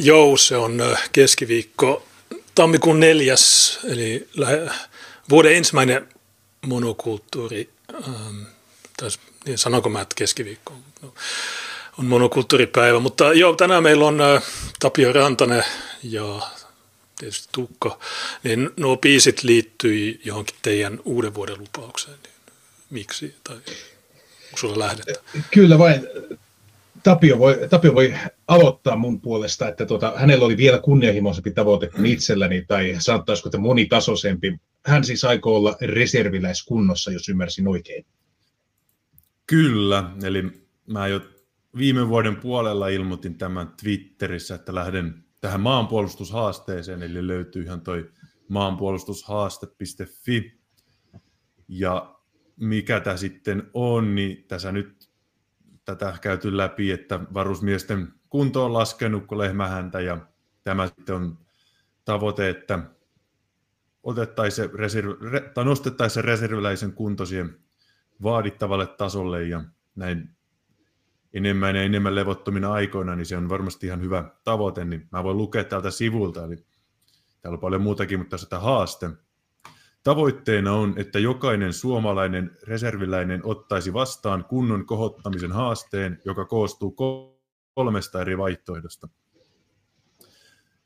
Joo, se on keskiviikko tammikuun 4. eli vuoden ensimmäinen monokulttuuri, niin sanonko mä, että keskiviikko on monokulttuuripäivä, mutta joo, tänään meillä on Tapio Rantanen ja tietysti Tukka, niin nuo biisit liittyi johonkin teidän uuden vuoden lupaukseen, niin miksi, tai onko sulla lähdettä? Kyllä vain. Tapio voi aloittaa mun puolesta, että hänellä oli vielä kunnianhimoisempi tavoite kuin itselläni, tai saattaisiko te monitasoisempi. Hän siis aikoo olla reserviläiskunnossa, jos ymmärsin oikein. Kyllä, eli mä jo viime vuoden puolella ilmoitin tämän Twitterissä, että lähden tähän maanpuolustushaasteeseen, eli löytyy ihan toi maanpuolustushaaste.fi. Ja mikä tämä sitten on, niin tässä nyt tätä käyty läpi, että varusmiesten kunto on laskenut kuin lehmähäntä, ja tämä sitten on tavoite, että otettaisiin tai nostettaisiin reserviläisen kunto siihen vaadittavalle tasolle, ja näin enemmän ja enemmän levottomina aikoina, niin se on varmasti ihan hyvä tavoite, niin mä voin lukea täältä sivulta, eli täällä on paljon muutakin, mutta tässä on tämä haaste. Tavoitteena on, että jokainen suomalainen reserviläinen ottaisi vastaan kunnon kohottamisen haasteen, joka koostuu 3 eri vaihtoehdosta.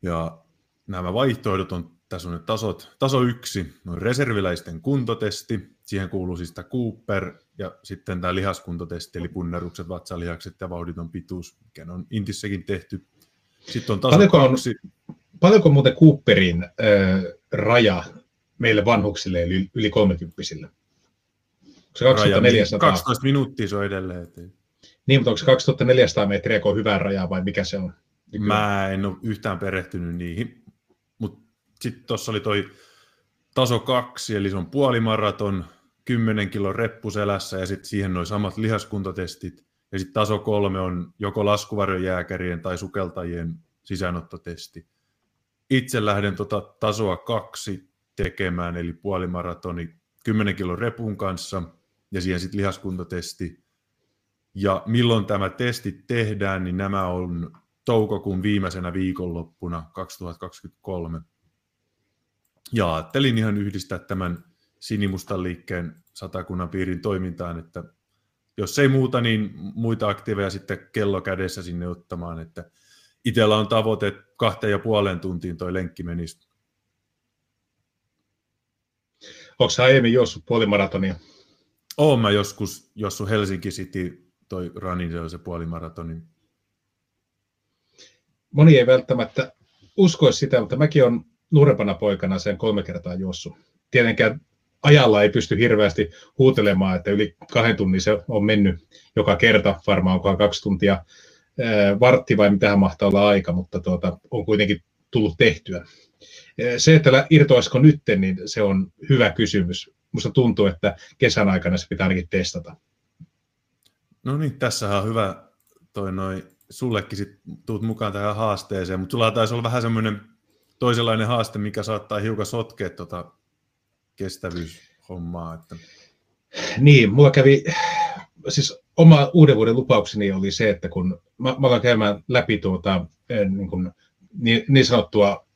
Ja nämä vaihtoehdot on, tässä on ne tasot. Taso 1 on reserviläisten kuntotesti, siihen kuuluu siis tämä Cooper ja sitten tämä lihaskuntotesti, eli punnerukset, vatsalihakset ja vauhditon pituus, mikä on Intissäkin tehty. Sitten on taso 2. Paljonko muuten Cooperin raja meille vanhuksille, eli yli 30-vuotiaille? Onko se 2400? 12 minuuttia se on edelleen. Niin, mutta onko se 2400 metriä, kun on hyvää rajaa, vai mikä se on? Mä en ole yhtään perehtynyt niihin, mutta sitten tuossa oli toi taso 2, eli se on puolimaraton, 10 kilon reppuselässä, ja sitten siihen noi samat lihaskuntotestit, ja sitten taso 3 on joko laskuvarjojääkärien tai sukeltajien sisäänottotesti. Itse lähden tasoa 2 tekemään, eli puolimaratoni 10 kilon repun kanssa ja siihen sitten lihaskuntotesti. Ja milloin tämä testi tehdään, niin nämä on toukokuun viimeisenä viikonloppuna 2023. Ja ajattelin ihan yhdistää tämän Sinimustan liikkeen Satakunnan piirin toimintaan, että jos ei muuta, niin muita aktiiveja sitten kello kädessä sinne ottamaan, että itsellä on tavoite 2,5 tuntiin toi lenkki menisi. Onko sä aiemmin juossut puolimaratonia? Oon mä joskus juossut Helsinki City, toi Rani, se oli se puolimaratoni. Moni ei välttämättä uskoisi sitä, mutta mäkin olen nuorempana poikana sen 3 kertaa juossut. Tietenkään ajalla ei pysty hirveästi huutelemaan, että yli 2 tunnin se on mennyt joka kerta, varmaan onkohan 2 tuntia vartti vai mitähän mahtaa olla aika, mutta on kuitenkin tullut tehtyä. Se, että irtoisiko nyt, niin se on hyvä kysymys. Minusta tuntuu, että kesän aikana se pitää ainakin testata. No niin, tässähän on hyvä. Sullekin sit tuut mukaan tähän haasteeseen, mutta sulla taisi olla vähän semmoinen toisenlainen haaste, mikä saattaa hiukan sotkea kestävyyshommaa. Että niin, mulla kävi, siis oma uuden vuoden lupaukseni oli se, että kun mä aloin käymään läpi niin sanottua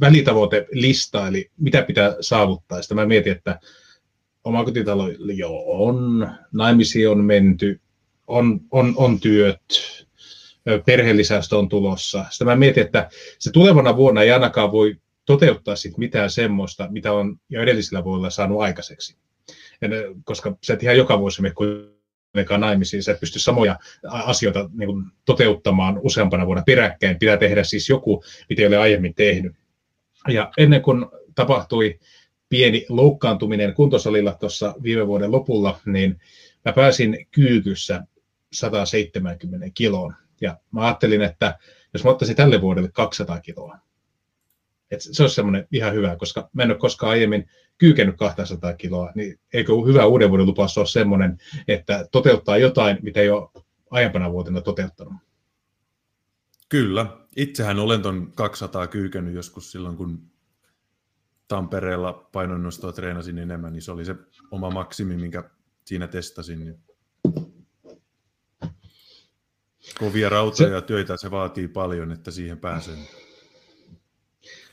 välitavoitelistaa, eli mitä pitää saavuttaa. Sitten mä mietin, että omakotitalo jo on, naimisiin on menty, on työt, perheellisäystä on tulossa. Sitten mä mietin, että se tulevana vuonna ei ainakaan voi toteuttaa sit mitään semmoista, mitä on jo edellisellä vuodella saanut aikaiseksi. Koska sä et ihan joka vuosi mene kuitenkaan naimisiin, sä et pysty samoja asioita toteuttamaan useampana vuonna peräkkäin. Pitää tehdä siis joku, mitä ei ole aiemmin tehnyt. Ja ennen kuin tapahtui pieni loukkaantuminen kuntosalilla tuossa viime vuoden lopulla, niin mä pääsin kyykyssä 170 kiloon. Ja mä ajattelin, että jos mä ottaisin tälle vuodelle 200 kiloa, se olisi semmoinen ihan hyvä, koska mä en ole koskaan aiemmin kyykennyt 200 kiloa, niin eikö hyvä uuden vuoden lupaus ole semmoinen, että toteuttaa jotain, mitä ei ole aiempana vuotena toteuttanut? Kyllä. Itsehän olen ton 200 kyykennyt joskus silloin, kun Tampereella painonnostoa treenasin enemmän, niin se oli se oma maksimi, minkä siinä testasin. Kovia rautoja ja työtä se vaatii paljon, että siihen pääsee.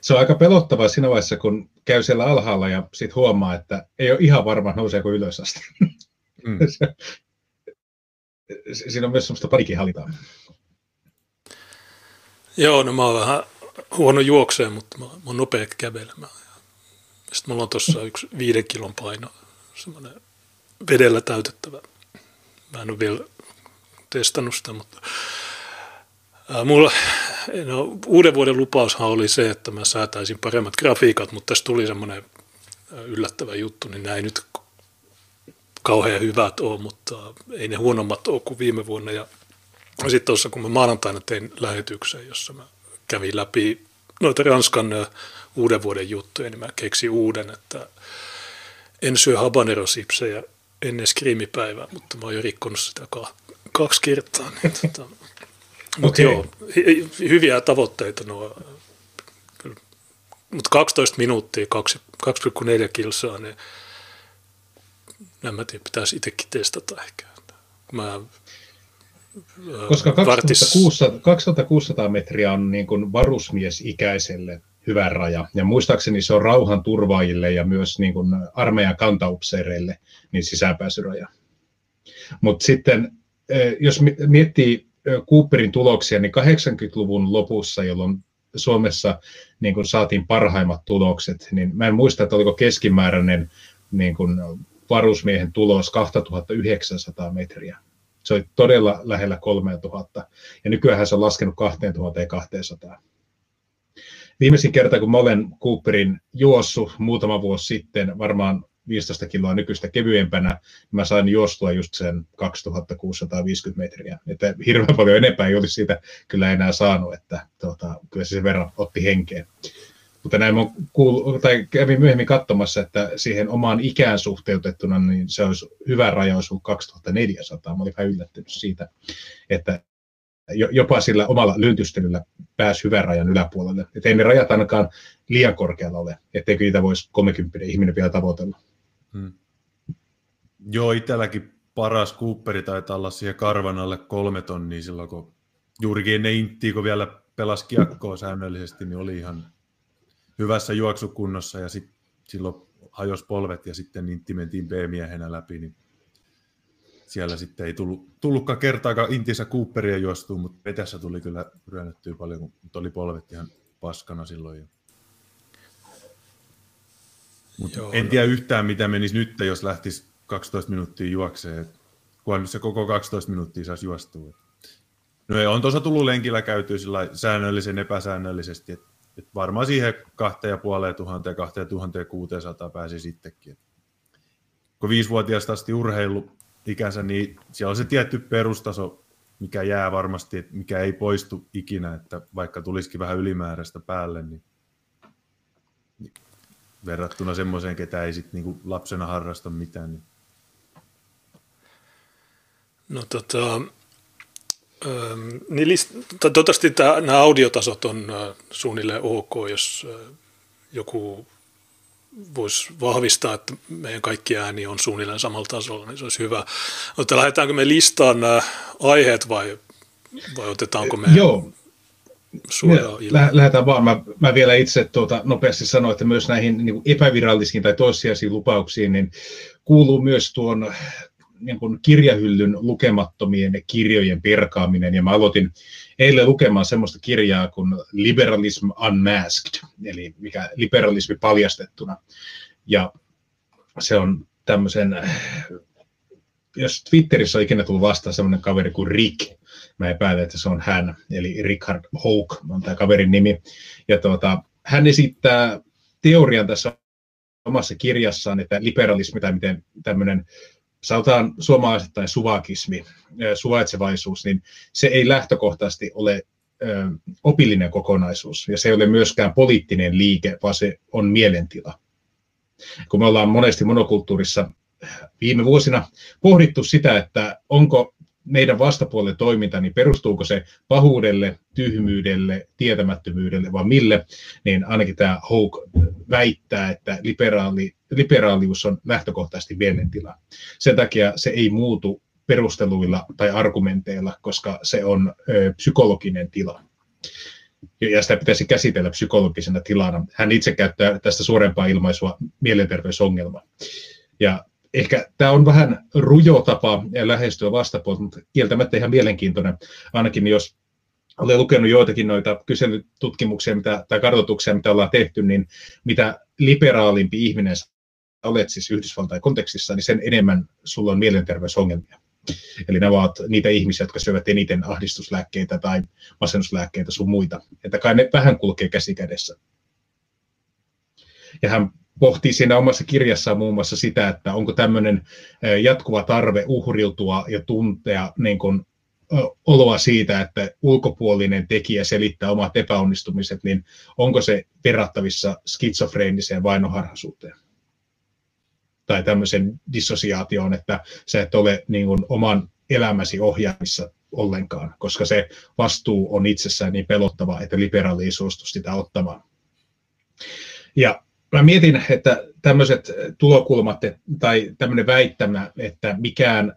Se on aika pelottavaa siinä vaiheessa, kun käy siellä alhaalla ja sitten huomaa, että ei ole ihan varma, nouseeko ylös asti. Mm. Siinä on myös semmoista paniikinhallintaa. Joo, no mä oon vähän huono juokseen, mutta mä oon nopea kävelemään. Sitten mulla on tuossa yksi 5 kilon paino, semmoinen vedellä täytettävä. Mä en ole vielä testannut sitä, mutta mulla, no, uuden vuoden lupaushan oli se, että mä säätäisin paremmat grafiikat, mutta tässä tuli semmoinen yllättävä juttu, niin nämä ei nyt kauhean hyvät ole, mutta ei ne huonommat ole kuin viime vuonna. Ja sitten tuossa, kun mä maanantaina tein lähetyksen, jossa mä kävin läpi noita Ranskan uuden vuoden juttuja, niin mä keksin uuden, että en syö habanerosipsejä ennen skriimipäivää, mutta mä oon jo rikkonut sitä 2 kertaa. Niin mutta joo, hyviä tavoitteita nuo. Mutta 12 minuuttia, 2,4 kilsaa, niin en mä tiedä, pitäisi itsekin testata ehkä. Koska 2600 metriä on niin kuin varusmiesikäiselle hyvä raja. Ja muistaakseni se on rauhanturvaajille ja myös niin kuin armeijan kantaupseereille niin sisäänpääsyraja. Mutta sitten, jos miettii Cooperin tuloksia, niin 80-luvun lopussa, jolloin Suomessa niin kun saatiin parhaimmat tulokset, niin mä en muista, että oliko keskimääräinen niin kun varusmiehen tulos 2900 metriä. Se oli todella lähellä 3000, ja nykyään se on laskenut 2200. Viimeisin kerta, kun mä olen Cooperin juossut muutama vuosi sitten, varmaan 15 kiloa nykyistä kevyempänä, mä sain juostua just sen 2650 metriä. Että hirveän paljon enempää ei olisi siitä kyllä enää saanut, että kyllä se sen verran otti henkeen. Mutta näin mä kävin myöhemmin katsomassa, että siihen omaan ikään suhteutettuna niin se olisi hyvä raja, olisi 2400. Mä olin vähän yllättynyt siitä, että jopa sillä omalla lyntystelyllä pääsi hyvän rajan yläpuolelle. Että ei ne rajat ainakaan liian korkealla ole, etteikö niitä voisi 30 ihminen vielä tavoitella. Hmm. Joo, itselläkin paras Cooperi taitaa olla siihen karvan alle 3 tonnia silloin, kun juurikin ennen Inttiä, kun vielä pelasi kiekkoa säännöllisesti, niin oli ihan hyvässä juoksukunnossa ja silloin hajosi polvet ja sitten Intti mentiin B-miehenä läpi. Niin siellä sitten ei tullutkaan kertaakaan Intissä Cooperia juostuu, mutta vetässä tuli kyllä ryönnettyä paljon, kun oli polvet ihan paskana silloin. Mutta en tiedä yhtään, mitä menisi nyt, jos lähtisi 12 minuuttia juokseen. Kunhan se koko 12 minuuttia saisi juostua. No on tuossa tullut lenkillä käytyä säännöllisen epäsäännöllisesti. Et varmaan siihen 2500–2600 pääsi sittenkin. Kun 5-vuotiaasta asti urheilu ikänsä, niin siellä on se tietty perustaso, mikä jää varmasti, että mikä ei poistu ikinä, että vaikka tulisikin vähän ylimääräistä päälle, niin verrattuna semmoiseen, ketä ei sit niinku lapsena harrasta mitään. Niin. No toivottavasti nämä audiotasot on suunnilleen ok, jos joku voisi vahvistaa, että meidän kaikki ääni on suunnilleen samalla tasolla, niin se olisi hyvä. Mutta lähdetäänkö me listaan nämä aiheet vai otetaanko me suoraan ilmiin? Lähdetään vaan. Mä vielä itse nopeasti sanoin, että myös näihin niin epävirallisiin tai toissijaisiin lupauksiin niin kuuluu myös tuon niin kuin kirjahyllyn lukemattomien kirjojen perkaaminen. Ja mä aloitin eilen lukemaan semmoista kirjaa kuin Liberalism Unmasked, eli mikä liberalismi paljastettuna. Ja se on tämmöisen, jos Twitterissä on ikinä tullut vastaan semmoinen kaveri kuin Rick, mä epäilen, että se on hän, eli Richard Hawk on tämä kaverin nimi. Ja hän esittää teorian tässä omassa kirjassaan, että liberalismi tai miten tämmöinen sanotaan suomalaisittain suvakismi, suvaitsevaisuus, niin se ei lähtökohtaisesti ole opillinen kokonaisuus ja se ei ole myöskään poliittinen liike, vaan se on mielentila. Kun me ollaan monesti monokulttuurissa viime vuosina pohdittu sitä, että onko meidän vastapuolelle toiminta, niin perustuuko se pahuudelle, tyhmyydelle, tietämättömyydelle vai mille, niin ainakin tämä Hawk väittää, että liberaalius on lähtökohtaisesti mielentila. Sen takia se ei muutu perusteluilla tai argumenteilla, koska se on psykologinen tila. Ja sitä pitäisi käsitellä psykologisena tilana. Hän itse käyttää tästä suorempaa ilmaisua mielenterveysongelma. Ja ehkä tämä on vähän rujo tapa lähestyä vastapuolta, mutta kieltämättä ihan mielenkiintoinen. Ainakin jos olen lukenut joitakin noita kyselytutkimuksia tai kartoituksia, mitä ollaan tehty, niin mitä liberaalimpi ihminen olet siis Yhdysvaltain kontekstissa, niin sen enemmän sulla on mielenterveysongelmia. Eli nämä ovat niitä ihmisiä, jotka syövät eniten ahdistuslääkkeitä tai masennuslääkkeitä sun muita. Että kai ne vähän kulkee käsi kädessä. Ja hän pohtii siinä omassa kirjassaan muun muassa sitä, että onko tämmöinen jatkuva tarve uhriutua ja tuntea niin kuin oloa siitä, että ulkopuolinen tekijä selittää omat epäonnistumiset, niin onko se verrattavissa skitsofreeniseen vainoharhaisuuteen? Tai tämmöisen dissosiaatioon, että sä et ole niin kuin oman elämäsi ohjaamissa ollenkaan, koska se vastuu on itsessään niin pelottava, että liberaali ei suostu sitä ottamaan. Ja mä mietin, että tämmöiset tulokulmat tai tämmöinen väittämä, että mikään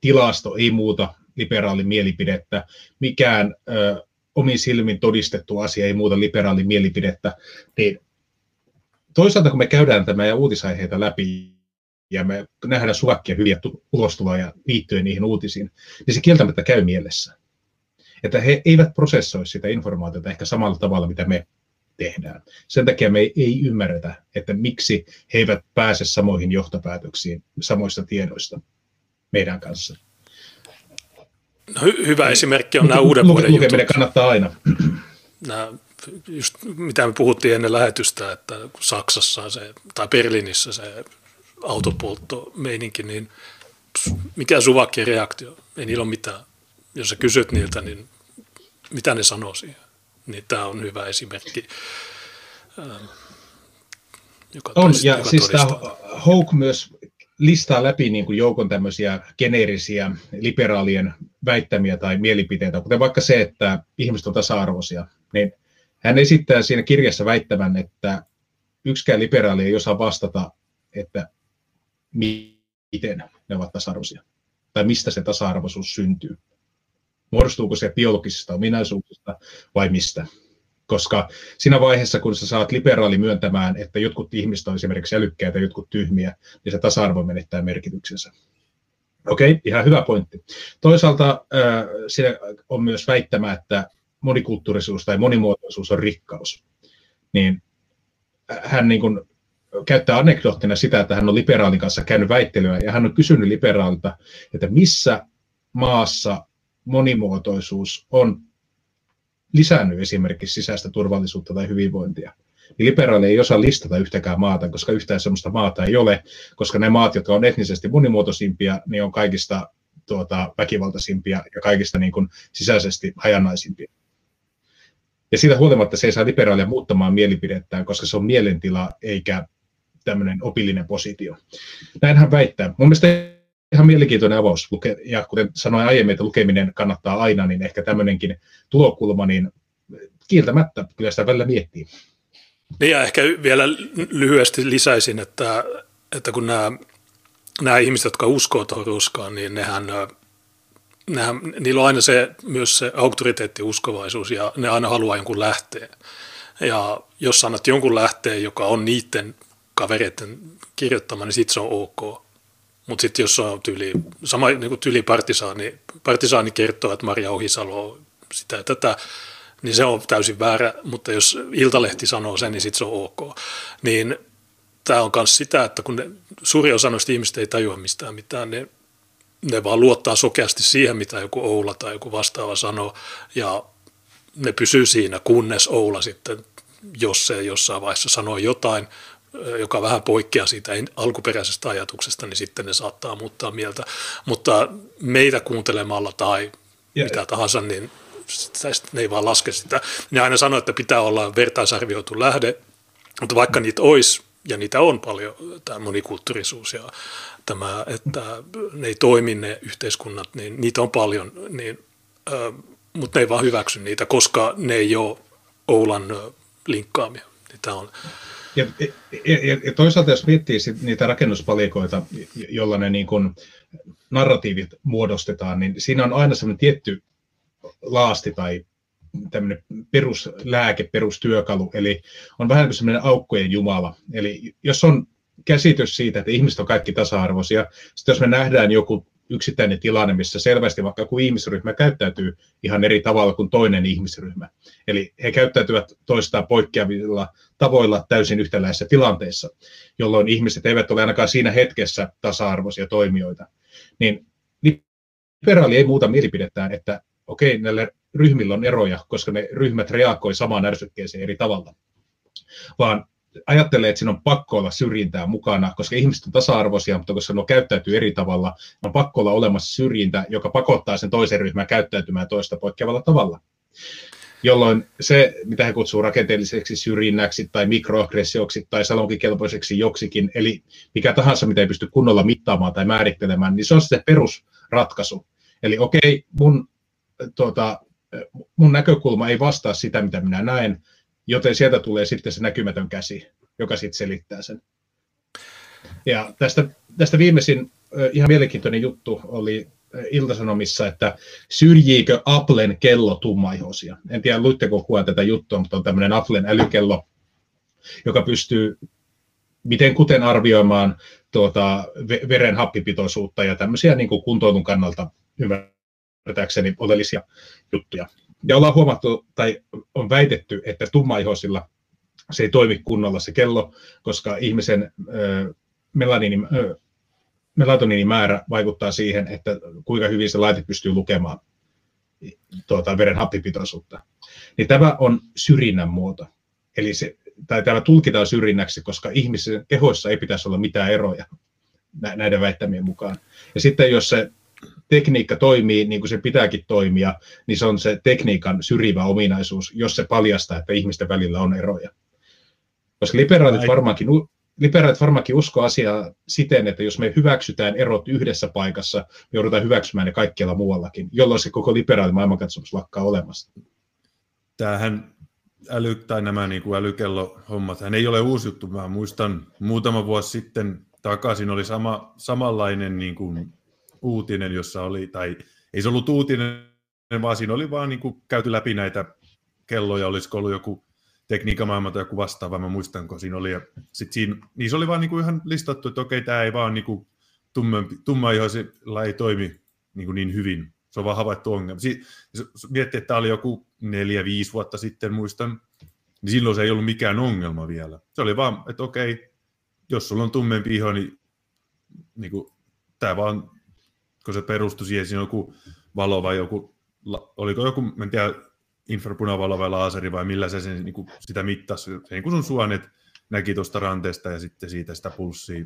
tilasto ei muuta liberaalin mielipidettä, mikään omin silmin todistettu asia ei muuta liberaalin mielipidettä, niin toisaalta kun me käydään tämä ja uutisaiheita läpi, ja me nähdään suvakkia hyviä ulostuloja liittyen niihin uutisiin, niin se kieltämättä käy mielessä. Että he eivät prosessoi sitä informaatiota ehkä samalla tavalla, mitä me tehdään. Sen takia me ei ymmärretä, että miksi he eivät pääse samoihin johtopäätöksiin samoista tiedoista meidän kanssa. No, hyvä esimerkki on nämä uuden vuoden jutut. Meidän kannattaa aina. Nämä, just mitä me puhuttiin ennen lähetystä, että Saksassa se, tai Berliinissä se autopolttomeininki, niin mikä suvakki reaktio, ei niillä ole mitään. Jos sä kysyt niiltä, niin mitä ne sanoo siihen? Niin tämä on hyvä esimerkki. Joka siis tämä Hawk myös listaa läpi niin kuin joukon tämmöisiä geneerisiä liberaalien väittämiä tai mielipiteitä, kuten vaikka se, että ihmiset on tasa-arvoisia, niin hän esittää siinä kirjassa väittämän, että yksikään liberaali ei osaa vastata, että miten ne ovat tasa-arvoisia, tai mistä se tasa-arvoisuus syntyy. Muodostuuko se biologisista ominaisuuksista vai mistä? Koska siinä vaiheessa, kun sä saat liberaali myöntämään, että jotkut ihmiset on esimerkiksi älykkäitä, jotkut tyhmiä, niin se tasa-arvo menettää merkityksensä. Okei, ihan hyvä pointti. Toisaalta siinä on myös väittämä, että monikulttuurisuus tai monimuotoisuus on rikkaus. Niin hän niin kuin käyttää anekdoottina sitä, että hän on liberaalin kanssa käynyt väittelyä ja hän on kysynyt liberaalilta, että missä maassa monimuotoisuus on lisännyt esimerkiksi sisäistä turvallisuutta tai hyvinvointia. Niin liberaali ei osaa listata yhtäkään maata, koska yhtään sellaista maata ei ole, koska ne maat, jotka on etnisesti monimuotoisimpia, niin on kaikista väkivaltaisimpia ja kaikista niin kuin sisäisesti hajanaisimpia. Ja siitä huolimatta se ei saa liberaalia muuttamaan mielipidettään, koska se on mielentila eikä tämmöinen opillinen positio. Näin hän väittää. Mun mielestä ihan mielenkiintoinen avaus. Ja kuten sanoin aiemmin, että lukeminen kannattaa aina, niin ehkä tämmöinenkin tulokulma, niin kieltämättä kyllä sitä välillä miettii. Ja ehkä vielä lyhyesti lisäisin, että kun nämä ihmiset, jotka uskoo tuohon ruskaan, niin nehän, niillä on aina myös se auktoriteettiuskovaisuus ja ne aina haluaa jonkun lähteen. Ja jos sä annat jonkun lähteen, joka on niiden kavereiden kirjoittama, niin sitten se on ok. Mutta sitten jos on sama niin kuin Partisaani kertoo, että Maria Ohisalo on sitä ja tätä, niin se on täysin väärä. Mutta jos Iltalehti sanoo sen, niin sitten se on ok. Niin tämä on myös sitä, että kun suuri osa noista ihmistä ei tajua mistään mitään, ne vaan luottaa sokeasti siihen, mitä joku Oula tai joku vastaava sanoo, ja ne pysyy siinä, kunnes Oula sitten, jos se jossain vaiheessa sanoo jotain, joka vähän poikkeaa siitä alkuperäisestä ajatuksesta, niin sitten ne saattaa muuttaa mieltä. Mutta meitä kuuntelemalla tai mitä tahansa, niin ne ei vaan laske sitä. Ne aina sanoo, että pitää olla vertaisarvioitu lähde, mutta vaikka niitä olisi, ja niitä on paljon, tämä monikulttuurisuus ja tämä, että ne ei toimi ne yhteiskunnat, niin niitä on paljon, niin, mutta ne ei vaan hyväksy niitä, koska ne ei ole Oulan linkkaamia. Niitä on. Ja toisaalta jos miettii niitä rakennuspalikoita, jolla ne niin kuin narratiivit muodostetaan, niin siinä on aina semmoinen tietty laasti tai tämmöinen peruslääke, perustyökalu, eli on vähän kuin semmoinen aukkojen jumala. Eli jos on käsitys siitä, että ihmiset on kaikki tasa-arvoisia, sitten jos me nähdään joku yksittäinen tilanne, missä selvästi vaikka joku ihmisryhmä käyttäytyy ihan eri tavalla kuin toinen ihmisryhmä. Eli he käyttäytyvät toistaan poikkeavilla tavoilla täysin yhtäläisissä tilanteissa, jolloin ihmiset eivät ole ainakaan siinä hetkessä tasa-arvoisia toimijoita. Niin liberaali ei muuta mielipidettään, että okei, näillä ryhmillä on eroja, koska ne ryhmät reagoivat samaan ärsykkeeseen eri tavalla, vaan ajattelee, että siinä on pakko olla syrjintää mukana, koska ihmiset on tasa-arvoisia, mutta koska ne käyttäytyy eri tavalla, on pakko olla olemassa syrjintä, joka pakottaa sen toisen ryhmän käyttäytymään toista poikkeavalla tavalla. Jolloin se, mitä he kutsuvat rakenteelliseksi syrjinnäksi tai mikroaggressioksi tai salonkikelpoiseksi joksikin, eli mikä tahansa, mitä ei pysty kunnolla mittaamaan tai määrittelemään, niin se on se perusratkaisu. Eli okei, mun näkökulma ei vastaa sitä, mitä minä näen, joten sieltä tulee sitten se näkymätön käsi, joka sitten selittää sen. Ja tästä viimeisin ihan mielenkiintoinen juttu oli Ilta-Sanomissa, että syrjiikö Applen kello tummaihoisia. En tiedä, luitteko kukaan tätä juttua, mutta on tämmöinen Applen älykello, joka pystyy miten arvioimaan veren happipitoisuutta ja tämmöisiä niin kuin kuntoilun kannalta ymmärtääkseni oleellisia juttuja. Ja ollaan huomattu, tai on väitetty, että tummaihoisilla se ei toimi kunnolla se kello, koska ihmisen melatoniinimäärä vaikuttaa siihen, että kuinka hyvin se laite pystyy lukemaan veren happipitoisuutta. Niin tämä on syrjinnän muoto. Eli tämä tulkitaan syrjinnäksi, koska ihmisen kehoissa ei pitäisi olla mitään eroja näiden väittämien mukaan. Ja sitten jos se tekniikka toimii niin kuin se pitääkin toimia, niin se on se tekniikan syrjivä ominaisuus, jos se paljastaa, että ihmisten välillä on eroja. Koska liberaalit varmaankin uskoo asiaa siten, että jos me hyväksytään erot yhdessä paikassa, me joudutaan hyväksymään ne kaikkialla muuallakin, jolloin se koko liberaali maailmankatsomus lakkaa olemasta. Tämähän nämä älykellohommat, hän ei ole uusi juttu. Mä muistan muutama vuosi sitten takaisin oli samanlainen uutinen, jossa oli, tai ei se ollut uutinen, vaan siinä oli vaan käyty läpi näitä kelloja, olisiko ollut joku tekniikamaailma tai joku vastaava, mä muistanko siinä oli, ja sit siinä, niissä oli vaan ihan listattu, että okei, tämä ei vaan tummaihoisilla ei toimi niin hyvin, se on vaan havaittu ongelma. Miettii, että tämä oli joku 4-5 vuotta sitten, muistan, niin silloin se ei ollut mikään ongelma vielä. Se oli vaan, että okei, jos sulla on tummempi iho, niin tämä vaan, kun se perustui siihen, siinä joku valo vai joku, oliko joku, en tiedä, infrapunavalo vai laaseri vai millä se sen, sitä mittasi. Se sun suonet näki tuosta ranteesta ja sitten siitä sitä pulssia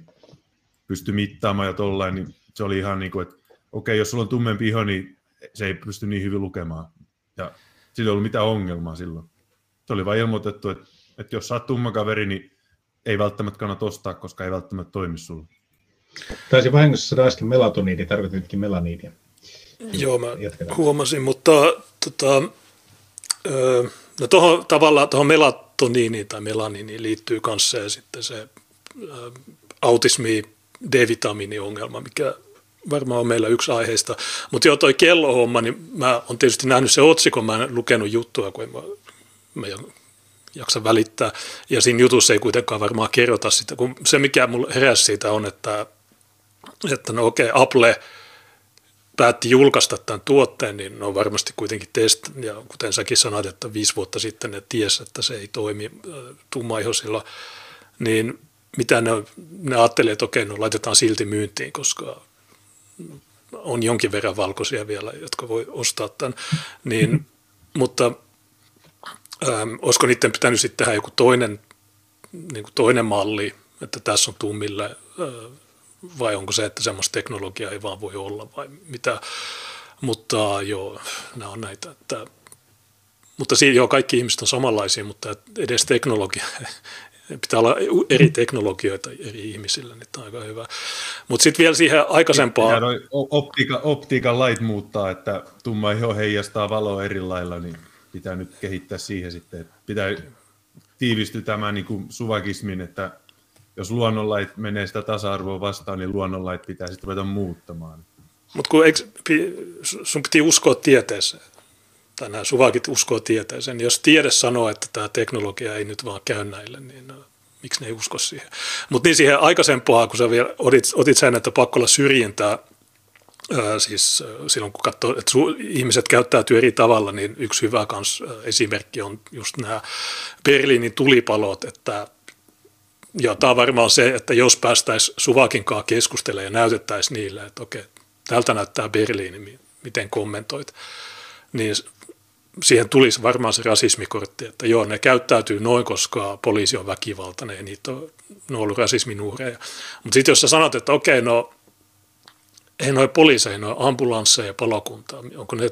pystyi mittaamaan ja tollain, niin se oli ihan että okei, jos sulla on tummempi iho, niin se ei pysty niin hyvin lukemaan. Ja sillä ei ollut mitään ongelmaa silloin. Se oli vain ilmoitettu, että jos sä oot tumma kaveri, niin ei välttämättä kannata ostaa, koska ei välttämättä toimi sulla. Taisin vahingossa sanoa äsken melatoniini, tarkoititkin melaniinia. Joo, mä huomasin, mutta no tuohon melatoniiniin tai melaniiniin liittyy kanssa ja sitten se autismi D-vitamiiniongelma, mikä varmaan on meillä yksi aiheista. Mutta joo, toi kellohomma, niin mä oon tietysti nähnyt se otsikon, mä en lukenut juttua, kun mä jaksa välittää. Ja siinä jutussa ei kuitenkaan varmaan kerrota sitä, kun se mikä mulle heräsi siitä on, että no okei, Apple päätti julkaista tämän tuotteen, niin on varmasti kuitenkin ja kuten säkin sanoit, että 5 vuotta sitten ne tiesi, että se ei toimi tummaihoisilla, niin mitä ne ajattelivat, että okei, no laitetaan silti myyntiin, koska on jonkin verran valkoisia vielä, jotka voi ostaa tämän, niin, mutta olisiko niiden pitänyt sitten tehdä joku toinen malli, että tässä on tummille, vai onko se, että semmoista teknologiaa ei vaan voi olla vai mitä. Mutta joo, nämä on näitä. Mutta siinä joo, kaikki ihmiset on samanlaisia, mutta edes teknologia, pitää olla eri teknologioita eri ihmisillä, niin tämä on aika hyvä. Mutta sitten vielä siihen aikaisempaan. Optiikan lait muuttaa, että tumma iho heijastaa valoa eri lailla, niin pitää nyt kehittää siihen sitten, että pitää tiivistyä tämän suvakismin, että jos luonnonlait menee sitä tasa-arvoa vastaan, niin luonnonlait pitää sitten ruveta muuttamaan. Mutta kun sun piti uskoa tieteeseen, tai nämä suvakit uskoo tieteeseen, niin jos tiede sanoo, että tämä teknologia ei nyt vaan käy näille, niin miksi ne ei usko siihen? Mutta niin siihen aikaisempaa, kun sä vielä otit sen, että pakko olla syrjintää, siis silloin kun katsoo, että ihmiset käyttäytyy eri tavalla, niin yksi hyvä esimerkki on just nämä Berliinin tulipalot, että ja tämä on varmaan se, että jos päästäisiin suvakinkaan keskustelemaan ja näytettäisiin niille, että okei, tältä näyttää Berliini, miten kommentoit, niin siihen tulisi varmaan se rasismikortti, että joo, ne käyttäytyy noin, koska poliisi on väkivaltainen ja ne on ollut rasismin uhreja. Mutta sitten jos sä sanot, että okei, no ei noin poliiseja, noin ambulansseja ja palokuntaa, onko ne,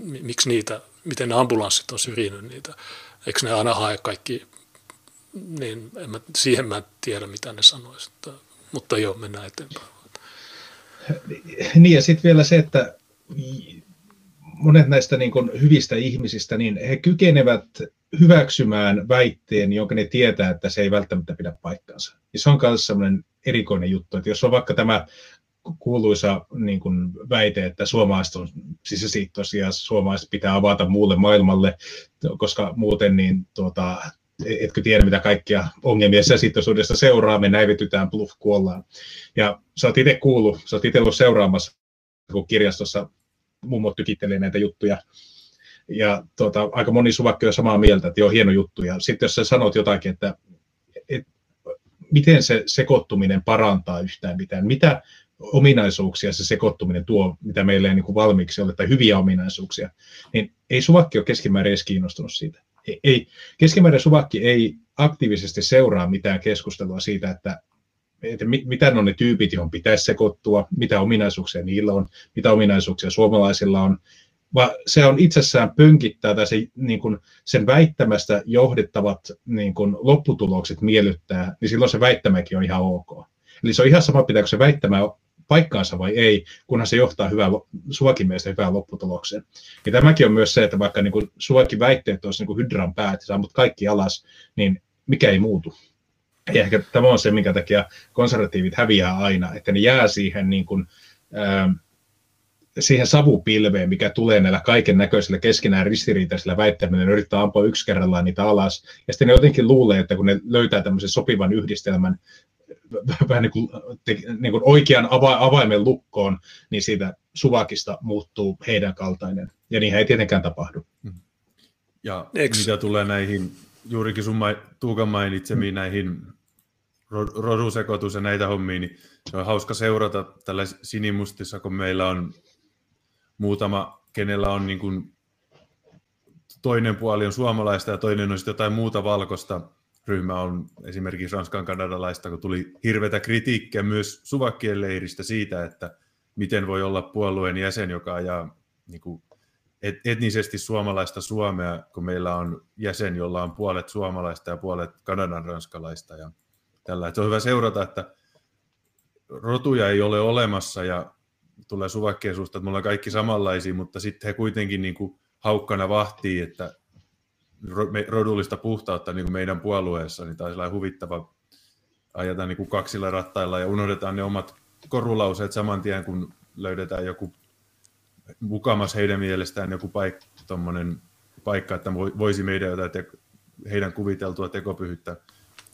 miksi niitä, miten ne ambulanssit on syrjinyt niitä, eikö ne aina hae kaikki, niin siihen mä en tiedä, mitä ne sanoisivat, mutta joo, mennään eteenpäin. Niin ja sitten vielä se, että monet näistä niin kun hyvistä ihmisistä, niin he kykenevät hyväksymään väitteen, jonka ne tietää, että se ei välttämättä pidä paikkaansa. Ja se on myös sellainen erikoinen juttu, että jos on vaikka tämä kuuluisa niin kun väite, että suomalaiset on sisäsiittoisia ja suomalaiset pitää avata muulle maailmalle, koska muuten niin etkö tiedä, mitä kaikkia ongelmia sisäsiittoisuudesta seuraa, me näivetytään, bluff, kuollaan. Ja sä oot itse kuullut, sä oot itse ollut seuraamassa, kun kirjastossa mummot tykittelee näitä juttuja. Ja aika moni suvakki on samaa mieltä, että on hieno juttu. Ja sitten jos sä sanot jotakin, että miten se sekoittuminen parantaa yhtään mitään, mitä ominaisuuksia se sekoittuminen tuo, mitä meillä ei niin kuin valmiiksi ole, tai hyviä ominaisuuksia, niin ei suvakki ole keskimäärin edes kiinnostunut siitä. Ei. Keskimääräinen suvakki ei aktiivisesti seuraa mitään keskustelua siitä, että mitä on ne tyypit, johon pitäisi sekoittua, mitä ominaisuuksia niillä on, mitä ominaisuuksia suomalaisilla on, vaan se on itsessään pönkittää tai se, niin kun sen väittämästä johdettavat niin kun lopputulokset miellyttää, niin silloin se väittämäkin on ihan ok. Eli se on ihan sama, pitääkö se väittämä paikkaansa vai ei, kunhan se johtaa suvakin mielestä hyvään lopputulokseen. Ja tämäkin on myös se, että vaikka niin kuin suvakin väitteet olisi niin kuin hydran pää, että saamut kaikki alas, niin mikä ei muutu. Ja ehkä tämä on se, minkä takia konservatiivit häviää aina, että ne jää siihen, niin kuin, siihen savupilveen, mikä tulee näillä kaiken näköisillä keskenään ristiriitaisilla väittämillä, ne yrittää ampua yksi kerrallaan niitä alas, ja sitten ne jotenkin luulee, että kun ne löytää tämmöisen sopivan yhdistelmän, vähän niin kuin oikean avaimen lukkoon, niin siitä suvakista muuttuu heidän kaltainen. Ja niinhän ei tietenkään tapahdu. Ja mitä tulee näihin, juurikin sun Tuukan mainitsemiin näihin rodusekoitus ja näitä hommiin, niin se on hauska seurata tällä sinimustissa, kun meillä on muutama, kenellä on niin kuin toinen puoli on suomalaista ja toinen on sitten jotain muuta valkoista. Ryhmä on esimerkiksi Ranskan kanadalaista, kun tuli hirveätä kritiikkiä myös suvakkien leiristä siitä, että miten voi olla puolueen jäsen, joka ajaa niin kuin etnisesti suomalaista Suomea, kun meillä on jäsen, jolla on puolet suomalaista ja puolet Kanadan ranskalaista. Ja tällä. Se on hyvä seurata, että rotuja ei ole olemassa ja tulee suvakkien suusta, että me ollaan kaikki samanlaisia, mutta sitten he kuitenkin niin kuin haukkana vahtii, että rodullista puhtautta niin kuin meidän puolueessa, niin tämä on sellainen huvittava ajata niin kuin kaksilla rattailla ja unohdetaan ne omat korulauseet saman tien, kun löydetään joku mukamas heidän mielestään joku paikka, että voisi meidän jotain heidän kuviteltua tekopyhyyttä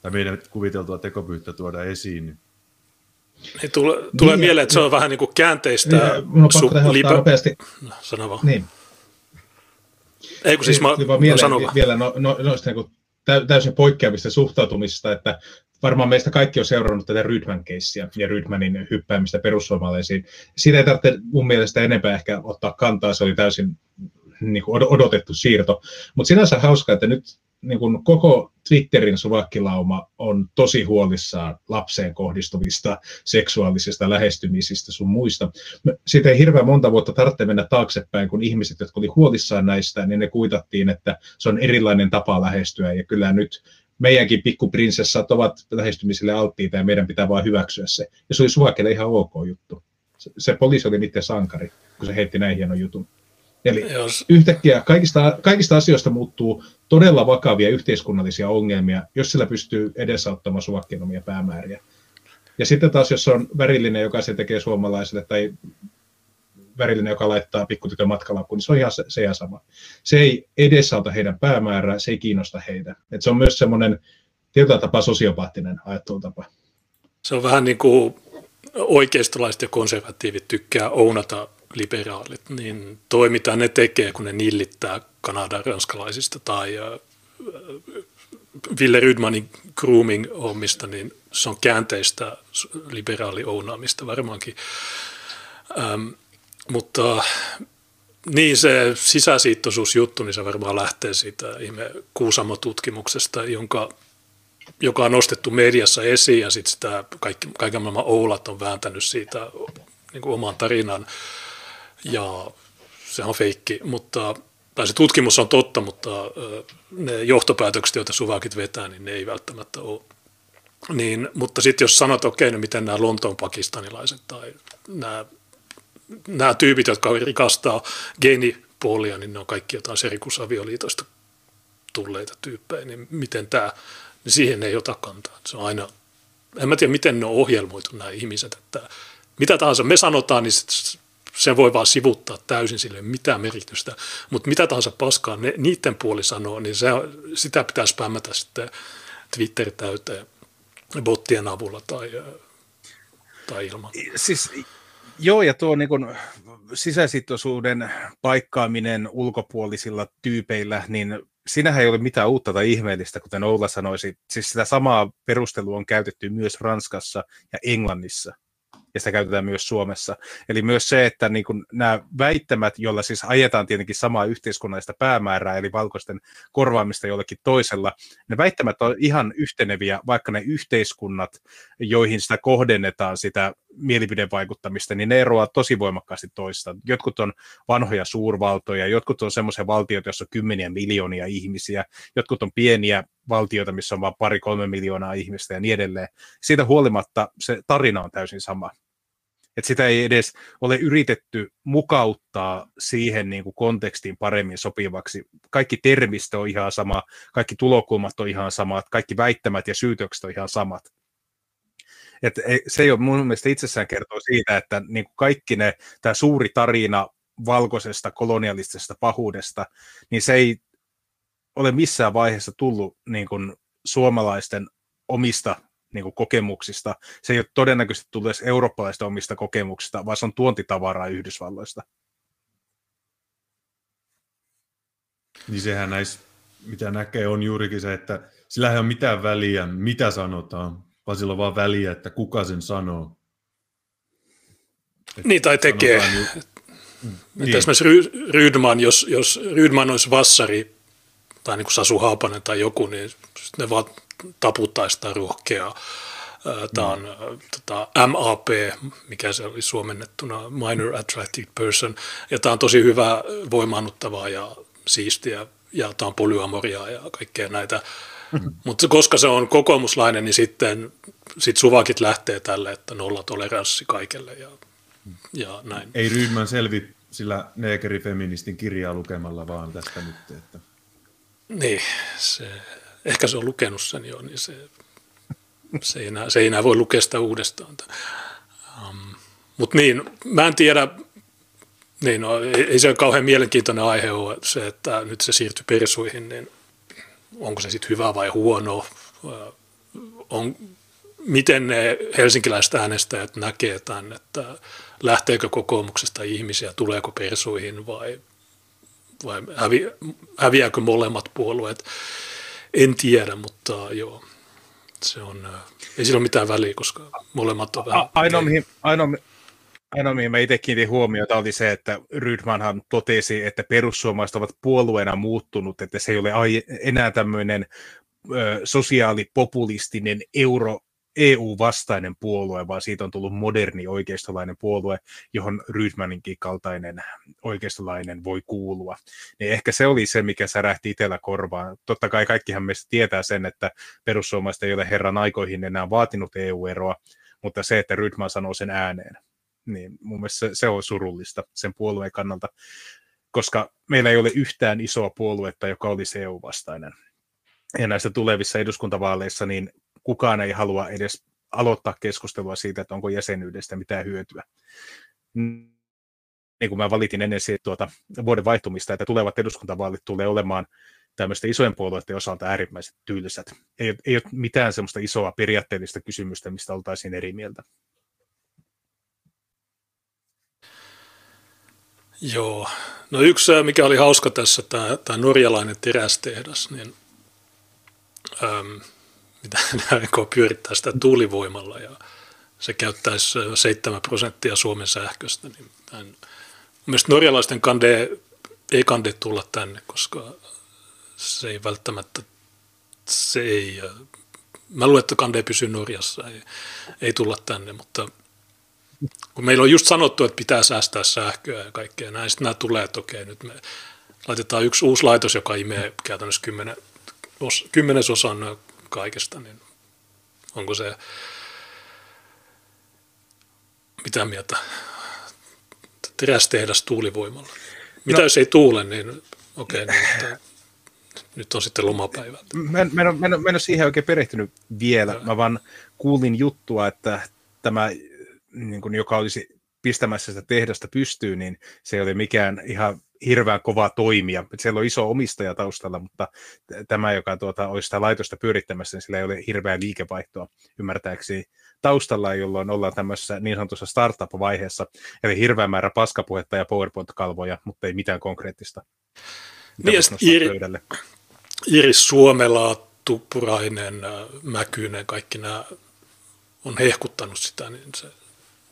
tai meidän kuviteltua tekopyhyyttä tuoda esiin. Niin tulee niin, mieleen, että se on vähän niin kuin käänteistä. Sano vaan. Niin. Eikö siis vielä noista niin täysin poikkeavista suhtautumista, että varmaan meistä kaikki on seurannut tätä Rydman-keissiä ja Rydmanin hyppäämistä perussuomalaisiin. Siitä ei tarvitse mun mielestä enempää ehkä ottaa kantaa, se oli täysin niin kuin odotettu siirto. Mutta sinänsä hauskaa, että nyt niin kuin koko Twitterin suvakkilauma on tosi huolissaan lapseen kohdistuvista seksuaalisista lähestymisistä sun muista. Siitä ei hirveän monta vuotta tarvitse mennä taaksepäin, kun ihmiset, jotka oli huolissaan näistä, niin ne kuitattiin, että se on erilainen tapa lähestyä. Ja kyllä nyt meidänkin pikkuprinsessat ovat lähestymiselle alttiita ja meidän pitää vaan hyväksyä se. Ja se oli suvakille ihan ok juttu. Se poliisi oli niiden sankari, kun se heitti näin hienon jutun. Eli yhtäkkiä kaikista asioista muuttuu todella vakavia yhteiskunnallisia ongelmia, jos sillä pystyy edesauttamaan suvakkenomia päämääriä. Ja sitten taas, jos on värillinen, joka se tekee suomalaiselle, tai värillinen, joka laittaa pikkutytön matkalaukkuun, niin se on ihan se ja sama. Se ei edesauta heidän päämäärää, se ei kiinnosta heitä. Et se on myös semmoinen tietyllä tapaa sosiopaattinen ajattelutapa. Se on vähän niin kuin oikeistolaiset ja konservatiivit tykkää ounata liberaalit, niin toi mitä ne tekee, kun ne nillittää Kanadan ranskalaisista tai Ville Rydmanin grooming-hommista, niin se on käänteistä liberaali-ounaamista varmaankin. Mutta niin se sisäsiittoisuusjuttu, niin se varmaan lähtee siitä ihme Kuusamo-tutkimuksesta, joka on nostettu mediassa esiin ja sitten sitä kaiken maailman oulat on vääntänyt siitä niin kuin oman tarinan. Ja sehän on feikki, tai se tutkimus on totta, mutta ne johtopäätökset, joita suvakit vetää, niin ne ei välttämättä ole. Niin, mutta sitten jos sanot, okei, no miten nämä Lontoon pakistanilaiset tai nämä tyypit, jotka rikastaa geenipuolia, niin ne on kaikki jotain serikusavioliitoista tulleita tyyppejä, niin miten tämä, niin siihen ei ota kantaa. Se on aina, en mä tiedä, miten ne on ohjelmoitu nämä ihmiset, että mitä tahansa me sanotaan, niin se voi vaan sivuttaa täysin sille mitään merkitystä, mutta mitä tahansa paskaa niiden puoli sanoo, niin sitä pitää spämmätä sitten Twitter täyteen bottien avulla tai ilman. Siis, joo, ja tuo niin kun sisäsitoisuuden paikkaaminen ulkopuolisilla tyypeillä, niin siinähän ei ole mitään uutta tai ihmeellistä, kuten Oula sanoisi. Siis sitä samaa perustelua on käytetty myös Ranskassa ja Englannissa. Ja sitä käytetään myös Suomessa. Eli myös se, että niin kun nämä väittämät, joilla siis ajetaan tietenkin samaa yhteiskunnallista päämäärää, eli valkoisten korvaamista jollekin toisella, ne väittämät on ihan yhteneviä, vaikka ne yhteiskunnat, joihin sitä kohdennetaan sitä mielipidevaikuttamista, niin ne eroaa tosi voimakkaasti toista. Jotkut on vanhoja suurvaltoja, jotkut on semmoisia valtioita, joissa on kymmeniä miljoonia ihmisiä, jotkut on pieniä valtioita, missä on vain 2-3 miljoonaa ihmistä ja niin edelleen. Siitä huolimatta se tarina on täysin sama. Et sitä ei edes ole yritetty mukauttaa siihen niin kuin kontekstiin paremmin sopivaksi. Kaikki termistö on ihan sama, kaikki tulokulmat on ihan samat, kaikki väittämät ja syytökset on ihan samat. Et se ei ole mun mielestä itsessään kertoo siitä, että niin kuin kaikki tämä suuri tarina valkoisesta kolonialistisesta pahuudesta, niin se ei ole missään vaiheessa tullut niin kuin suomalaisten omista niin kuin kokemuksista. Se ei ole todennäköisesti tullut edes eurooppalaisten omista kokemuksista, vaan se on tuontitavaraa Yhdysvalloista. Niin sehän näissä, mitä näkee, on juurikin se, että sillä ei ole mitään väliä, mitä sanotaan, vaan sillä on vaan väliä, että kuka sen sanoo. Että niin, tai tekee. Niin. Esimerkiksi Rydman, jos Rydman olisi Vassari, tai niin kuin Sasu Haapanen tai joku, niin ne vaan taputtaisi sitä rohkeaa. Tämä on MAP, mikä se oli suomennettuna, Minor Attracted Person, ja tämä on tosi hyvää, voimaannuttavaa ja siistiä, ja tämä on polyamoriaa ja kaikkea näitä. Mutta koska se on kokoomuslainen, niin sitten suvakit lähtee tälle, että nollatoleranssi kaikelle ja näin. Ei Rydman selvi sillä Negeri Feministin kirjaa lukemalla vaan tästä nyt, että... Niin, ehkä se on lukenut sen jo, niin se ei enää voi lukea sitä uudestaan. Mutta niin, mä en tiedä, niin no, ei se ole kauhean mielenkiintoinen aihe ole se, että nyt se siirtyi persuihin, niin onko se sitten hyvä vai huono, miten ne helsinkiläiset äänestäjät näkee tämän, että lähteekö kokoomuksesta ihmisiä, tuleeko persuihin vai häviääkö molemmat puolueet, en tiedä, mutta joo, se on, ei sillä ole mitään väliä, koska molemmat on vähän... Ainoa, mihin mä itse kiinnitin huomiota, oli se, että Rydmanhan totesi, että perussuomalaiset ovat puolueena muuttunut, että se ei ole enää tämmöinen sosiaalipopulistinen EU-vastainen puolue, vaan siitä on tullut moderni oikeistolainen puolue, johon Rydmaninkin kaltainen oikeistolainen voi kuulua. Niin ehkä se oli se, mikä särähti itsellä korvaan. Totta kai kaikkihan meistä tietää sen, että perussuomalaiset ei ole herran aikoihin enää vaatinut EU-eroa, mutta se, että Rydman sanoo sen ääneen. Niin mun mielestä se on surullista sen puolueen kannalta. koska meillä ei ole yhtään isoa puoluetta, joka olisi EU-vastainen. Ja näistä tulevissa eduskuntavaaleissa niin kukaan ei halua edes aloittaa keskustelua siitä, että onko jäsenyydestä mitään hyötyä. Niin kuin mä valitin ennen siitä vuoden vaihtumista, että tulevat eduskuntavaalit tulee olemaan tämmöisten isojen puolueiden osalta äärimmäiset tylsät. Ei ole mitään semmoista isoa periaatteellista kysymystä, mistä oltaisiin eri mieltä. Joo. No yksi, mikä oli hauska tässä, tämä norjalainen terästehdas, niin mitä ne aikoo pyörittää sitä tuulivoimalla ja se käyttäisi 7% Suomen sähköstä. Niin mielestäni norjalaisten ei kande tulla tänne, koska se ei välttämättä, mä luulen, että kande pysyy Norjassa, ei tulla tänne, mutta kun meillä on just sanottu, että pitää säästää sähköä ja kaikkea näin, sitten nämä tulee, että okei, nyt me laitetaan yksi uusi laitos, joka imee käytännössä kymmenesosan kaikesta, niin onko se, mitä mieltä, terästehdas tuulivoimalla? Mitä jos ei tuule, niin okei, niin nyt on sitten lomapäivä. Mä en ole siihen oikein perehtynyt vielä. Ja. Mä vaan kuulin juttua, että tämä, niin kun joka olisi pistämässä sitä tehdasta pystyyn, niin se ei ole mikään ihan hirveän kova toimija. Siellä on iso omistaja taustalla, mutta tämä, joka olisi sitä laitosta pyörittämässä, niin sillä ei ole hirveää liikevaihtoa ymmärtääkseni taustalla, jolloin ollaan tämmöisessä niin sanotussa startup-vaiheessa, eli hirveä määrä paskapuhetta ja PowerPoint-kalvoja, mutta ei mitään konkreettista. Iris Suomela, Tuppurainen, Mäkynen, kaikki nämä on hehkuttanut sitä, niin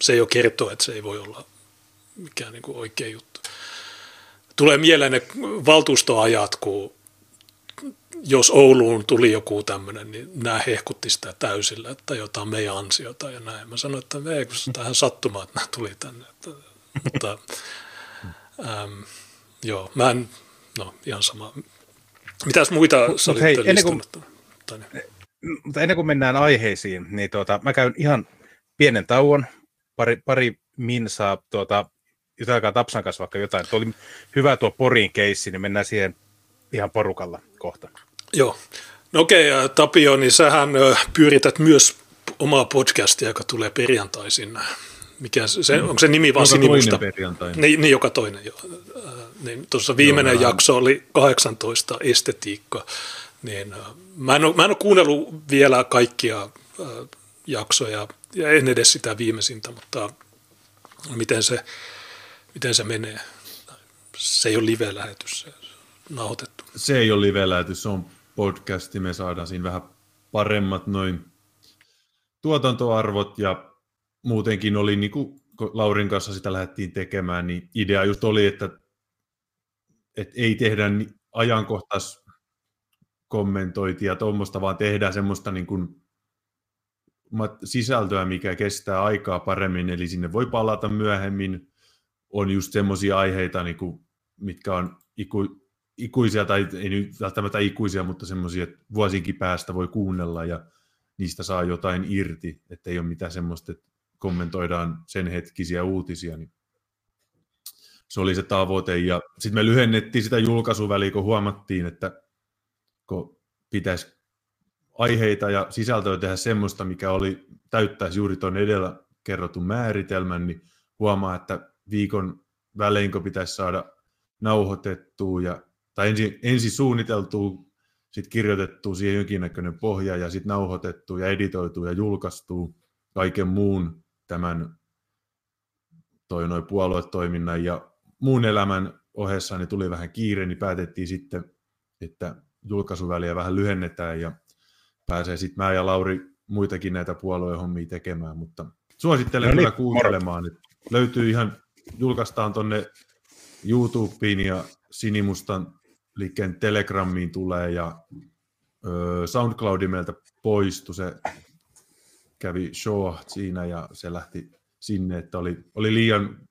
se ei ole kertoa, että se ei voi olla mikään niin kuin oikea juttu. Tulee mieleen ne valtuustoajat, kun jos Ouluun tuli joku tämmöinen, niin nämä hehkutti sitä täysillä, että jotain meidän ansiota ja näin. Mä sanoin, että ei, kun se on tähän sattumaa, että nämä tuli tänne. Mutta joo, mä en... No, ihan sama. Mitäs muita sä olit listannut? Mutta ennen kuin mennään aiheisiin, niin mä käyn ihan pienen tauon, pari minsaa, jutelkaa Tapsan kanssa vaikka jotain. Tuo oli hyvä tuo Porin keissi, niin mennään siihen ihan porukalla kohta. Joo. No okei, Tapio, niin sähän pyörität myös omaa podcastia, joka tulee perjantaisin. Mikä se, onko se nimi vaan Sinimusta? Niin, joka toinen. Jo. Niin, tuossa viimeinen jakso oli 18 estetiikka. Niin, mä en ole kuunnellut vielä kaikkia jaksoja, ja en edes sitä viimeisintä, mutta miten se menee? Se ei ole live-lähetys, se on nauhoitettu. Se ei ole live-lähetys, se on podcasti. Me saadaan siinä vähän paremmat noin tuotantoarvot ja muutenkin oli, niin kuin Laurin kanssa sitä lähdettiin tekemään, niin idea just oli, että ei tehdä ajankohtaiskommentointia tuommoista, vaan tehdään semmoista niin kuin sisältöä, mikä kestää aikaa paremmin, eli sinne voi palata myöhemmin. On just semmoisia aiheita, niin kuin, mitkä on ikuisia, tai ei nyt välttämättä ikuisia, mutta semmoisia, että vuosinkin päästä voi kuunnella ja niistä saa jotain irti, ettei ole mitään semmoista, että kommentoidaan sen hetkisiä uutisia, niin se oli se tavoite. Ja sitten me lyhennettiin sitä julkaisuväliä, kun huomattiin, että kun pitäisi aiheita ja sisältöä tehdä semmoista, mikä täyttäisi juuri tuon edellä kerrotun määritelmän, niin huomaa, että viikon välein, kun pitäisi saada nauhoitettua, tai ensin suunniteltua, sitten kirjoitettua siihen jonkinnäköinen pohja ja sitten nauhoitettua ja editoitua ja julkaistua kaiken muun tämän puoluetoiminnan ja muun elämän ohessa, niin tuli vähän kiire, niin päätettiin sitten, että julkaisuväliä vähän lyhennetään ja pääsee sitten mä ja Lauri muitakin näitä puoluehommia tekemään, mutta suosittelen kyllä kuuntelemaan. Että löytyy ihan, julkaistaan tonne YouTubeen ja Sinimustan liikkeen Telegramiin tulee ja Soundcloudin meiltä poistui, se kävi show siinä ja se lähti sinne, että oli liian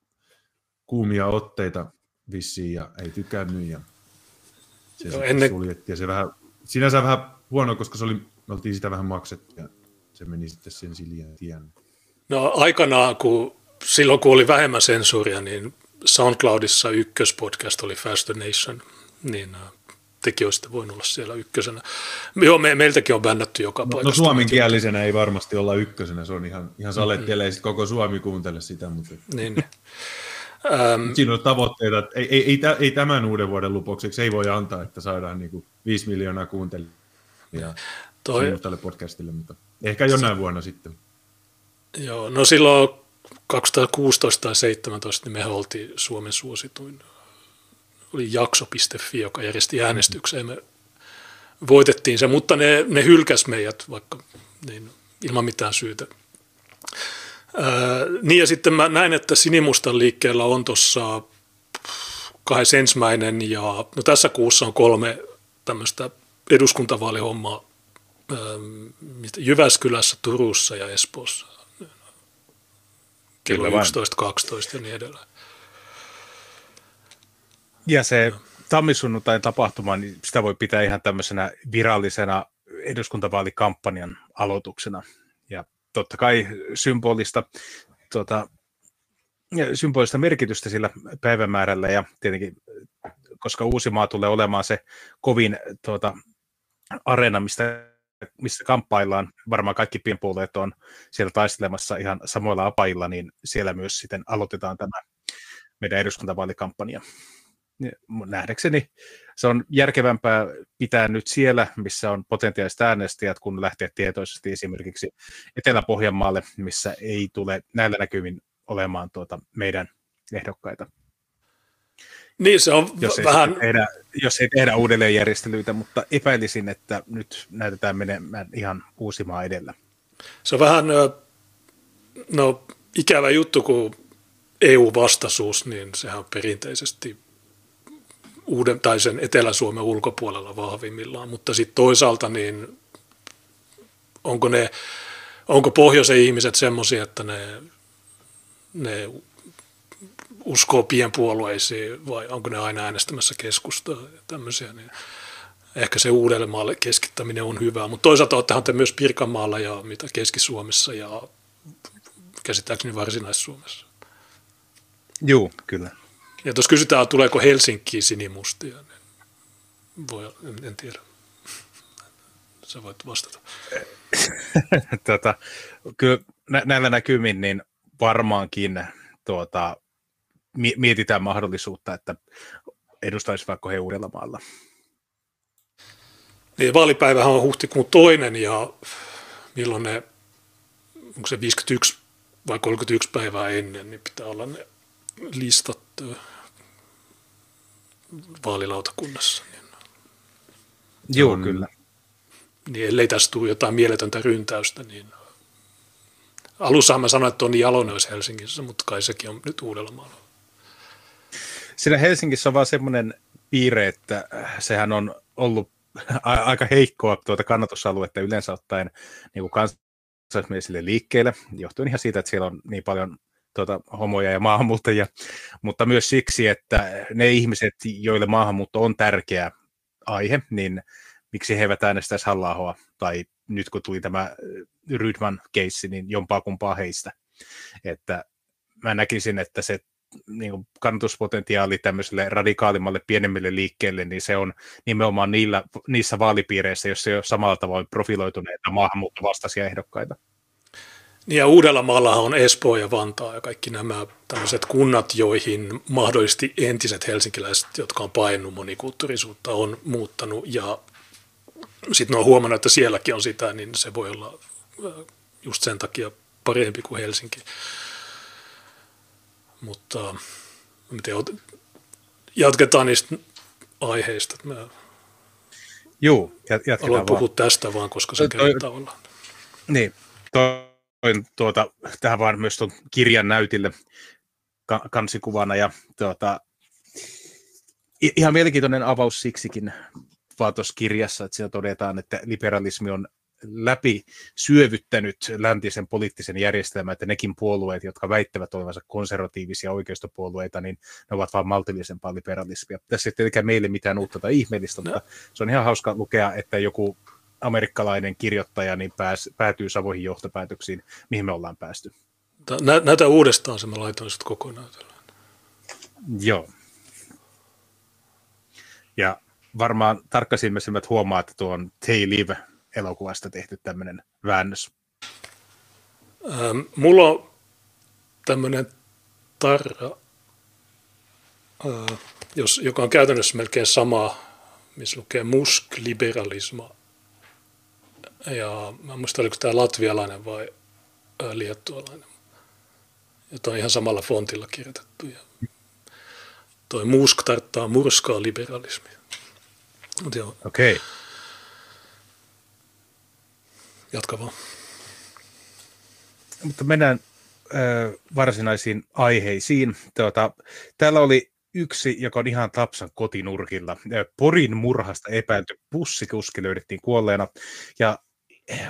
kuumia otteita vissiin ja ei tykännyt ja se suljettiin ja se vähän, sinänsä vähän huono, koska me oltiin sitä vähän maksettu ja se meni sitten sen siljään tien. No aikanaan, silloin kun oli vähemmän sensuuria, niin Soundcloudissa ykköspodcast oli Fast Nation, niin tekijöistä voin olla siellä ykkösenä. Joo, meiltäkin on bännätty joka paikasta. No suomenkielisenä ei varmasti olla ykkösenä, se on ihan salettelee, koko Suomi kuuntele sitä. Mutta... Niin. Siinä on tavoitteita, että ei tämän uuden vuoden lupokseksi ei voi antaa, että saadaan niin kuin 5 miljoonaa kuuntelijaa tälle podcastille, mutta ehkä jonain vuonna sitten. Joo, no silloin 2016 tai 2017 niin me oltiin Suomen suosituin. Oli jakso.fi, joka järjesti äänestykseen. Me voitettiin se, mutta ne hylkäs meidät vaikka niin, ilman mitään syytä. Niin ja sitten mä näin, että Sinimustan liikkeellä on tuossa 21. ja no tässä kuussa on 3 tämmöistä eduskuntavaalihommaa Jyväskylässä, Turussa ja Espoossa. Kello 11, 12 ja niin edelleen. Ja se tammisunnutain tapahtuma, niin sitä voi pitää ihan tämmöisenä virallisena eduskuntavaalikampanjan aloituksena. Ja totta kai symbolista merkitystä sillä päivämäärällä ja tietenkin, koska Uusimaa tulee olemaan se kovin areena, mistä kamppaillaan, varmaan kaikki pienpuolueet on siellä taistelemassa ihan samoilla apailla, niin siellä myös sitten aloitetaan tämä meidän eduskuntavaalikampanja. Nähdäkseni se on järkevämpää pitää nyt siellä, missä on potentiaaliset äänestäjät, kun lähtee tietoisesti esimerkiksi Etelä-Pohjanmaalle, missä ei tule näillä näkymin olemaan meidän ehdokkaita. Niin se on jos ei tehdä uudelleenjärjestelyitä, mutta epäilisin, että nyt näytetään menemään ihan Uusimaa edellä. Se on vähän ikävä juttu, kun EU-vastaisuus, niin sehän on perinteisesti tai sen Etelä-Suomen ulkopuolella vahvimmillaan, mutta sitten toisaalta niin onko pohjoisen ihmiset semmoisia, että ne uskoo pienpuolueisiin vai onko ne aina äänestämässä keskustaa ja tämmöisiä, niin ehkä se Uudellemaalle keskittäminen on hyvä, mutta toisaalta olettehan te myös Pirkanmaalla ja mitä Keski-Suomessa ja käsittääkseni Varsinais-Suomessa. Joo, kyllä. Ja tuossa kysytään, tuleeko Helsinkiin sinimustia, niin en tiedä. Sä voit vastata. Kyllä näillä näkymin niin varmaankin mietitään mahdollisuutta, että edustaisi vaikka he Uudellamaalla. Niin, vaalipäivähän on huhtikuun 2. ja milloin onko se 51 vai 31 päivää ennen, niin pitää olla ne listat vaalilautakunnassa. Joo, kyllä. Niin ellei tässä tule jotain mieletöntä ryntäystä, niin alussahan mä sanoin, että on Jalonen olisi Helsingissä, mutta kai sekin on nyt Uudellamaalla. Siinä Helsingissä on vaan semmoinen piirre, että sehän on ollut aika heikkoa kannatusaluetta yleensä ottaen niin kansallismielisille liikkeelle, johtuen ihan siitä, että siellä on niin paljon homoja ja maahanmuuttajia, mutta myös siksi, että ne ihmiset, joille maahanmuutto on tärkeä aihe, niin miksi he eivät äänestäisi Halla-ahoa, tai nyt kun tuli tämä Rydman-keissi, niin jompaa kumpaa heistä. Että mä näkisin, että se niin kannatuspotentiaali tämmöiselle radikaalimmalle, pienemmille liikkeelle, niin se on nimenomaan niissä vaalipiireissä, joissa ei ole samalla tavoin profiloituneita maahanmuuttovastaisia ehdokkaita. Ja Uudellamaallahan on Espoo ja Vantaa ja kaikki nämä tämmöiset kunnat, joihin mahdollisesti entiset helsinkiläiset, jotka on painunut monikulttuurisuutta, on muuttanut. Ja sitten on huomannut, että sielläkin on sitä, niin se voi olla just sen takia parempi kuin Helsinki. Mutta jatketaan niistä aiheista. Mä joo, jatketaan aloin puhua tästä vaan, koska se kertaa ollaan. Niin, tähän vaan myös tuon kirjan näytille kansikuvana ja ihan mielenkiintoinen avaus siksikin vaan tuossa kirjassa, että siellä todetaan, että liberalismi on läpi syövyttänyt läntisen poliittisen järjestelmän, että nekin puolueet, jotka väittävät olevansa konservatiivisia oikeistopuolueita, niin ne ovat vain maltillisempaa liberalismia. Tässä ei tietenkään meille mitään uutta tai ihmeellistä, mutta se on ihan hauska lukea, että joku amerikkalainen kirjoittaja niin päätyy samoihin johtopäätöksiin, mihin me ollaan päästy. Näytä uudestaan se, mä laitoin sut kokonaan. Joo. Ja varmaan tarkkasilmäisemmät huomaa, että tuo on They Live-elokuvasta tehty tämmöinen väännös. Mulla on tämmöinen tarra, joka on käytännössä melkein sama, missä lukee Musk liberalisma. Ja mä en muista, oliko tämä latvialainen vai liettualainen, jota on ihan samalla fontilla kirjoitettu. Ja toi Musk tarttaa murskaa liberalismia. Okei. Okay. Jatka vaan. Mutta mennään varsinaisiin aiheisiin. Täällä oli yksi, joka on ihan Tapsan kotinurkilla. Porin murhasta epäilty bussikuski löydettiin kuolleena. Ja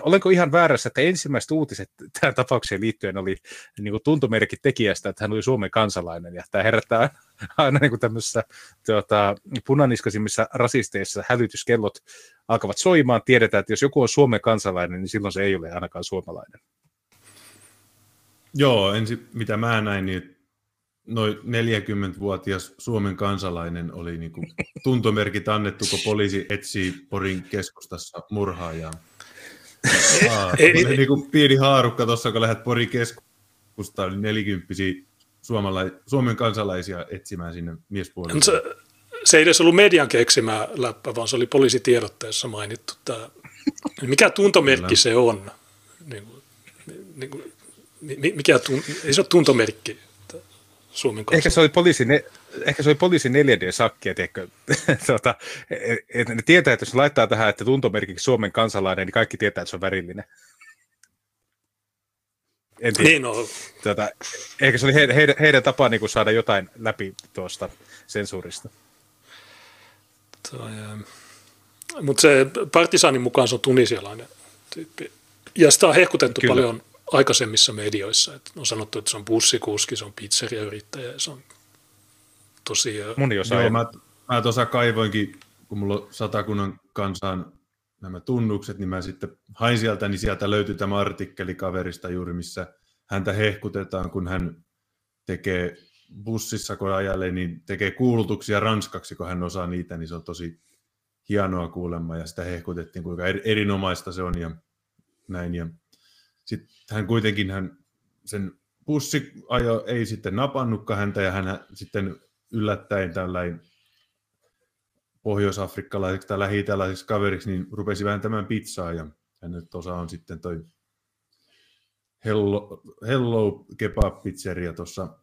olenko ihan väärässä, että ensimmäiset uutiset tähän tapaukseen liittyen oli niin tuntomerkki tekijästä, että hän oli Suomen kansalainen. Ja tämä herättää aina niin tämmöisissä punaniskaisimmissa rasisteissa hälytyskellot alkavat soimaan. Tiedetään, että jos joku on Suomen kansalainen, niin silloin se ei ole ainakaan suomalainen. Joo, ensin mitä mä näin, niin noin 40-vuotias Suomen kansalainen oli niin kuin tuntomerkit annettu, kun poliisi etsii Porin keskustassa murhaajaa. Niin kuin pieni haarukka tuossa, kun lähdet Porin keskustaan, niin 40-vuotiaisia Suomen kansalaisia etsimään sinne miespuolelle. Se ei edes ollut median keksimää läppä, vaan se oli poliisitiedotteessa mainittu. Tämä. Mikä tuntomerkki se on? Ei se ole tuntomerkki Suomen kanssa. Ehkä se oli poliisi 4D-sakkia, tiedätkö? Ne tietää, että jos laittaa tähän, että tuntomerkiksi Suomen kansalainen, niin kaikki tietää, että se on värillinen. Niin no. Ehkä se oli heidän tapaa niin saada jotain läpi tuosta sensuurista. Mutta se Partisaanin mukaan se on tunisialainen tyyppi. Ja sitä on hehkutettu paljon aikaisemmissa medioissa. Et on sanottu, että se on bussikuski, se on pizzeriayrittäjä ja se on tosiaan... Moni osaa. Joo, mä tuossa kaivoinkin, kun mulla on Satakunnan Kansan nämä tunnukset, niin mä sitten hain sieltä, niin sieltä löytyi tämä artikkeli kaverista juuri, missä häntä hehkutetaan, kun hän tekee bussissa, kun ajalle, niin tekee kuulutuksia ranskaksi, kun hän osaa niitä, niin se on tosi hienoa kuulemma, ja sitä hehkutettiin, kuinka erinomaista se on ja näin. Ja sitten hän kuitenkin sen bussiajo ei sitten napannutkaan häntä, ja hän sitten yllättäen tällainen pohjois-afrikkalaiseksi tai lähi-itäläiseksi kaveriksi, niin rupesi vääntämään pizzaa, ja nyt osa on sitten toi Hello Kebab-pizzeria tuossa,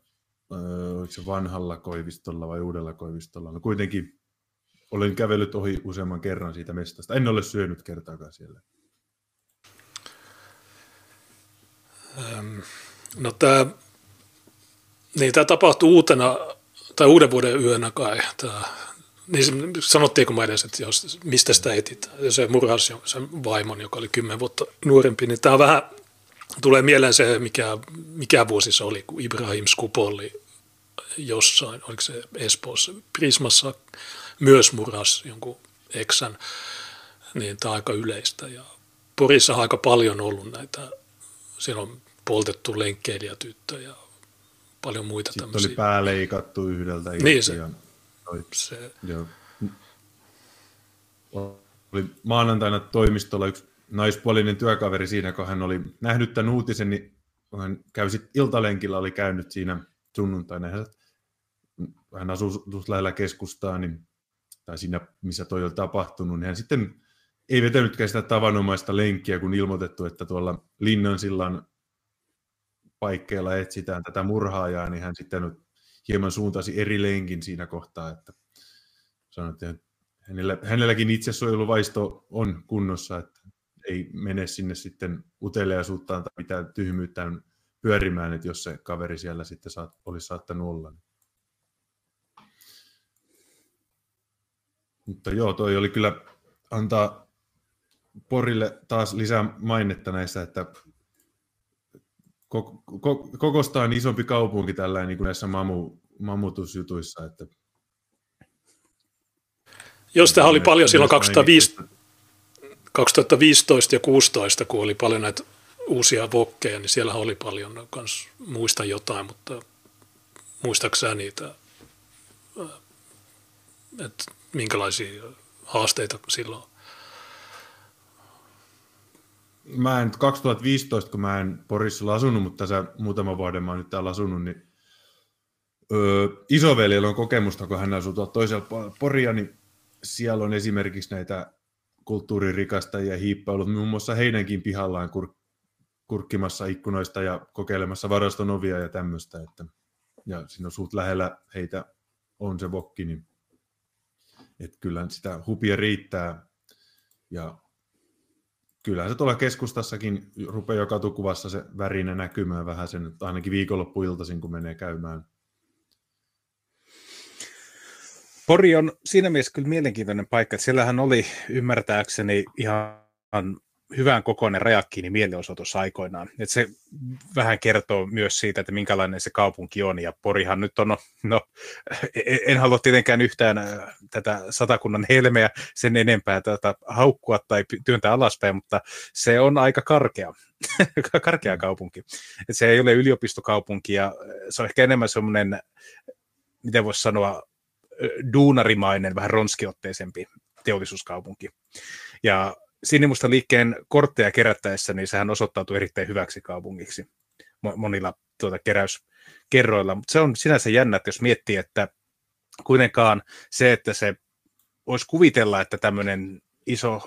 oliko se vanhalla Koivistolla vai uudella Koivistolla, no kuitenkin olen kävellyt ohi useamman kerran siitä mestasta, en ole syönyt kertaakaan siellä. No tämä tapahtui uutena, tai uuden vuoden yönä kai, tämä... Niin sanottiinko mä edes, että mistä sitä etsitään? Se murhasi sen vaimon, joka oli 10 vuotta nuorempi, niin tämä vähän tulee mieleen se, mikä vuosi se oli, kun Ibrahim Skupolli jossain, oliko se Espoossa, Prismassa myös murhasi jonkun eksän, niin tämä on aika yleistä. Ja Porissa on aika paljon ollut näitä, siellä on poltettu lenkkeilijätyttöjä ja paljon muita tämmöisiä. Sitten oli pää leikattu yhdeltä. Niin se. Joo. Oli maanantaina toimistolla yksi naispuolinen työkaveri siinä, kun hän oli nähnyt tämän uutisen, niin kun hän kävi sitten iltalenkillä, oli käynyt siinä sunnuntaina. Hän asui lähellä keskustaa, niin, tai siinä missä toi oli tapahtunut, niin hän sitten ei vetänytkään sitä tavanomaista lenkkiä, kun ilmoitettu, että tuolla Linnansillan paikkeilla etsitään tätä murhaajaa, niin hän sitten hieman suuntaisi eri lenkin siinä kohtaa, että sanoin, että hänelläkin itsesuojeluvaisto on kunnossa, että ei mene sinne sitten uteliaisuuttaan tai mitään tyhmyyttään pyörimään, että jos se kaveri siellä sitten olisi saattanut olla. Mutta joo, toi oli kyllä antaa Porille taas lisää mainetta näissä, että kokostaan isompi kaupunki tällainen niin kuin näissä mamutusjutuissa. Että... Jos tähän oli paljon silloin 2015 ja 2016, kun oli paljon näitä uusia vokkeja, niin siellä oli paljon, muista jotain, mutta muistaakseni niitä että minkälaisia haasteita silloin? Mä en 2015, kun mä en Porissa asunut, mutta tässä muutama vuoden mä oon nyt täällä asunut, niin isoveljellä on kokemusta, kun hän asuu toisella Poria, niin siellä on esimerkiksi näitä kulttuuririkastajia hiippailut, muun muassa heidänkin pihallaan kurkkimassa ikkunoista ja kokeilemassa varaston ovia ja tämmöistä. Että, ja siinä on suht lähellä heitä on se vokki, niin että kyllä sitä hupia riittää. Ja kyllähän se tuolla keskustassakin rupeaa joka tukuvassa se värinä näkymään vähän sen, ainakin viikonloppuiltaisin, kun menee käymään. Pori on siinä mielessä kyllä mielenkiintoinen paikka, että siellähän oli ymmärtääkseni ihan hyvän kokoinen rajakkiini mielenosoitus aikoinaan. Että se vähän kertoo myös siitä, että minkälainen se kaupunki on, ja Porihan nyt on, no en halua tietenkään yhtään tätä Satakunnan helmeä sen enempää tätä haukkua tai työntää alaspäin, mutta se on aika karkea kaupunki. Että se ei ole yliopistokaupunki, ja se on ehkä enemmän semmoinen, miten voisi sanoa, duunarimainen, vähän ronskiotteisempi teollisuuskaupunki. Ja Sinimustan liikkeen kortteja kerättäessä, niin sehän osoittautui erittäin hyväksi kaupungiksi monilla keräyskerroilla. Mutta se on sinänsä jännä, että jos miettii, että kuitenkaan se, että se voisi kuvitella, että tämmöinen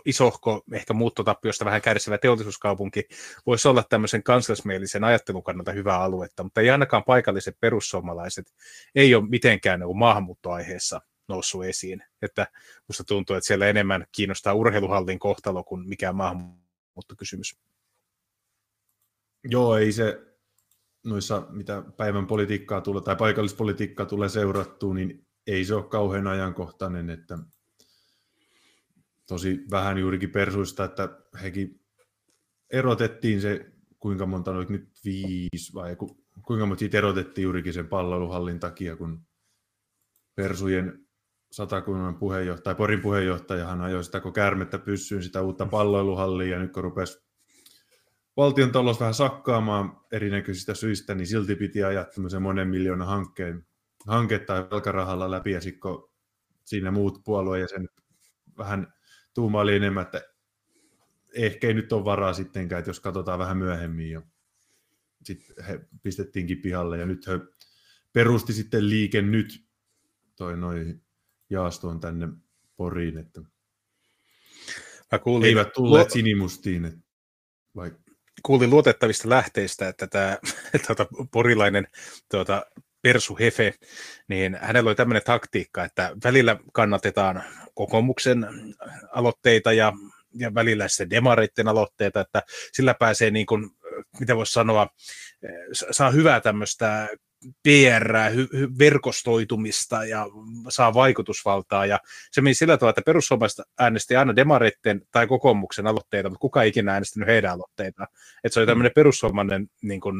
isohko, ehkä muuttotappiosta vähän kärsivä teollisuuskaupunki voisi olla tämmöisen kansallismielisen ajattelun kannalta hyvää aluetta, mutta ei ainakaan paikalliset perussuomalaiset ei ole mitenkään maahanmuuttoaiheessa noussut esiin. Että musta tuntuu, että siellä enemmän kiinnostaa urheiluhallin kohtalo kuin mikään maahanmuuttokysymys. Joo, ei se noissa, mitä päivän politiikkaa tulee tai paikallispolitiikkaa tulee seurattua, niin ei se ole kauhean ajankohtainen, että tosi vähän juurikin persuista, että hekin erotettiin se, kuinka monta noin nyt 5 vai kuinka monta siitä erotettiin juurikin sen palloiluhallin takia, kun persujen Satakunnan puheenjohtaja, Porin puheenjohtajahan ajoi sitä, kun käärmettä pyssyyn sitä uutta palloiluhallia, ja nyt kun rupesi valtiontalous vähän sakkaamaan erinäköisistä syistä, niin silti piti ajaa tämmöisen monen miljoonan hanketta tai velkarahalla läpi, ja sitten kun siinä muut puolue ja sen vähän tuumaili enemmän, että ehkä ei nyt ole varaa sittenkään, että jos katsotaan vähän myöhemmin, ja sitten he pistettiinkin pihalle, ja nyt he perusti sitten Liike Nyt toi noin jaastoon tänne Poriin, että eivät tulleet Sinimustiin. Vai? Kuulin luotettavista lähteistä, että tämä porilainen Persu Hefe, niin hänellä oli tämmöinen taktiikka, että välillä kannatetaan kokoomuksen aloitteita ja välillä se demareiden aloitteita, että sillä pääsee niin kuin, mitä voisi sanoa, saa hyvää tämmöistä PR-ää, verkostoitumista ja saa vaikutusvaltaa, ja se meni sillä tavalla, että perussuomalaiset äänesti aina demareiden tai kokoomuksen aloitteita, mutta kukaan ei ikinä äänestänyt heidän aloitteitaan, että se oli tämmöinen perussuomalainen niin kuin,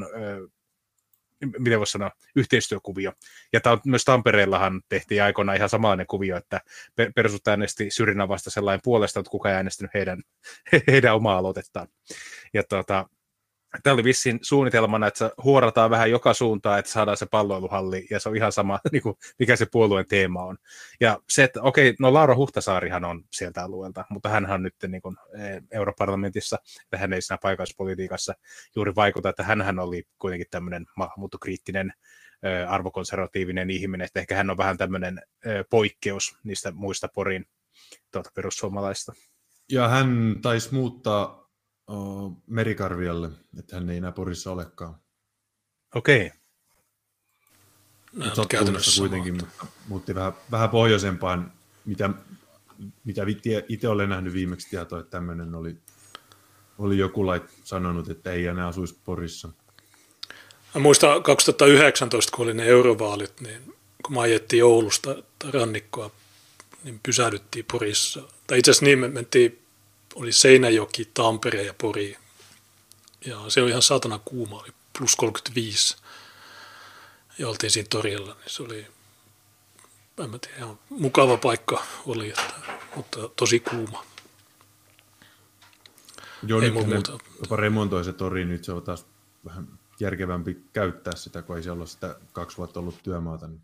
miten voisi sanoa, yhteistyökuvio. Ja myös Tampereellahan tehtiin aikoinaan ihan samanlainen kuvio, että persut äänesti syrjinnän vasta sellainen puolesta, että kukaan ei äänestänyt heidän omaa aloitettaan. Ja tämä oli vissiin suunnitelmana, että huorataan vähän joka suuntaan, että saadaan se palloiluhalli, ja se on ihan sama, mikä se puolueen teema on. Ja se, että okei, no Laura Huhtasaarihan on sieltä alueelta, mutta hänhän on nyt niin kuin europarlamentissa, että hän ei siinä paikallispolitiikassa juuri vaikuta, että hänhän oli kuitenkin tämmöinen maahanmuuttokriittinen, arvokonservatiivinen ihminen, että ehkä hän on vähän tämmöinen poikkeus niistä muista Porin perussuomalaista. Ja hän taisi muuttaa Merikarvialle, että hän ei enää Porissa olekaan. Okei. Mutta Satakunnassa kuitenkin muutti vähän pohjoisempaan, mitä itse olen nähnyt viimeksi tietoa, että tämmöinen oli joku sanonut, että ei enää asuisi Porissa. Mä muistan 2019, kun oli ne eurovaalit, niin kun mä ajettiin Oulusta rannikkoa, niin pysähdyttiin Porissa. Tai itse asiassa niin me mentiin, oli Seinäjoki, Tampere ja Pori. Ja se oli ihan saatana kuuma, oli +35. Ja oltiin siinä torilla, niin se oli, en mä tiedä, ihan mukava paikka oli, mutta tosi kuuma. Joo, ei nyt muuta. Jopa remontoi se tori, nyt se on taas vähän järkevämpi käyttää sitä, kun ei siellä ole sitä 2 vuotta ollut työmaata. Niin.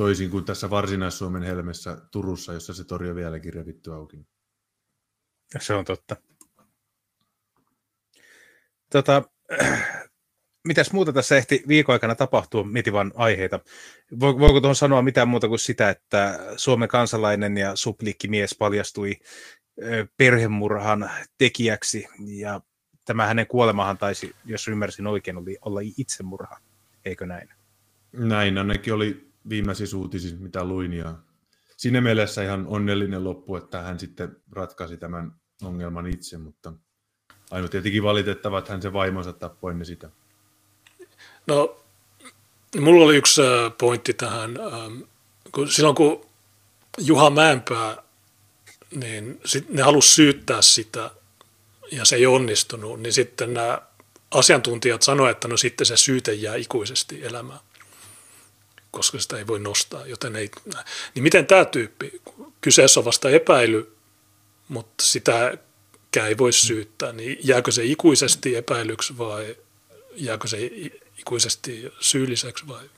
Toisin kuin tässä Varsinais-Suomen helmessä Turussa, jossa se tori on vieläkin revitty auki. Se on totta. Mitäs muuta tässä ehti viikon aikana tapahtua, mietin vaan aiheita. Voiko tuohon sanoa mitään muuta kuin sitä, että Suomen kansalainen ja suplikkimies paljastui perhemurhan tekijäksi, ja tämä hänen kuolemahan taisi, jos ymmärsin oikein, olla itsemurha, eikö näin? Näin, ainakin oli viimeisissä uutisissa, mitä luin, ja siinä mielessä ihan onnellinen loppu, että hän sitten ratkaisi tämän ongelman itse, mutta ainoa tietenkin valitettava, että hän se vaimonsa tappoi ennen sitä. No, mulla oli yksi pointti tähän. Silloin kun Juha Mäenpää, niin ne halusi syyttää sitä ja se ei onnistunut, niin sitten nämä asiantuntijat sanoivat, että no sitten se syyte jää ikuisesti elämään, koska sitä ei voi nostaa, joten ei. Niin miten tämä tyyppi, kyseessä on vasta epäily, mutta sitäkään ei voi syyttää, niin jääkö se ikuisesti epäilyksi vai jääkö se ikuisesti syylliseksi vai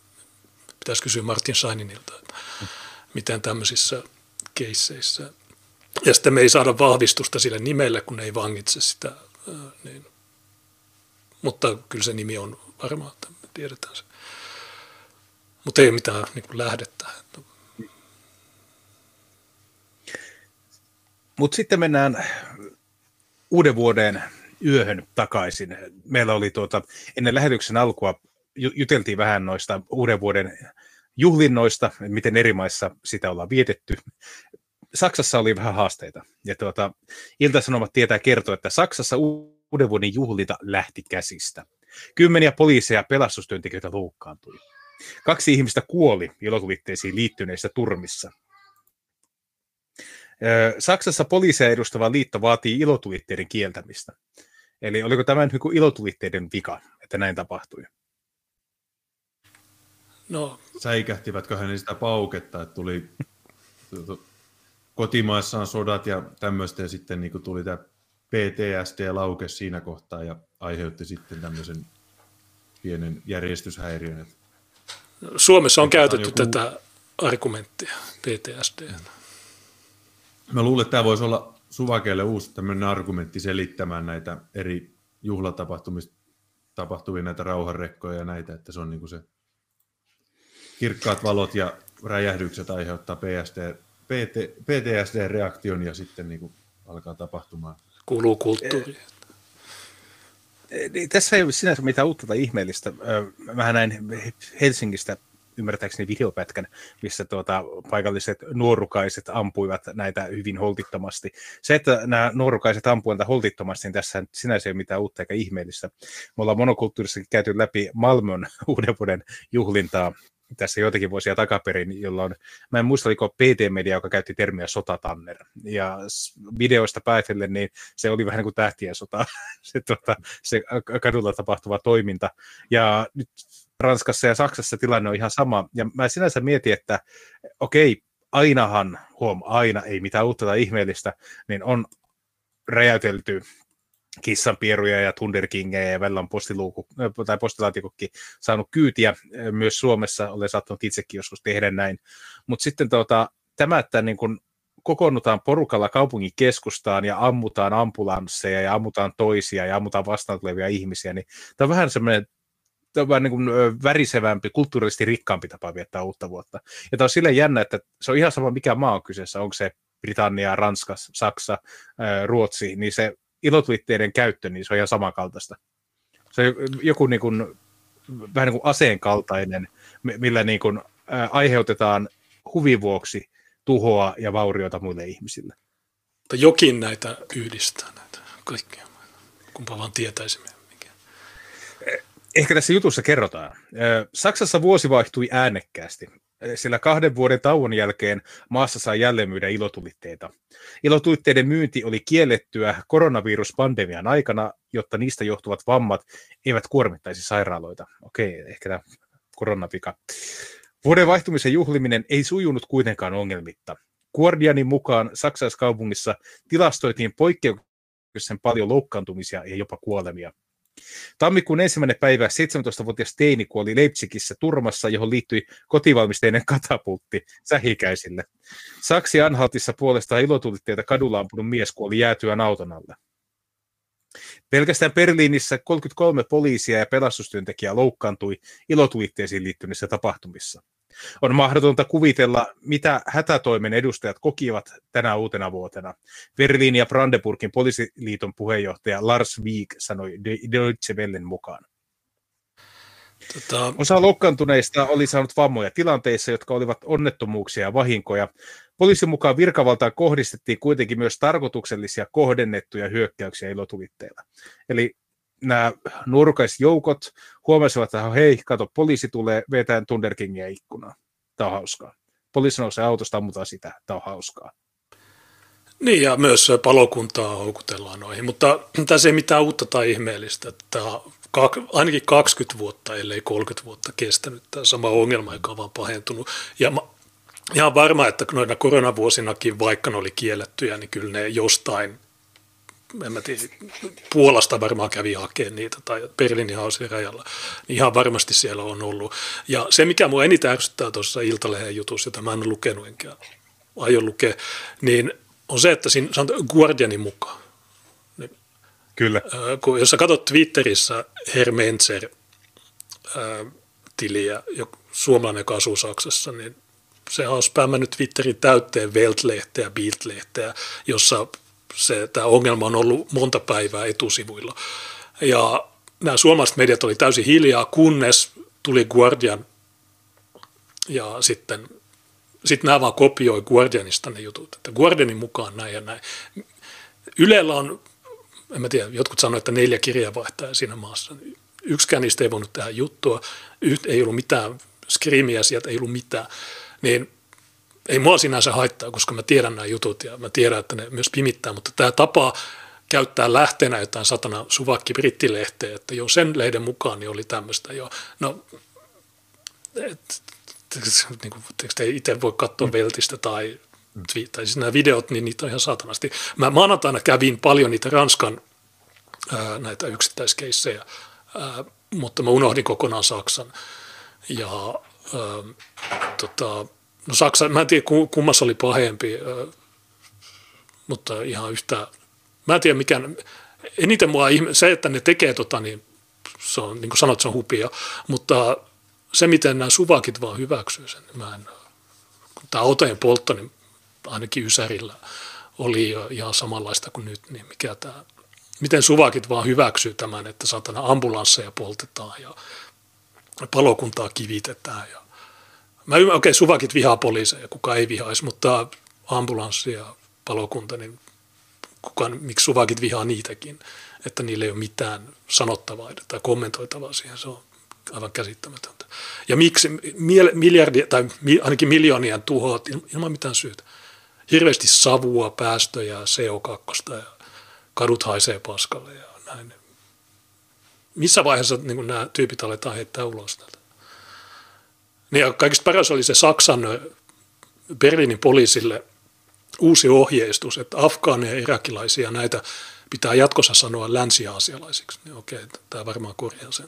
pitäisi kysyä Martin Scheininilta, että miten tämmöisissä keisseissä. Ja sitten me ei saada vahvistusta sille nimelle, kun ei vangitse sitä. Niin. Mutta kyllä se nimi on varmaan, että me tiedetään se. Mutta ei mitään niin kuin lähdettä. Mutta sitten mennään uuden vuoden yöhön takaisin. Meillä oli ennen lähetyksen alkua, juteltiin vähän noista uuden vuoden juhlinnoista, miten eri maissa sitä ollaan vietetty. Saksassa oli vähän haasteita, ja Ilta-Sanomat tietää kertoa, että Saksassa uuden vuoden juhlita lähti käsistä. 10 poliiseja ja pelastustyöntekijöitä loukkaantui. 2 ihmistä kuoli ilokuvitteisiin liittyneissä turmissa. Saksassa poliisia edustava liitto vaatii ilotulitteiden kieltämistä. Eli oliko tämä nyt ilotulitteiden vika, että näin tapahtui? No, säikähtivätkö hänen sitä pauketta, että tuli kotimaassaan sodat ja tämmöistä, ja sitten niin kuin tuli tämä PTSD-lauke siinä kohtaa ja aiheutti sitten tämmöisen pienen järjestyshäiriön. Suomessa on käytetty tätä argumenttia, PTSD. Mä luulen, että tämä voisi olla Suvakeelle uusi tämmöinen argumentti selittämään näitä eri juhlatapahtumista tapahtuvia näitä rauhanrekkoja ja näitä, että se on niin kuin se kirkkaat valot ja räjähdykset aiheuttaa PTSD-reaktion ja sitten niin kuin alkaa tapahtumaan. Kuuluu kulttuuriin. Tässä ei ole sinänsä mitään uutta tai ihmeellistä. Mä näin Helsingistä ymmärtääkseni videopätkän, missä paikalliset nuorukaiset ampuivat näitä hyvin holtittomasti. Se, että nämä nuorukaiset ampuivat holtittomasti, niin tässä sinänsä ei ole mitään uutta eikä ihmeellistä. Me ollaan monokulttuurissakin käyty läpi Malmön uuden vuoden juhlintaa. Tässä joitakin vuosia takaperin, jolloin, mä en muista, oliko PT-media, joka käytti termiä sotatanner. Ja videoista päätellen, niin se oli vähän niin kuin tähtien sota, se kadulla tapahtuva toiminta. Ja nyt Ranskassa ja Saksassa tilanne on ihan sama. Ja mä sinänsä mietin, että okei, ainahan, aina, ei mitään uutta tai ihmeellistä, niin on räjäytelty kissanpieruja ja tunderkingejä ja välillä on postilaatikokki saanut kyytiä. Myös Suomessa olen saattanut itsekin joskus tehdä näin. Mutta sitten tämä, että niin kun kokoonnutaan porukalla kaupungin keskustaan ja ammutaan ambulansseja ja ammutaan toisia ja ammutaan vastaan tulevia ihmisiä, niin tämä on vähän semmoinen värisevämpi, kulttuurisesti rikkaampi tapa viettää uutta vuotta. Ja tämä on silleen jännä, että se on ihan sama, mikä maa on kyseessä. Onko se Britannia, Ranska, Saksa, Ruotsi, niin se ilotulitteiden käyttö, niin se on ihan samankaltaista. Se on joku niin kuin, vähän niin kuin aseen kaltainen, millä niin kuin, aiheutetaan huvin vuoksi tuhoa ja vaurioita muille ihmisille. Tai jokin näitä yhdistää, näitä kaikkia, kunpa vaan tietäisimme. Ehkä tässä jutussa kerrotaan. Saksassa vuosi vaihtui äänekkäästi, sillä 2 vuoden tauon jälkeen maassa sai jälleen myydä ilotulitteita. Ilotulitteiden myynti oli kiellettyä koronaviruspandemian aikana, jotta niistä johtuvat vammat eivät kuormittaisi sairaaloita. Okei, ehkä tämä koronavika. Vuoden vaihtumisen juhliminen ei sujunut kuitenkaan ongelmitta. Guardianin mukaan Saksaiskaupungissa tilastoitiin poikkeuksellisen paljon loukkaantumisia ja jopa kuolemia. Tammikuun 1. päivä 17-vuotias teini kuoli Leipzigissä turmassa, johon liittyi kotivalmisteinen katapultti sähikäisille. Saksi-Anhaltissa puolestaan ilotulitteita kadulla ampunut mies kuoli jäätyään auton alle. Pelkästään Berliinissä 33 poliisia ja pelastustyöntekijää loukkaantui ilotulitteisiin liittyneissä tapahtumissa. On mahdotonta kuvitella, mitä hätätoimen edustajat kokivat tänä uutena vuotena. Berliinin ja Brandenburgin poliisiliiton puheenjohtaja Lars Wieg sanoi Deutsche Wellen mukaan. Osa loukkaantuneista oli saanut vammoja tilanteissa, jotka olivat onnettomuuksia ja vahinkoja. Poliisin mukaan virkavaltaan kohdistettiin kuitenkin myös tarkoituksellisia kohdennettuja hyökkäyksiä ilotulitteilla. Eli nämä nurkaisjoukot huomasivat, että hei, kato, poliisi tulee, vetään Thunderkingiä ikkunaan. Tämä on hauskaa. Poliisi nousee autosta, ammutaan sitä. Tämä on hauskaa. Niin, ja myös palokuntaa houkutellaan noihin. Mutta tässä ei mitään uutta tai ihmeellistä. Tämä on ainakin 20 vuotta, ellei 30 vuotta kestänyt tämä sama ongelma, joka on vaan pahentunut. Ja ihan varma, että noina koronavuosinakin, vaikka ne oli kiellettyjä, niin kyllä ne jostain, en mä tiedä, Puolasta varmaan kävi hakemaan niitä, tai Berliinin hausin rajalla, niin ihan varmasti siellä on ollut. Ja se, mikä mua eniten ärsyttää tuossa Iltalehden jutussa, jota mä en ole lukenut enkä aio lukea, niin on se, että siinä sanotaan Guardianin mukaan. Kyllä. Kun, jos sä katsot Twitterissä Herr Mentzer-tiliä, suomalainen, joka asuu Saksassa, niin sehän on spämmännyt Twitterin täytteen Welt-lehteä, Bild-lehteä, jossa tämä ongelma on ollut monta päivää etusivuilla. Ja nämä suomalaiset mediat oli täysin hiljaa, kunnes tuli Guardian, ja sitten nämä vaan kopioi Guardianista ne jutut, että Guardianin mukaan näin ja näin. Ylellä on, en mä tiedä, jotkut sanoivat, että 4 kirjeenvaihtajaa siinä maassa. Yksikään niistä ei voinut tehdä juttua, ei ollut mitään skriimiä sieltä, ei ollut mitään. Niin ei mua sinänsä haittaa, koska mä tiedän nämä jutut ja mä tiedän, että ne myös pimittää, mutta tämä tapa käyttää lähteenä jotain satana suvakki-brittilehteä, että jo sen lehden mukaan niin oli tämmöistä jo. No, ei itse voi katsoa Veltistä tai siis nämä videot, niin niitä on ihan satanasti. Mä maanantaina kävin paljon niitä Ranskan näitä yksittäiskeissejä, mutta mä unohdin kokonaan Saksan ja no Saksa, mä en tiedä kummassa oli pahempi, mutta ihan yhtä, mä en tiedä mikään, eniten mua ihme, se, että ne tekee niin se on, niin kuin sanot, se on hupia, mutta se, miten nämä suvakit vaan hyväksyy sen, niin mä en, kun tämä autojen poltto, niin ainakin Ysärillä oli ihan samanlaista kuin nyt, niin mikä tämä, miten suvakit vaan hyväksyy tämän, että satana ambulansseja poltetaan ja palokuntaa kivitetään ja mä ymmärrän, okei, suvakit vihaa poliiseja, kukaan ei vihaisi, mutta ambulanssi ja palokunta, niin kukaan, miksi suvakit vihaa niitäkin, että niillä ei ole mitään sanottavaa tai kommentoitavaa siihen, se on aivan käsittämätöntä. Ja miksi miljardia tai ainakin miljoonien tuhot ilman mitään syytä, hirveästi savua, päästöjä, CO2 ja kadut haisee paskalle ja näin. Missä vaiheessa niin nämä tyypit aletaan heittää ulos täältä? Ja kaikista paras oli se Saksan Berliinin poliisille uusi ohjeistus, että afgaaneja, irakilaisia, näitä pitää jatkossa sanoa länsi-aasialaisiksi. Niin okei, tämä varmaan korjaa sen.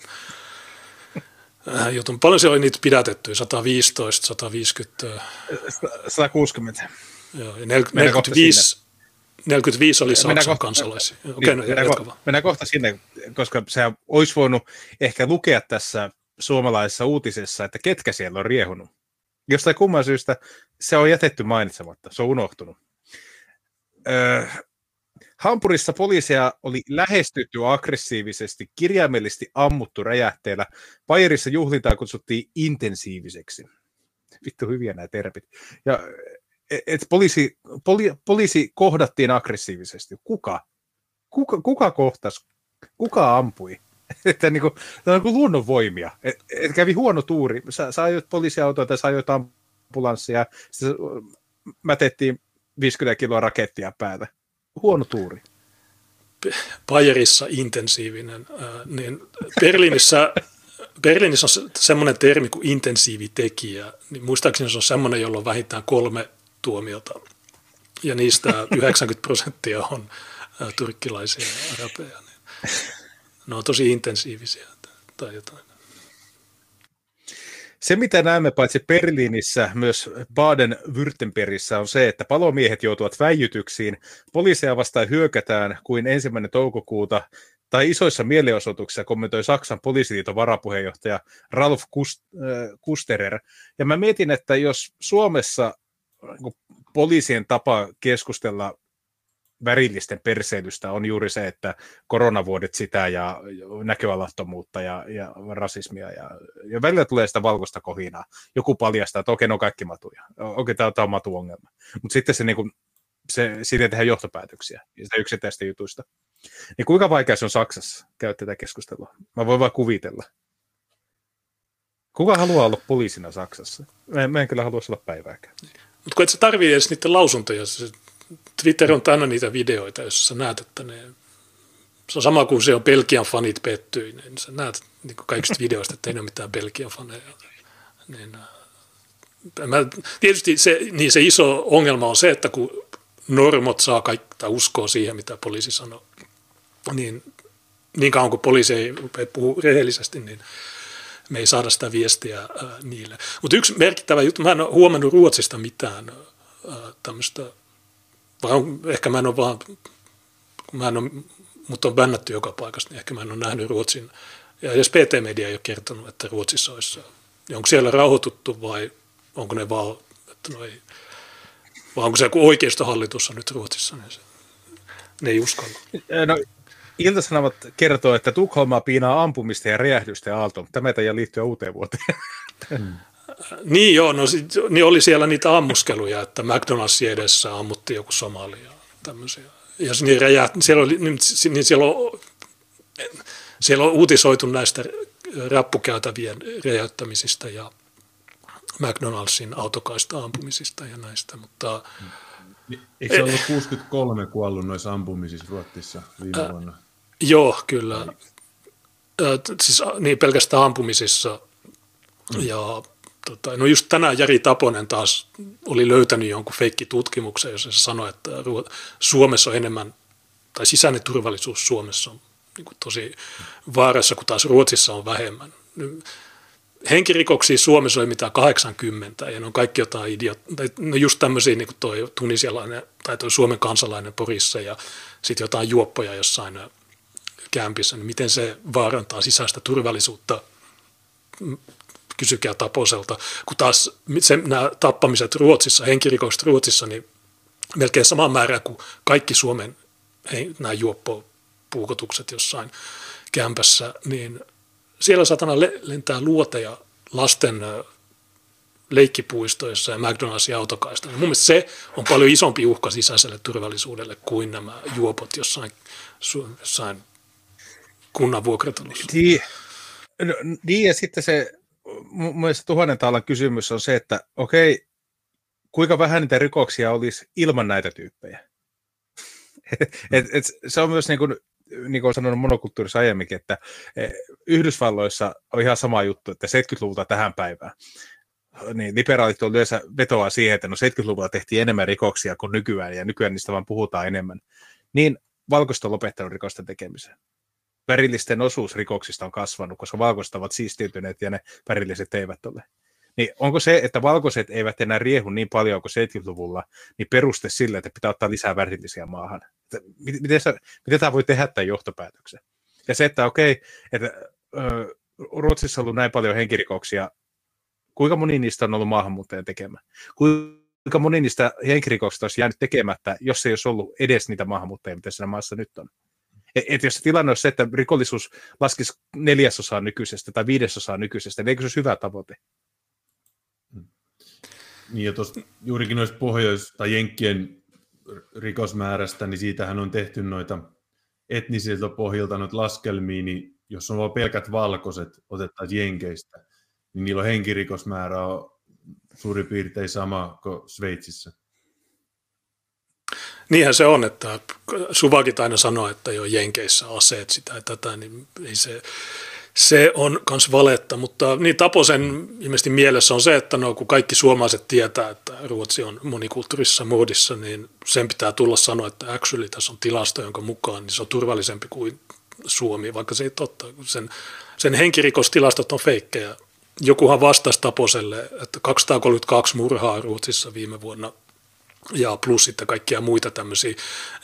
Joten paljon siellä oli niitä pidätettyä, 115, 150. 160. Joo, ja 45 oli Saksan kansalaisia. Okei, mennään kohta sinne, koska sä olisi voinut ehkä lukea tässä suomalaisessa uutisessa, että ketkä siellä on riehunut. Jostain kumman syystä se on jätetty mainitsematta, se on unohtunut. Hampurissa poliisia oli lähestytty aggressiivisesti, kirjaimellisesti ammuttu räjähteellä. Bayerissa juhlintaa kutsuttiin intensiiviseksi. Vittu hyviä nämä termit. Ja poliisi kohdattiin aggressiivisesti. Kuka kohtasi? Kuka ampui? Että niin kuin, tämä on niin luonnonvoimia. Et kävi huono tuuri. Sä ajoit poliisiautoa tai sä ajoit ambulanssia. Sitten mätettiin 50 kiloa rakettia päälle. Huono tuuri. Bayerissa intensiivinen. Niin Berliinissä on semmoinen termi kuin intensiivitekijä. Niin muistaakseni se on semmoinen, jolla on vähintään 3 tuomiota. Ja niistä 90% on turkkilaisia ja arabeja. Niin. ne on tosi intensiivisiä tai jotain. Se, mitä näemme paitsi Berliinissä, myös Baden-Württembergissä on se, että palomiehet joutuvat väijytyksiin, poliiseja vastaan hyökätään kuin 1. toukokuuta, tai isoissa mielenosoituksissa kommentoi Saksan poliisiliiton varapuheenjohtaja Ralf Kusterer. Ja mä mietin, että jos Suomessa poliisien tapa keskustella värillisten perseilystä on juuri se, että koronavuodet sitä ja näköalattomuutta ja rasismia ja välillä tulee sitä valkoista kohinaa. Joku paljastaa, että okei, ne on kaikki matuja. Okei, tämä on matuongelma. Mutta sitten siitä tehdään johtopäätöksiä sitä yksittäistä jutuista. Niin kuinka vaikea se on Saksassa käydä tätä keskustelua? Mä voin vaan kuvitella. Kuka haluaa olla poliisina Saksassa? Mä en kyllä halua olla päivääkään. Mutta kun et sä tarvii edes niiden lausuntoja. Twitter on täynnä niitä videoita, jos sä näet, että ne... Se on sama kuin se on Belgian fanit pettyi. Niin sä näet niin kaikista videoista, että ei ole mitään Belgian faneja. Niin, tietysti se iso ongelma on se, että kun normot saa kaikki uskoa siihen, mitä poliisi sanoo, niin kauan kuin poliisi ei rupea puhua rehellisesti, niin me ei saada sitä viestiä niille. Mutta yksi merkittävä juttu, mä en ole huomannut Ruotsista mitään tämmöistä, ehkä mä en ole vaan, mut on bännätty joka paikassa, niin ehkä mä en ole nähnyt Ruotsin, ja edes PT-media ei ole kertonut, että Ruotsissa olisi, onko siellä rauhoituttu vai onko ne vaan, että no ei, vai onko se joku oikeistohallitus on nyt Ruotsissa, niin se, ne ei uskalla. No, Ilta-Sanomat kertoo, että Tukholmaa piinaa ampumista ja räjähdystä ja aalto. Tämä taja liittyy uuteen vuoteen. Niin joo, niin oli siellä niitä ammuskeluja, että McDonald's edessä ammuttiin joku somali ja tämmöisiä. Ja siellä on uutisoitu näistä rappukäytävien räjäyttämisistä ja McDonald'sin autokaista ampumisista ja näistä, mutta... Eikö se ollut 63 kuollut noissa ampumisissa Ruotsissa viime vuonna? Joo, kyllä. Siis niin pelkästään ampumisissa. Ja, no just tänään Jari Taponen taas oli löytänyt jonkun feikkitutkimuksen, jossa se sanoi, että Suomessa on enemmän, tai sisäinen turvallisuus Suomessa on niin kuin tosi vaarassa, kun taas Ruotsissa on vähemmän. Henkirikoksia Suomessa oli mitään 80, ja ne on kaikki jotain no just tämmöisiä niin kuin toi tunisialainen tai toi Suomen kansalainen Porissa ja sitten jotain juoppoja jossain kämpissä, niin miten se vaarantaa sisäistä turvallisuutta, kysykää Taposelta, kun taas nämä tappamiset Ruotsissa, henkirikokset Ruotsissa, niin melkein sama määrä kuin kaikki Suomen nämä juoppopuukotukset jossain kämpässä, niin siellä satana lentää luoteja lasten leikkipuistoissa ja McDonald'sin autokaista. Mun mielestä se on paljon isompi uhka sisäiselle turvallisuudelle kuin nämä juopot jossain kunnan vuokratalossa. Niin ja sitten se mun mielestä 1000 taalan kysymys on se, että okei, kuinka vähän niitä rikoksia olisi ilman näitä tyyppejä? Se on myös niin kuin olen sanonut monokulttuurissa aiemminkin, että Yhdysvalloissa on ihan sama juttu, että 70-luvulta tähän päivään. Niin, liberaalit on yleensä vetoaa siihen, että no 70-luvulla tehtiin enemmän rikoksia kuin nykyään, ja nykyään niistä vaan puhutaan enemmän. Niin valkoiset on lopettanut rikosten tekemisen. Värillisten osuus rikoksista on kasvanut, koska valkoiset ovat siistiytyneet ja ne värilliset eivät ole. Niin onko se, että valkoiset eivät enää riehu niin paljon kuin 70-luvulla, niin peruste sille, että pitää ottaa lisää värillisiä maahan? Miten tämä voi tehdä tämän johtopäätöksen? Ja se, että okei, että Ruotsissa on ollut näin paljon henkirikoksia, kuinka moni niistä on ollut maahanmuuttajan tekemä? Kuinka moni niistä henkirikoksista olisi jäänyt tekemättä, jos ei olisi ollut edes niitä maahanmuuttajia, mitä siinä maassa nyt on? Että jos tilanne on se, että rikollisuus laskisi 4/4 nykyisestä tai 5/5 nykyisestä, niin eikö se olisi hyvä tavoite? Niin ja tuossa juurikin noissa tai jenkkien rikosmäärästä, niin siitähän on tehty noita etnisiltä pohjilta noita laskelmia, niin jos on vaan pelkät valkoiset otettaisiin jenkeistä, niin niillä on henkirikosmäärä on suurin piirtein sama kuin Sveitsissä. Niinhän se on, että suvakit aina sanoo, että jo jenkeissä aseet sitä ja tätä, niin ei se on myös valetta, mutta niin Taposen ilmeisesti mielessä on se, että no, kun kaikki suomalaiset tietää, että Ruotsi on monikulttuurisessa moodissa, niin sen pitää tulla sanoa, että actually tässä on tilasto, jonka mukaan niin se on turvallisempi kuin Suomi, vaikka se ei totta. Sen henkirikostilastot on feikkejä. Jokuhan vastasi Taposelle, että 232 murhaa Ruotsissa viime vuonna ja plus sitten kaikkia muita tämmöisiä.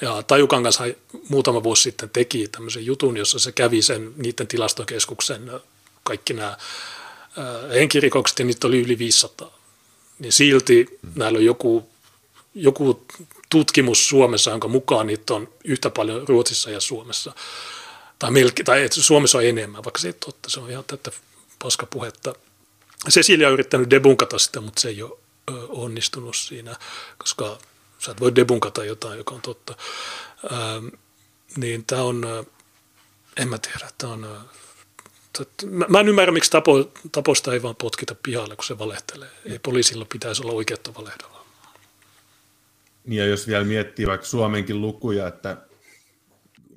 Ja Tajukan kanssa muutama vuosi sitten teki tämmöisen jutun, jossa se kävi sen niiden tilastokeskuksen kaikki nämä henkirikokset ja niitä oli yli 500. Niin silti näillä on joku tutkimus Suomessa, jonka mukaan niitä on yhtä paljon Ruotsissa ja Suomessa. Tai Suomessa on enemmän, vaikka se ei totta, se on ihan täyttä paskapuhetta. Cecilia on yrittänyt debunkata sitä, mutta se ei ole onnistunut siinä, koska sä et voi debunkata jotain, joka on totta. Niin tämä on, en mä tiedä, tämä on... Mä en ymmärrä, miksi Taposta ei vaan potkita pihalle, kun se valehtelee. Ei poliisilla pitäisi olla oikeutta valehdella. Ja jos vielä miettii vaikka Suomenkin lukuja, että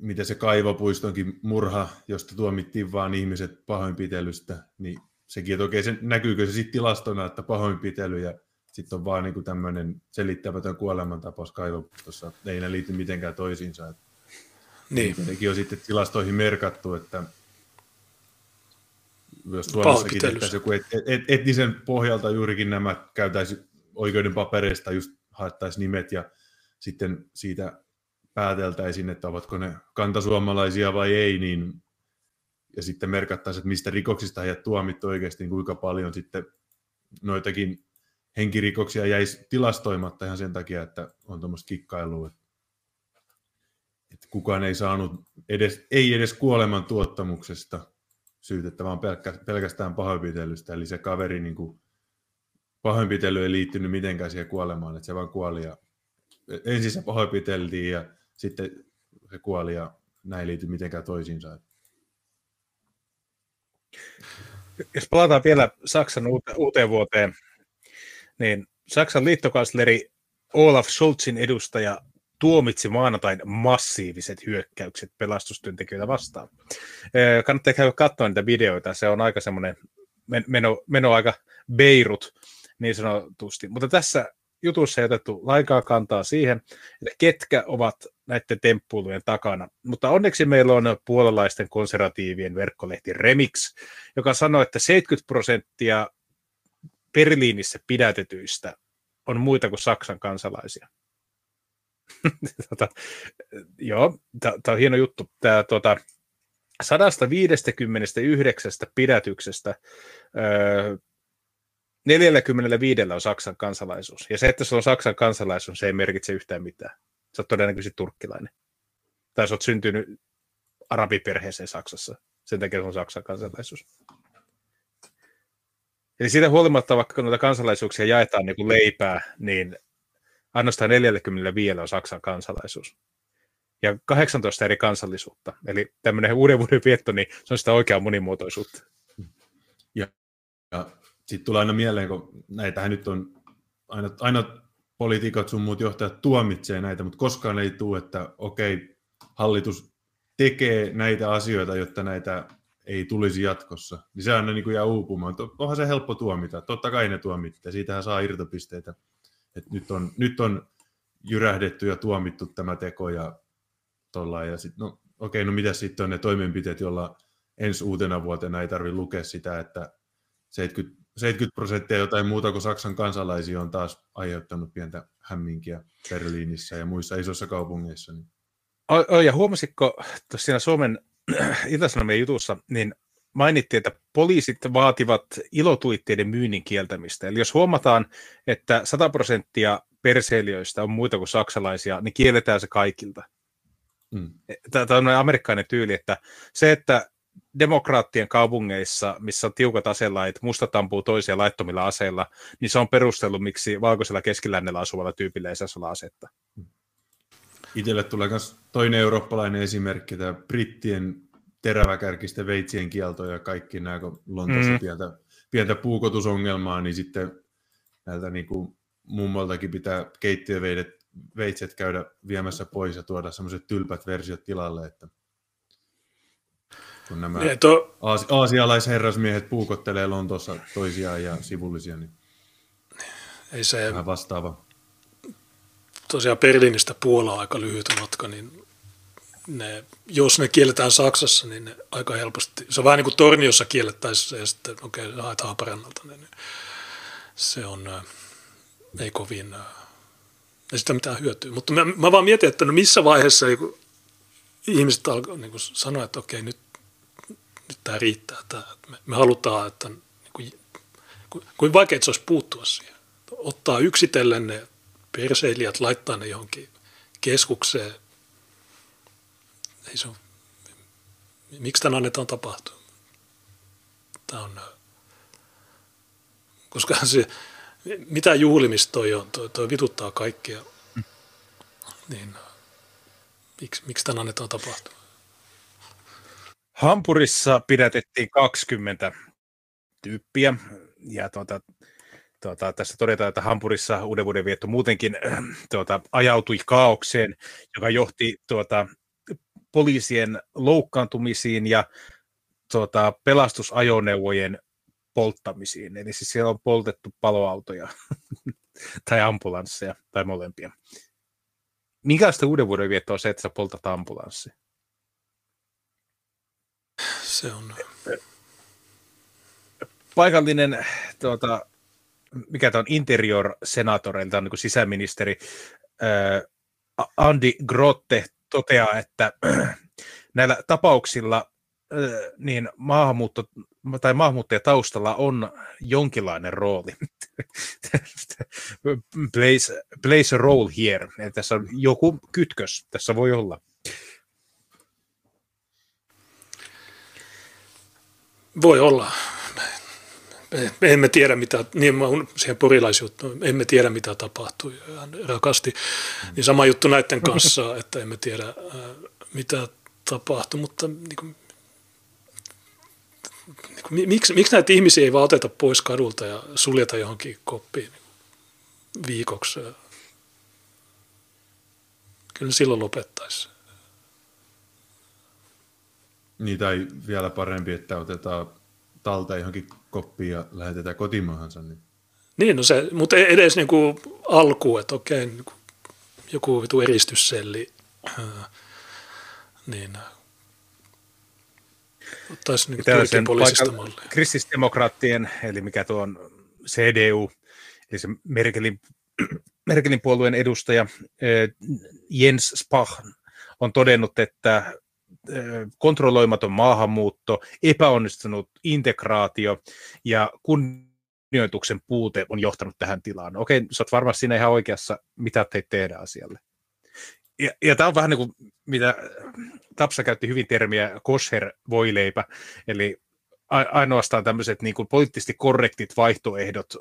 miten se Kaivopuistonkin murha, josta tuomittiin vaan ihmiset pahoinpitelystä, niin sekin, että oikein se, näkyykö se sitten tilastona, että pahoinpitely ja sitten on vaan niinku tämmöinen selittämätön kuolemantapaus Kaivopuistossa. Ei ne liity mitenkään toisiinsa. Niin. Sekin on sitten tilastoihin merkattu, että jos Suomessakin tehtäisiin joku etnisen pohjalta juurikin nämä käytäisiin oikeuden papereista, just haettaisiin nimet ja sitten siitä pääteltäisiin, että ovatko ne kantasuomalaisia vai ei, niin ja sitten merkattaisiin, että mistä rikoksista heidät tuomittu oikeasti, niin kuinka paljon sitten noitakin henkirikoksia jäisi tilastoimatta ihan sen takia, että on tuommoista kikkailua. Että kukaan ei saanut edes kuoleman tuottamuksesta syytettä, vaan pelkästään pahoinpitelystä. Eli se kaveri niin kuin, pahoinpitely ei liittynyt mitenkään siihen kuolemaan, että se vaan kuoli. Ja ensin se pahoinpiteltiin ja sitten se kuoli ja näin ei liity mitenkään toisiinsa. Jos palataan vielä Saksan uuteen vuoteen, niin Saksan liittokansleri Olaf Scholzin edustaja tuomitsi maanantain massiiviset hyökkäykset pelastustyöntekijöitä vastaan. Kannattaa käydä katsoa niitä videoita, se on aika semmoinen meno aika Beirut niin sanotusti. Mutta tässä jutussa ei otettu lainkaan kantaa siihen, että ketkä ovat näiden temppuilujen takana. Mutta onneksi meillä on puolalaisten konservatiivien verkkolehti Remix, joka sanoo, että 70% Berliinissä pidätetyistä on muita kuin Saksan kansalaisia. Joo, tämä on hieno juttu. Tämä 159 pidätyksestä 45 on Saksan kansalaisuus. Ja se, että sulla on Saksan kansalaisuus, se ei merkitse yhtään mitään. Sä oot todennäköisesti turkkilainen. Tai sä oot syntynyt arabiperheeseen Saksassa. Sen takia se on Saksan kansalaisuus. Eli siitä huolimatta, vaikka noita kansalaisuuksia jaetaan niin kuin leipää, niin ainoastaan 45 on Saksan kansalaisuus ja 18 eri kansallisuutta. Eli tämmöinen uuden vuoden vietto, niin se on sitä oikeaa monimuotoisuutta. Ja sitten tulee aina mieleen, kun näitähän nyt on, aina poliitikot sun muut johtajat tuomitsee näitä, mutta koskaan ei tule, että okei, hallitus tekee näitä asioita, jotta näitä ei tulisi jatkossa. Niin se aina niin kuin jää uupumaan. Onhan se helppo tuomita. Totta kai ne tuomittaa. Siitähän saa irtopisteitä. Et nyt on jyrähdetty ja tuomittu tämä teko ja tuollain. Ja sitten, no mitä sitten on ne toimenpiteet, joilla ensi uutena vuotena ei tarvitse lukea sitä, että 70% jotain muuta kuin Saksan kansalaisia on taas aiheuttanut pientä hämminkiä Berliinissä ja muissa isoissa kaupungeissa. Ja huomasitko siinä Suomen Itä-Sanomien jutussa, niin mainittiin, että poliisit vaativat ilotulitteiden myynnin kieltämistä. Eli jos huomataan, että 100% perseilijöistä on muita kuin saksalaisia, niin kielletään se kaikilta. Mm. Tämä on amerikkalainen tyyli, että se, että demokraattien kaupungeissa, missä on tiukat aselait, mustat ampuu toisia laittomilla aseilla, niin se on perustelu, miksi valkoisella keskilännellä asuvalla tyypillä ei saisi olla asetta. Itselle tulee myös toinen eurooppalainen esimerkki, tämä brittien teräväkärkisten veitsien kielto ja kaikki nämä, kun Lontoossa pientä puukotusongelmaa, niin sitten näiltä niin kuin mummoltakin pitää keittiöveitset käydä viemässä pois ja tuoda semmoiset tylpät versiot tilalle, että kun nämä aasialaisherrasmiehet puukottelee Lontoossa toisiaan ja sivullisia, niin ei se vähän vastaava. Tosiaan Berliinistä Puolaa aika lyhyt matka, niin ne, jos ne kielletään Saksassa, niin ne aika helposti, se on vähän niin kuin Torniossa kiellettäisiin ja sitten okei, haetaan Haaparannalta, niin se on ei kovin, ei sitä mitään hyötyä. Mutta mä vaan mietin, että no missä vaiheessa ihmiset alkoi niin sanoa, että okei, nyt tämä riittää, me halutaan, että niin kuin vaikea se olisi puuttua siihen. Ottaa yksitellen ne perseilijät, laittaa ne johonkin keskukseen. Ei se ole. Miksi tämän annetaan tapahtua? Tämä on, koska se, mitä juhlimista toi on, toi vituttaa kaikkia, niin miksi tämän annetaan tapahtua? Hampurissa pidätettiin 20 tyyppiä ja tässä todetaan, että Hampurissa uuden vuoden vietto muutenkin ajautui kaaokseen, joka johti poliisien loukkaantumisiin ja pelastusajoneuvojen polttamisiin. Eli siis siellä on poltettu paloautoja tai ambulansseja tai molempia. Minkälaista uuden vuoden vietto on se, että sä poltat ambulanssi? Se on paikallinen mikä tämä on, interior senatori, tämä on niin sisäministeri Andy Grotte toteaa, että näillä tapauksilla niin maahanmuuttajataustalla on jonkinlainen rooli. Plays a role here. Eli tässä on joku kytkös, tässä voi olla. Voi olla. Emme tiedä, mitä, niin siihen porilaisuuteen, emme tiedä, mitä tapahtui rakasti. Niin sama juttu näiden kanssa, että emme tiedä, mitä tapahtui, mutta niin kuin, miksi näitä ihmisiä ei vaan oteta pois kadulta ja suljeta johonkin koppiin viikoksi? Kyllä silloin lopettaisi. Niin, tai vielä parempi, että otetaan talteen johonkin koppiin ja lähetetään kotimaahansa. Niin, no se, mutta edes niin kuin alkuun, että okei, niin kuin joku vitu eristysselli, niin ottaisi niin Turkin poliisista mallia. Kristillisdemokraattien, eli mikä tuo on CDU, eli se Merkelin puolueen edustaja Jens Spahn on todennut, että kontrolloimaton maahanmuutto, epäonnistunut integraatio ja kunnioituksen puute on johtanut tähän tilaan. Okei, sä oot varmasti siinä ihan oikeassa, mitä teit tehdä asialle. Ja tämä on vähän niin kuin, mitä Tapsa käytti hyvin termiä, kosher-voileipä, eli ainoastaan tämmöiset niin kuin poliittisesti korrektit vaihtoehdot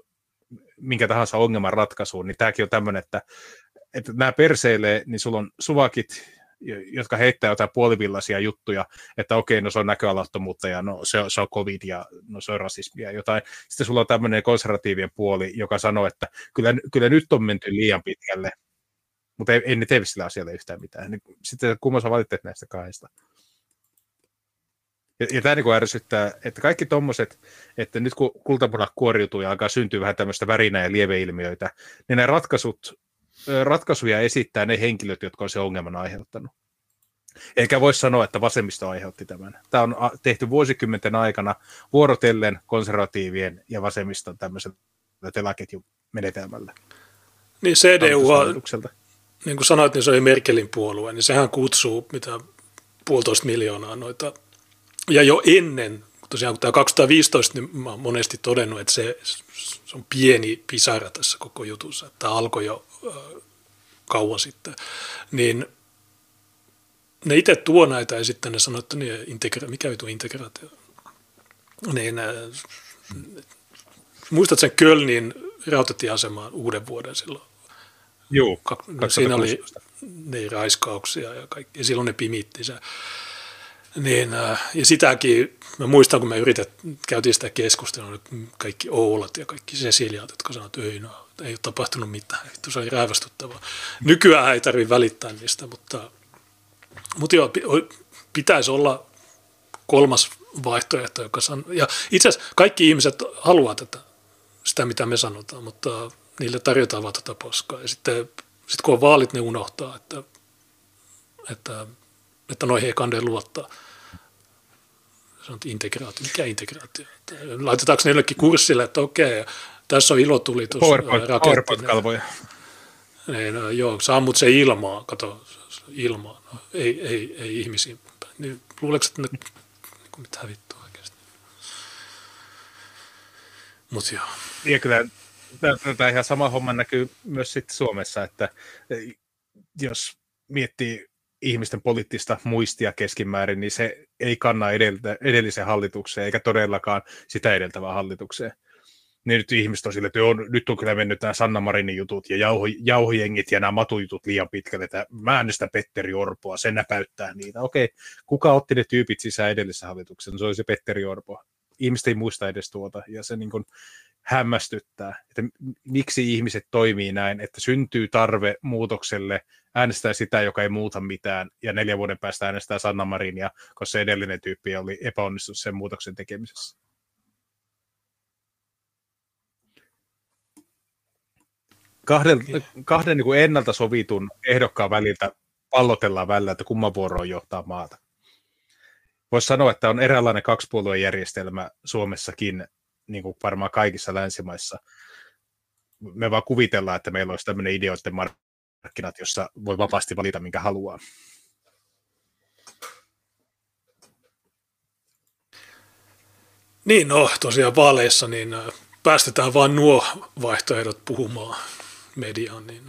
minkä tahansa ongelman ratkaisuun, niin tämäkin on tämmöinen, että nämä perseilee, niin sulla on suvakit, jotka heittää jotain puolivillaisia juttuja, että okei, no se on näköalattomuutta ja no se on covid ja no se on rasismia ja jotain. Sitten sulla on tämmöinen konservatiivien puoli, joka sanoo, että kyllä nyt on menty liian pitkälle, mutta ei ne tee sillä asialla yhtään mitään. Sitten kumman sä valitteet näistä kahdesta. Ja tämä niin kuin ärsyttää, että kaikki tommoset, että nyt kun kultapunat kuoriutuu ja alkaa syntyä vähän tämmöistä värinää ja lieveilmiöitä, niin nämä ratkaisuja esittää ne henkilöt, jotka on se ongelman aiheuttanut. Eikä voi sanoa, että vasemmisto aiheutti tämän. Tämä on tehty vuosikymmenten aikana vuorotellen konservatiivien ja vasemmiston tämmöisellä telaketjumenetelmällä. Niin CDU, niin kuin sanoit, niin se oli Merkelin puolue, niin sehän kutsuu mitä 1,5 miljoonaa noita. Ja jo ennen, tosiaan kun tämä 2015, niin mä oon monesti todennut, että se on pieni pisara tässä koko jutussa. Tämä alkoi jo kauan sitten, niin ne itse tuo näitä ja sitten ne sanoo, että niin, mikä vitu integraatio. Niin, muistat sen Kölnin rautatieasemaan uuden vuoden silloin? Joo. Siinä oli ne raiskauksia ja kaikki, ja silloin ne pimitti sen. Niin, ja sitäkin, mä muistan, kun me käytiin sitä keskustelua, kaikki Oulat ja kaikki Ceciliat, jotka sanoivat, että ei ole tapahtunut mitään, se oli räivästyttävää. Nykyään ei tarvitse välittää niistä, mutta joo, pitäisi olla kolmas vaihtoehto, joka sanoo, ja itse asiassa kaikki ihmiset haluaa sitä mitä me sanotaan, mutta niille tarjotaan vaan tätä poskaa. Ja sitten kun on vaalit, ne unohtaa, että että noihin ei kannata luottaa. Se on integraatio. Mikä integraatio? Laitetaanko ne jollekin kurssille, että okei, tässä on ilotulitus. PowerPoint-kalvoja. Niin, no, joo, sammut se ilmaa, kato, ilmaa. No, ei ihmisiin. Niin, luuleeko, että ne, mitä hävittuu oikeasti? Mut joo. Ja kyllä tämä ihan sama homma näkyy myös sitten Suomessa, että jos miettii ihmisten poliittista muistia keskimäärin, niin se ei kanna edelliseen hallitukseen, eikä todellakaan sitä edeltävään hallitukseen. Niin nyt ihmiset on sille, että nyt on kyllä mennyt nämä Sanna Marinin jutut ja jauhojengit ja nämä matujutut liian pitkälle. Mä äänestän Petteri Orpoa, se näpäyttää niitä. Okei, kuka otti ne tyypit sisään edellisessä hallituksessa? No, se oli se Petteri Orpo. Ihmiset ei muista edes tuota, ja se niin kuin hämmästyttää, että miksi ihmiset toimii näin, että syntyy tarve muutokselle, äänestää sitä, joka ei muuta mitään, ja 4 vuoden päästä äänestää Sanna Marinia, koska se edellinen tyyppi oli epäonnistunut sen muutoksen tekemisessä. Kahden niin kuin ennalta sovitun ehdokkaan väliltä pallotellaan välillä, että kumman vuoroon johtaa maata. Voisi sanoa, että on eräänlainen kaksipuoluejärjestelmä Suomessakin, niin kuin varmaan kaikissa länsimaissa. Me vaan kuvitellaan, että meillä olisi tämmöinen ideoiden markkinat, jossa voi vapaasti valita, minkä haluaa. Niin, no tosiaan vaaleissa niin päästetään vaan nuo vaihtoehdot puhumaan mediaan. Niin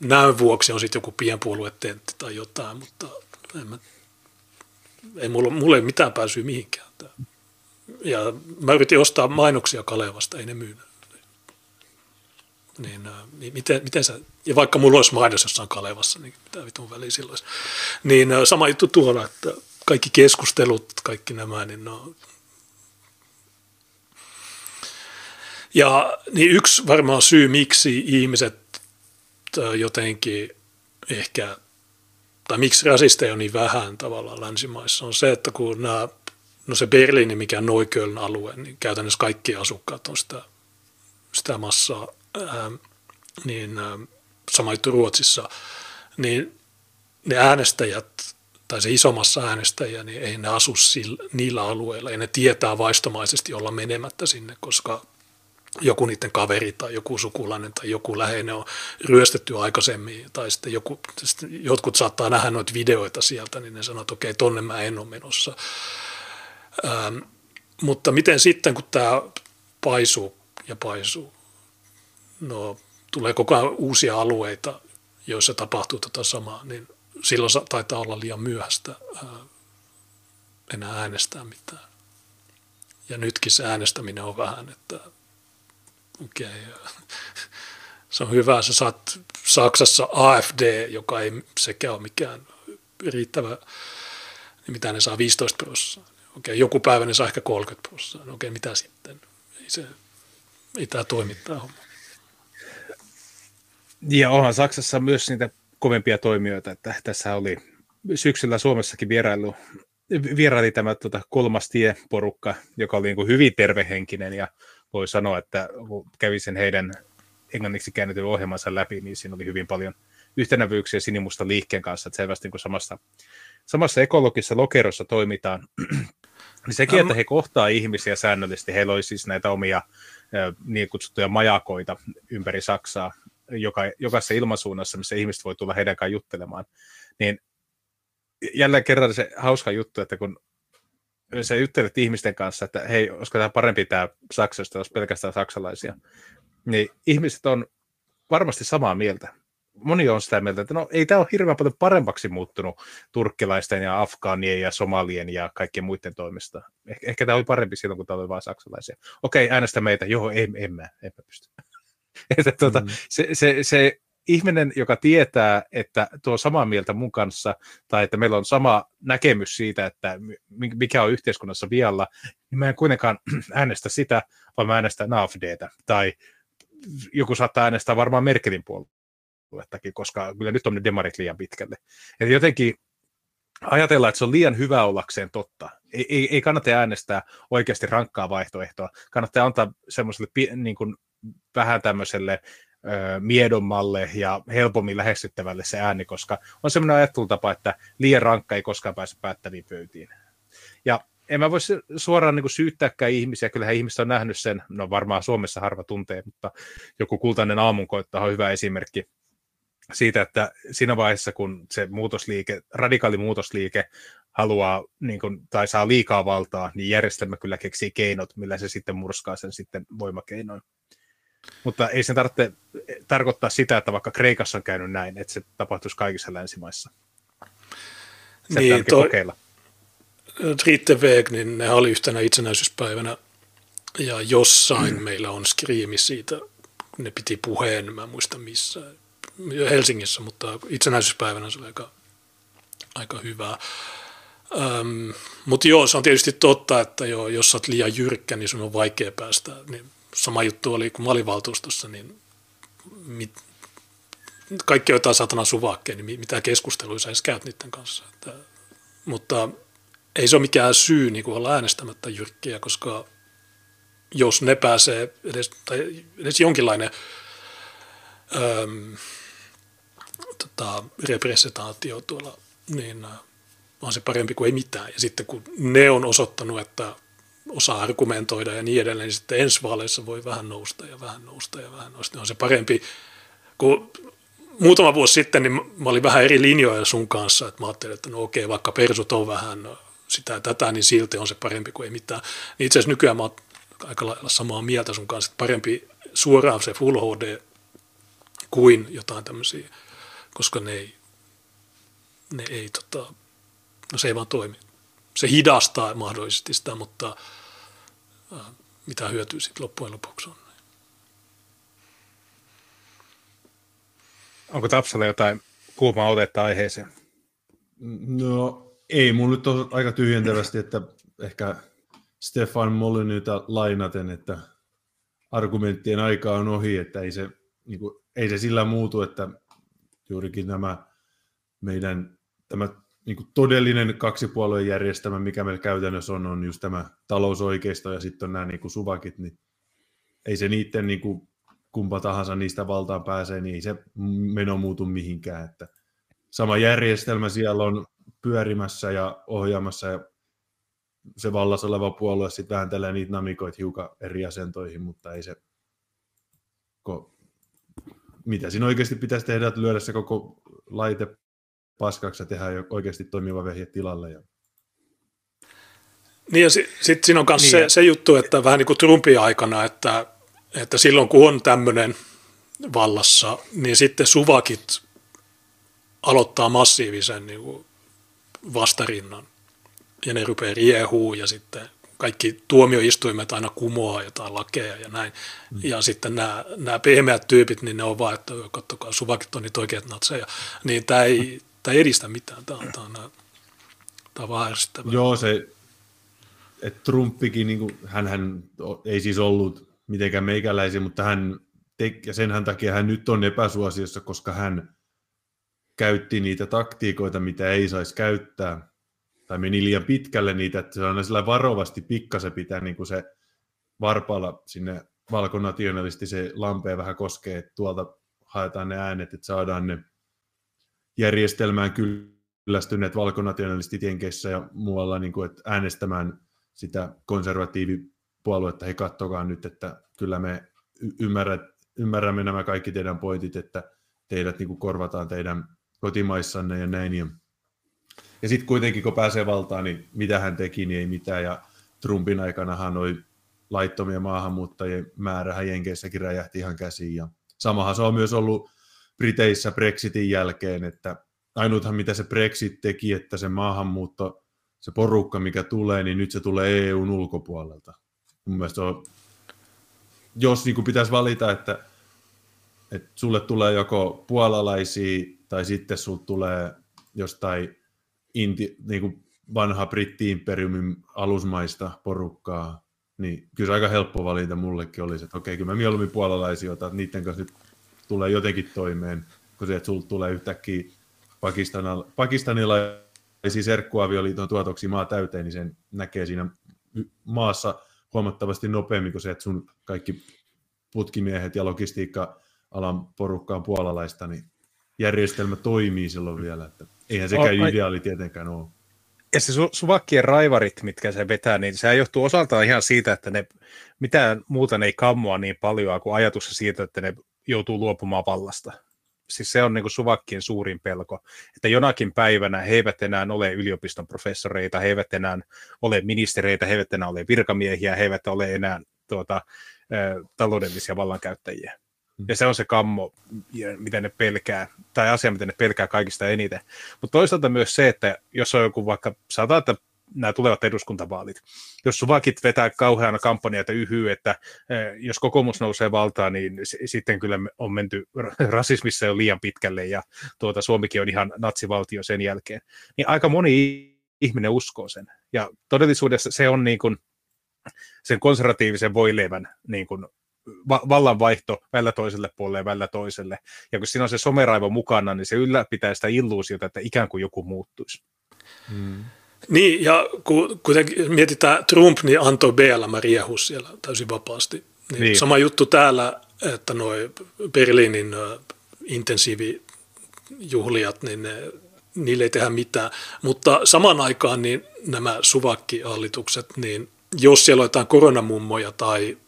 näön vuoksi on sitten joku pienpuoluetentti tai jotain, mutta mulla ei mitään pääsyä mihinkään. Ja mä yritin ostaa mainoksia Kalevasta, ei ne myy. Niin, miten sä, ja vaikka mulla olisi mainos jossain Kalevassa, niin mitä vitun väliä silloin. Niin sama juttu tuolla, että kaikki keskustelut, kaikki nämä, niin no. Ja niin yksi varmaan syy, miksi ihmiset jotenkin ehkä, tai miksi rasisteja on niin vähän tavallaan länsimaissa, on se, että kun nämä, no se Berliini, mikä on Neukölln alue, niin käytännössä kaikki asukkaat on sitä massaa, niin sama juttu Ruotsissa, niin ne äänestäjät, tai se iso massa äänestäjiä, niin ei ne asu niillä alueilla, ei ne tietää vaistomaisesti olla menemättä sinne, koska joku niiden kaveri tai joku sukulainen tai joku läheinen on ryöstetty aikaisemmin, tai sitten jotkut saattaa nähdä noita videoita sieltä, niin ne sanoo, että okei, tonne mä en ole menossa. Mutta miten sitten, kun tämä paisuu, no tulee koko ajan uusia alueita, joissa tapahtuu tätä samaa, niin silloin taitaa olla liian myöhäistä enää äänestää mitään. Ja nytkin se äänestäminen on vähän, että okei, se on hyvä, sä saat Saksassa AfD, joka ei sekään ole mikään riittävä, niin mitä ne saa 15%. Okei, joku päivä ne saa ehkä 30%. No okei, mitä sitten? Ei tämä toimi tämä homma. Ja onhan Saksassa myös niitä kovempia toimijoita, että tässä oli syksyllä Suomessakin vieraili tämä kolmas tie-porukka, joka oli niin kuin hyvin tervehenkinen, ja voi sanoa, että kun kävi sen heidän englanniksi käännetyn ohjelmansa läpi, niin siinä oli hyvin paljon yhtenävyyksiä Sinimustan liikkeen kanssa, että selvästi niin samassa ekologisessa lokerossa toimitaan. Niin sekin, että he kohtaa ihmisiä säännöllisesti. Heillä oli siis näitä omia niin kutsuttuja majakoita ympäri Saksaa, jokaisessa ilmansuunnassa, missä ihmiset voi tulla heidän kanssaan juttelemaan. Niin jälleen kerran se hauska juttu, että kun sä juttelet ihmisten kanssa, että hei, olisiko tämä parempi tämä Saksa, jos olisi pelkästään saksalaisia, niin ihmiset on varmasti samaa mieltä. Moni on sitä mieltä, että no ei tämä ole hirveän paljon paremmaksi muuttunut turkkilaisten ja afgaanien ja somalien ja kaikkien muiden toimesta. Ehkä tämä oli parempi silloin, kun tämä oli vain saksalaisia. Okei, äänestä meitä. Joo, en mä pysty. Että se ihminen, joka tietää, että tuo on samaa mieltä mun kanssa, tai että meillä on sama näkemys siitä, että mikä on yhteiskunnassa vialla, niin mä en kuitenkaan äänestä sitä, vaan mä äänestän AfDtä. Tai joku saattaa äänestää varmaan Merkelin puolella. Koska kyllä nyt on ne demarit liian pitkälle. Eli jotenkin ajatellaan, että se on liian hyvä ollakseen totta. Ei kannata äänestää oikeasti rankkaa vaihtoehtoa. Kannattaa antaa semmoiselle vähän tämmöiselle miedommalle ja helpommin lähestyttävälle se ääni, koska on semmoinen ajattelutapa, että liian rankka ei koskaan pääse päättäviin pöytiin. Ja en mä voi suoraan niin kuin syyttääkään ihmisiä, kyllähän ihmiset on nähnyt sen, no varmaan Suomessa harva tuntee, mutta joku Kultainen aamunkoittaja on hyvä esimerkki siitä, että siinä vaiheessa, kun se muutosliike, radikaali muutosliike haluaa niin kuin, tai saa liikaa valtaa, niin järjestelmä kyllä keksii keinot, millä se sitten murskaa sen sitten voimakeinoin. Mutta ei sen tarvitse tarkoittaa sitä, että vaikka Kreikassa on käynyt näin, että se tapahtuisi kaikissa länsimaissa. Sen niin, kokeilla. Dritte Weg, niin ne oli yhtenä itsenäisyyspäivänä, ja jossain meillä on skriimi siitä, ne piti puheen, mä en muista missä, Helsingissä, mutta itsenäisyyspäivänä se oli aika hyvää. Mutta joo, se on tietysti totta, että joo, jos sä oot liian jyrkkä, niin sun on vaikea päästä. Niin sama juttu oli, kun mä olin valtuustossa, niin kaikki jotain satana suvaakkeen, niin mitä keskustelua sä edes käyt niiden kanssa. Mutta ei se ole mikään syy niin kuin olla äänestämättä jyrkkiä, koska jos ne pääsee edes jonkinlainen representaatio tuolla, niin on se parempi kuin ei mitään. Ja sitten kun ne on osoittanut, että osaa argumentoida ja niin edelleen, niin sitten ensi vaaleissa voi vähän nousta. On se parempi, kun muutama vuosi sitten niin mä olin vähän eri linjoja sun kanssa, että mä ajattelin, että no okei, vaikka persut on vähän sitä ja tätä, niin silti on se parempi kuin ei mitään. Niin itse asiassa nykyään mä oon aika lailla samaa mieltä sun kanssa, että parempi suoraan se Full HD kuin jotain tämmöisiä, koska ne ei se ei vaan toimi. Se hidastaa mahdollisesti sitä, mutta mitä hyötyä sitten loppujen lopuksi on. Onko Tapsalla jotain kuumaa otetta aiheeseen? No ei, mun nyt on aika tyhjentävästi, että ehkä Stefan Molyneuxta lainaten, että argumenttien aika on ohi, että ei se sillä muutu, että juurikin nämä meidän tämä niin todellinen kaksipuolueen järjestelmä, mikä meillä käytännössä on just tämä talousoikeisto ja sitten on nämä niin suvakit, niin ei se niiden niin kumpa tahansa niistä valtaan pääsee, niin ei se meno muutu mihinkään. Että sama järjestelmä siellä on pyörimässä ja ohjaamassa ja se vallassa oleva puolue sitten vääntelee niitä namikoita hiukan eri asentoihin, mutta ei se... Mitä siinä oikeasti pitäisi tehdä, että lyödä se koko laite paskaksi ja tehdä jo oikeasti toimiva vehje tilalle. Niin ja sitten siinä on myös niin se juttu, että vähän niin kuin Trumpin aikana, että silloin kun on tämmöinen vallassa, niin sitten suvakit aloittaa massiivisen niin kuin vastarinnan ja ne rupeaa riehuu ja sitten kaikki tuomioistuimet aina kumoaa jotain lakeja ja näin. Ja sitten nämä pehmeät tyypit, niin ne on vaan, että katsokaa, suvakit on niitä oikeat natseja. Niin tämä ei edistä mitään. Tämä on vähän ärsyttävää. Joo, se, että Trumpikin, niin kuin, hänhän ei siis ollut mitenkään meikäläisiä, mutta ja senhän takia hän nyt on epäsuosiossa, koska hän käytti niitä taktiikoita, mitä ei saisi käyttää. Tai meni liian pitkälle niitä, että se on sillä varovasti pikkasen pitää niin kuin se varpaalla sinne valkonationalisti se lampeen vähän koskee, että tuolta haetaan ne äänet, että saadaan ne järjestelmään kyllästyneet valkonationalistit Jenkeissä ja muualla niin kuin, että äänestämään sitä konservatiivipuoluetta, he katsokaa nyt, että kyllä me ymmärrämme nämä kaikki teidän pointit, että teidät niin kuin korvataan teidän kotimaissanne ja näin. Ja sitten kuitenkin, kun pääsee valtaan, niin mitä hän teki, niin ei mitään. Ja Trumpin aikanahan oli laittomia maahanmuuttajien määrähän Jenkeissäkin räjähti ihan käsiin. Ja samahan se on myös ollut Briteissä Brexitin jälkeen, että ainuthan mitä se Brexit teki, että se maahanmuutto, se porukka mikä tulee, niin nyt se tulee EUn ulkopuolelta. Mun mielestä on, jos niin kuin pitäisi valita, että sulle tulee joko puolalaisia tai sitten sulle tulee jostain Intti, niin kuin vanha britti-imperiumin alusmaista porukkaa, niin kyllä se aika helppo valinta mullekin olisi, että okei, kyllä mä mieluummin puolalaisia otan, niiden kanssa nyt tulee jotenkin toimeen, kun se, että sulla tulee yhtäkkiä pakistanilaisia serkkuavioliiton tuotoksi maa täyteen, niin sen näkee siinä maassa huomattavasti nopeammin kuin se, että sun kaikki putkimiehet ja logistiikka alan porukkaan puolalaista, niin järjestelmä toimii silloin vielä, että eihän sekään ideaali tietenkään ole. Ja se suvakkien raivarit, mitkä se vetää, niin se johtuu osaltaan ihan siitä, että ne mitään muuta ne ei kammoa niin paljon kuin ajatus siitä, että ne joutuu luopumaan vallasta. Siis se on niin kuin suvakkien suurin pelko, että jonakin päivänä he eivät enää ole yliopiston professoreita, he eivät enää ole ministereitä, he eivät enää ole virkamiehiä, he eivät ole enää taloudellisia vallankäyttäjiä. Ja se on se kammo, mitä ne pelkää, tai asia, mitä ne pelkää kaikista eniten. Mutta toisaalta myös se, että jos on joku vaikka, sanotaan, että nämä tulevat eduskuntavaalit, jos suvakit vetää kauheana kampanjaa, että jos kokoomus nousee valtaan, niin sitten kyllä on menty rasismissa jo liian pitkälle, ja Suomikin on ihan natsivaltio sen jälkeen. Niin aika moni ihminen uskoo sen. Ja todellisuudessa se on niin kuin sen konservatiivisen voileivän niin kuin vallanvaihto välillä toiselle puolelle ja välillä toiselle. Ja kun siinä on se someraivo mukana, niin se ylläpitää sitä illuusiota, että ikään kuin joku muuttuisi. Mm. Niin, ja kuitenkin mietitään, Trump niin antoi BLM-riehua siellä täysin vapaasti. Niin. Sama juttu täällä, että noi Berliinin intensiivijuhlijat, niin niille ei tehdä mitään. Mutta samaan aikaan niin nämä suvakkihallitukset, niin jos siellä on jotain koronamummoja tai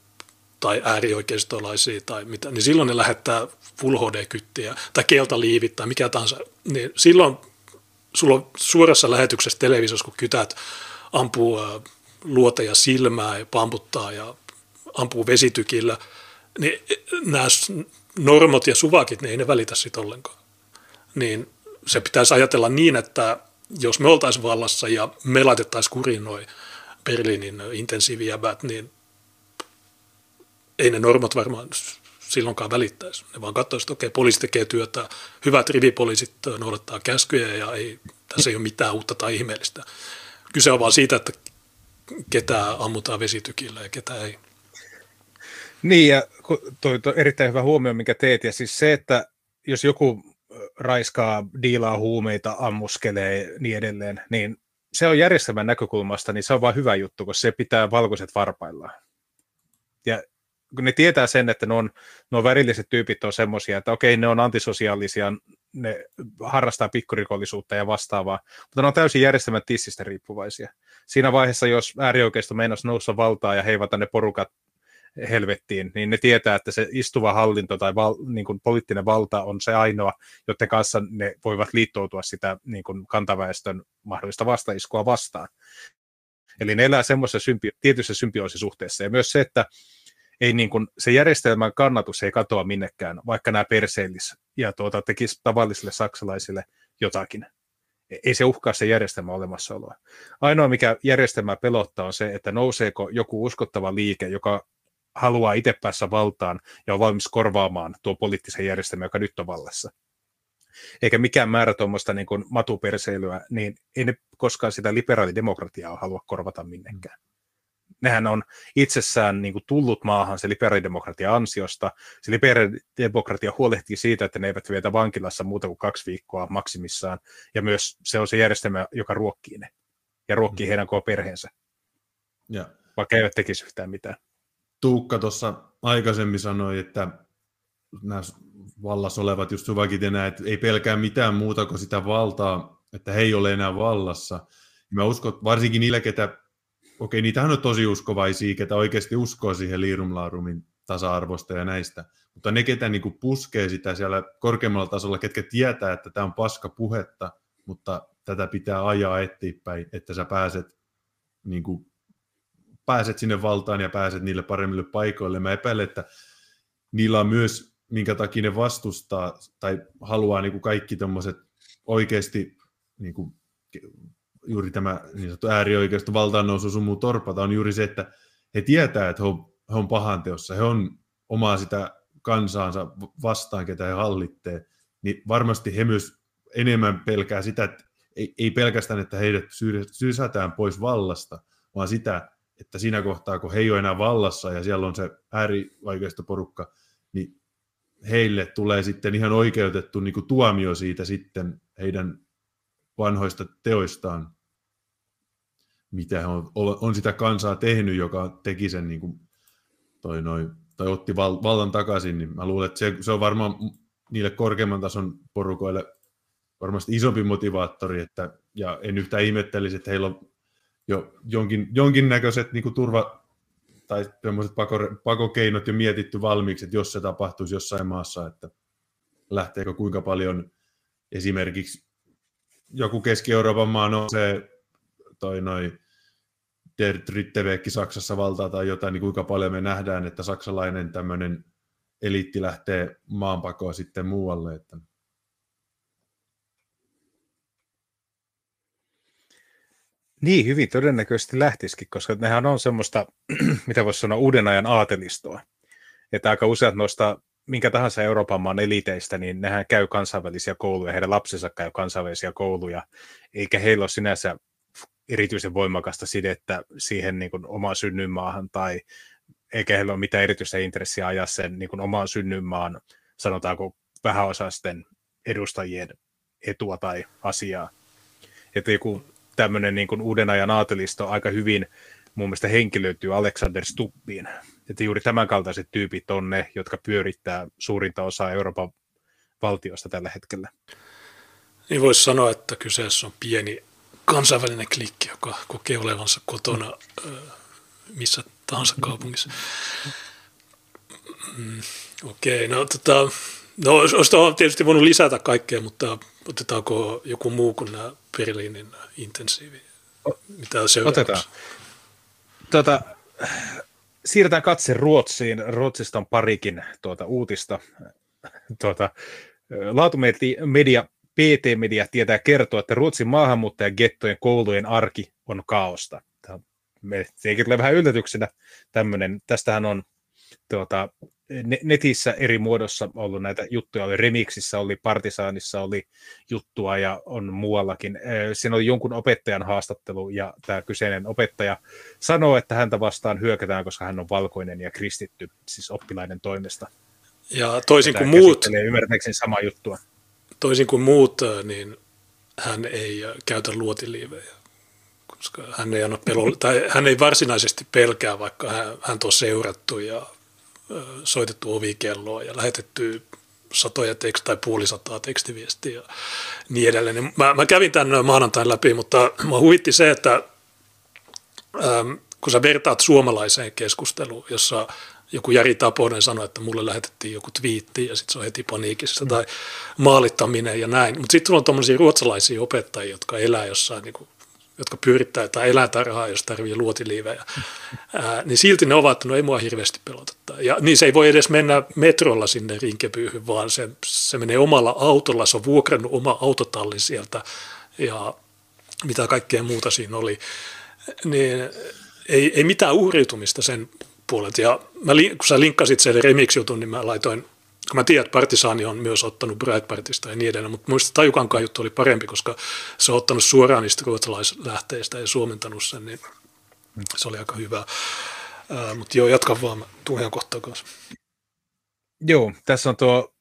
äärioikeistolaisia tai mitä, niin silloin ne lähettää full HD-kyttiä tai keltaliivit tai mikä tahansa. Niin silloin sulla on suorassa lähetyksessä televisiossa, kun kytät ampuu luoteja silmää ja pamputtaa ja ampuu vesitykillä, niin nämä normot ja suvakit, ne ei ne välitä siitä ollenkaan. Niin se pitäisi ajatella niin, että jos me oltaisiin vallassa ja me laitettaisiin kuriin noi Berliinin intensiivijäbät, niin ei ne normat varmaan silloinkaan välittäisi. Ne vaan katsoisivat, että okei, poliisi tekee työtä, hyvät rivipoliisit noudattaa käskyjä ja tässä ei ole mitään uutta tai ihmeellistä. Kyse on vaan siitä, että ketä ammutaan vesitykillä ja ketä ei. Niin, ja toi on erittäin hyvä huomio, minkä teet. Ja siis se, että jos joku raiskaa, diilaa huumeita, ammuskelee ja niin edelleen, niin se on järjestelmän näkökulmasta, niin se on vaan hyvä juttu, koska se pitää valkoiset varpaillaan. Ja kun ne tietää sen, että nuo värilliset tyypit on semmoisia, että okei, ne on antisosiaalisia, ne harrastaa pikkurikollisuutta ja vastaavaa, mutta ne on täysin järjestelmän tissistä riippuvaisia. Siinä vaiheessa, jos äärioikeisto meinasi nousta valtaa ja heivata ne porukat helvettiin, niin ne tietää, että se istuva hallinto tai niin kuin poliittinen valta on se ainoa, joiden kanssa ne voivat liittoutua sitä niin kuin kantaväestön mahdollista vastaiskua vastaan. Eli ne elää semmoisessa tietyssä symbioosisuhteessa. Ja myös se, että ei niin kuin, se järjestelmän kannatus ei katoa minnekään, vaikka nämä perseillis ja tekisi tavallisille saksalaisille jotakin. Ei se uhkaa se järjestelmä olemassaoloa. Ainoa, mikä järjestelmää pelottaa, on se, että nouseeko joku uskottava liike, joka haluaa itse päässä valtaan ja on valmis korvaamaan tuo poliittisen järjestelmän, joka nyt on vallassa. Eikä mikään määrä tuommoista niin kuin matuperseilyä, niin ei ne koskaan sitä liberaalidemokratiaa halua korvata minnekään. Nehän on itsessään niin kuin tullut maahan se liberaalidemokratian ansiosta. Se liberaalidemokratia huolehtii siitä, että ne eivät vietä vankilassa muuta kuin 2 viikkoa maksimissaan. Ja myös se on se järjestelmä, joka ruokkii ne. Ja ruokkii heidän koko perheensä. Ja. Vaikka eivät tekisi yhtään mitään. Tukka tuossa aikaisemmin sanoi, että nämä vallassa olevat just suvakit enää, että ei pelkää mitään muuta kuin sitä valtaa, että he ei ole enää vallassa. Mä uskon, varsinkin niillä, ketä okei, niitähän on tosi uskovaisia, ketä oikeasti uskoo siihen liirumlaarumin tasa-arvosta ja näistä. Mutta ne, ketä niinku puskee sitä siellä korkeammalla tasolla, ketkä tietää, että tämä on paska puhetta, mutta tätä pitää ajaa eteenpäin, että sä pääset sinne valtaan ja pääset niille paremmille paikoille. Mä epäilen, että niillä on myös, minkä takia ne vastustaa tai haluaa niinku kaikki tommoset oikeasti niinku, juuri tämä niin sanottu äärioikeista valtaan nousu sun muu torpata on juuri se, että he tietää, että he on pahanteossa, he on omaa sitä kansaansa vastaan, ketä he hallitsee, niin varmasti he myös enemmän pelkää sitä, että ei pelkästään, että heidät sysätään pois vallasta, vaan sitä, että siinä kohtaa, kun he ei ole enää vallassa ja siellä on se äärioikeista porukka, niin heille tulee sitten ihan oikeutettu niin kuin tuomio siitä sitten heidän vanhoista teoistaan, mitä on sitä kansaa tehnyt, joka teki sen niin kuin, toi, noi, tai otti vallan takaisin, niin mä luulen, että se on varmaan niille korkeamman tason porukoille varmasti isompi motivaattori, että, ja en yhtään ihmettelisi, että heillä on jo jonkinnäköiset niin kuin turva- tai sellaiset pakokeinot jo mietitty valmiiksi, että jos se tapahtuisi jossain maassa, että lähteekö kuinka paljon esimerkiksi joku Keski-Euroopan maa nousee tai noin Der Dritte-Weg Saksassa valtaa tai jotain, niin kuinka paljon me nähdään, että saksalainen tämmöinen eliitti lähtee maanpakoon sitten muualle. Että... Niin, hyvin todennäköisesti lähtisikin, koska nehän on semmoista, mitä voisi sanoa, uuden ajan aatelistoa. Että aika useat noista minkä tahansa Euroopan maan eliteistä, niin nehän käy kansainvälisiä kouluja, heidän lapsensa käy kansainvälisiä kouluja, eikä heillä ole sinänsä erityisen voimakasta sidettä siihen niin kuin omaan synnyinmaahan, tai eikä heillä ole mitään erityistä intressiä ajaa sen niin kuin omaan synnyinmaan, sanotaanko vähäosaisten edustajien etua tai asiaa. Että joku tämmöinen niin kuin uuden ajan aatelisto aika hyvin mun mielestä henkilöityy Alexander Stubbiin. Että juuri tämänkaltaiset tyypit on ne, jotka pyörittää suurinta osaa Euroopan valtioista tällä hetkellä. Niin voisi sanoa, että kyseessä on pieni kansainvälinen klikki, joka kokee olevansa kotona missä tahansa kaupungissa. Okei, no olisi tietysti voinut lisätä kaikkea, mutta otetaanko joku muu kuin nämä Berliinin intensiivi? Mitä seuraavaksi? Otetaan. Siirretään katse Ruotsiin. Ruotsista on parikin uutista. Laatumedia PT-media tietää kertoa, että Ruotsin maahanmuuttajagettojen koulujen arki on kaaosta. Sekin tulee vähän yllätyksenä tämmöinen. Tästähän on netissä eri muodossa ollut näitä juttuja. Oli Remixissä, oli Partisaanissa, oli juttua ja on muuallakin. Siinä oli jonkun opettajan haastattelu ja tämä kyseinen opettaja sanoo, että häntä vastaan hyökätään, koska hän on valkoinen ja kristitty, siis oppilaiden toimesta. Ja toisin kuin muut... Ymmärtääkseni samaa juttua. Toisin kuin muut, niin hän ei käytä luotiliivejä, koska hän ei, hän ei varsinaisesti pelkää, vaikka hän on seurattu ja soitettu ovikelloa ja lähetetty satoja tai puolisataa tekstiviestiä ja niin edelleen. Mä kävin tämän maanantain läpi, mutta minua huvitti se, että kun sä vertaat suomalaiseen keskusteluun, jossa joku Jari Taponen sanoi, että mulle lähetettiin joku twiitti ja sitten se on heti paniikissa tai maalittaminen ja näin. Mutta sitten on tuommoisia ruotsalaisia opettajia, jotka elää jossain, niin kuin, jotka pyörittää tai elää tarhaa, jos tarvii luotiliivejä. Niin silti ne ovat, että no ei mua hirveästi pelota. Ja niin se ei voi edes mennä metrolla sinne Rinkepyyhyn, vaan se menee omalla autolla. Se on vuokrannut oma autotalli sieltä ja mitä kaikkea muuta siinä oli. Niin ei mitään uhriutumista sen puolet. Ja kun sä linkkasit sen Remix-jutun, niin mä laitoin, kun mä tiedän, että Partisaani on myös ottanut Breitbartista ja niin edelleen, mutta muista tajukankaan juttu oli parempi, koska se on ottanut suoraan niistä ruotsalaislähteistä ja suomentanut sen, niin se oli aika hyvä. Mutta joo, jatka vaan, mä tuun ihan kohtaan kanssa. Joo, tässä on tuo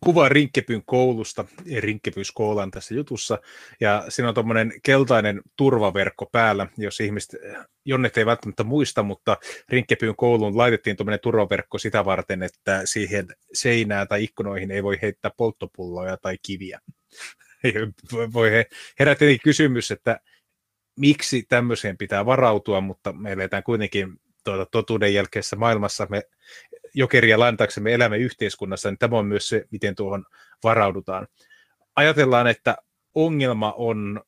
kuva Rinkepyn koulusta, Rinkepyyskoula on tässä jutussa, ja siinä on tuommoinen keltainen turvaverkko päällä, jos ihmiset, jonnet ei välttämättä muista, mutta Rinkepyn kouluun laitettiin tuommoinen turvaverkko sitä varten, että siihen seinään tai ikkunoihin ei voi heittää polttopulloja tai kiviä. Herää tietenkin kysymys, että miksi tämmöiseen pitää varautua, mutta me eletään kuitenkin totuuden jälkeisessä maailmassa, me jokeria lainataksemme elämme yhteiskunnassa, niin tämä on myös se, miten tuohon varaudutaan. Ajatellaan, että ongelma on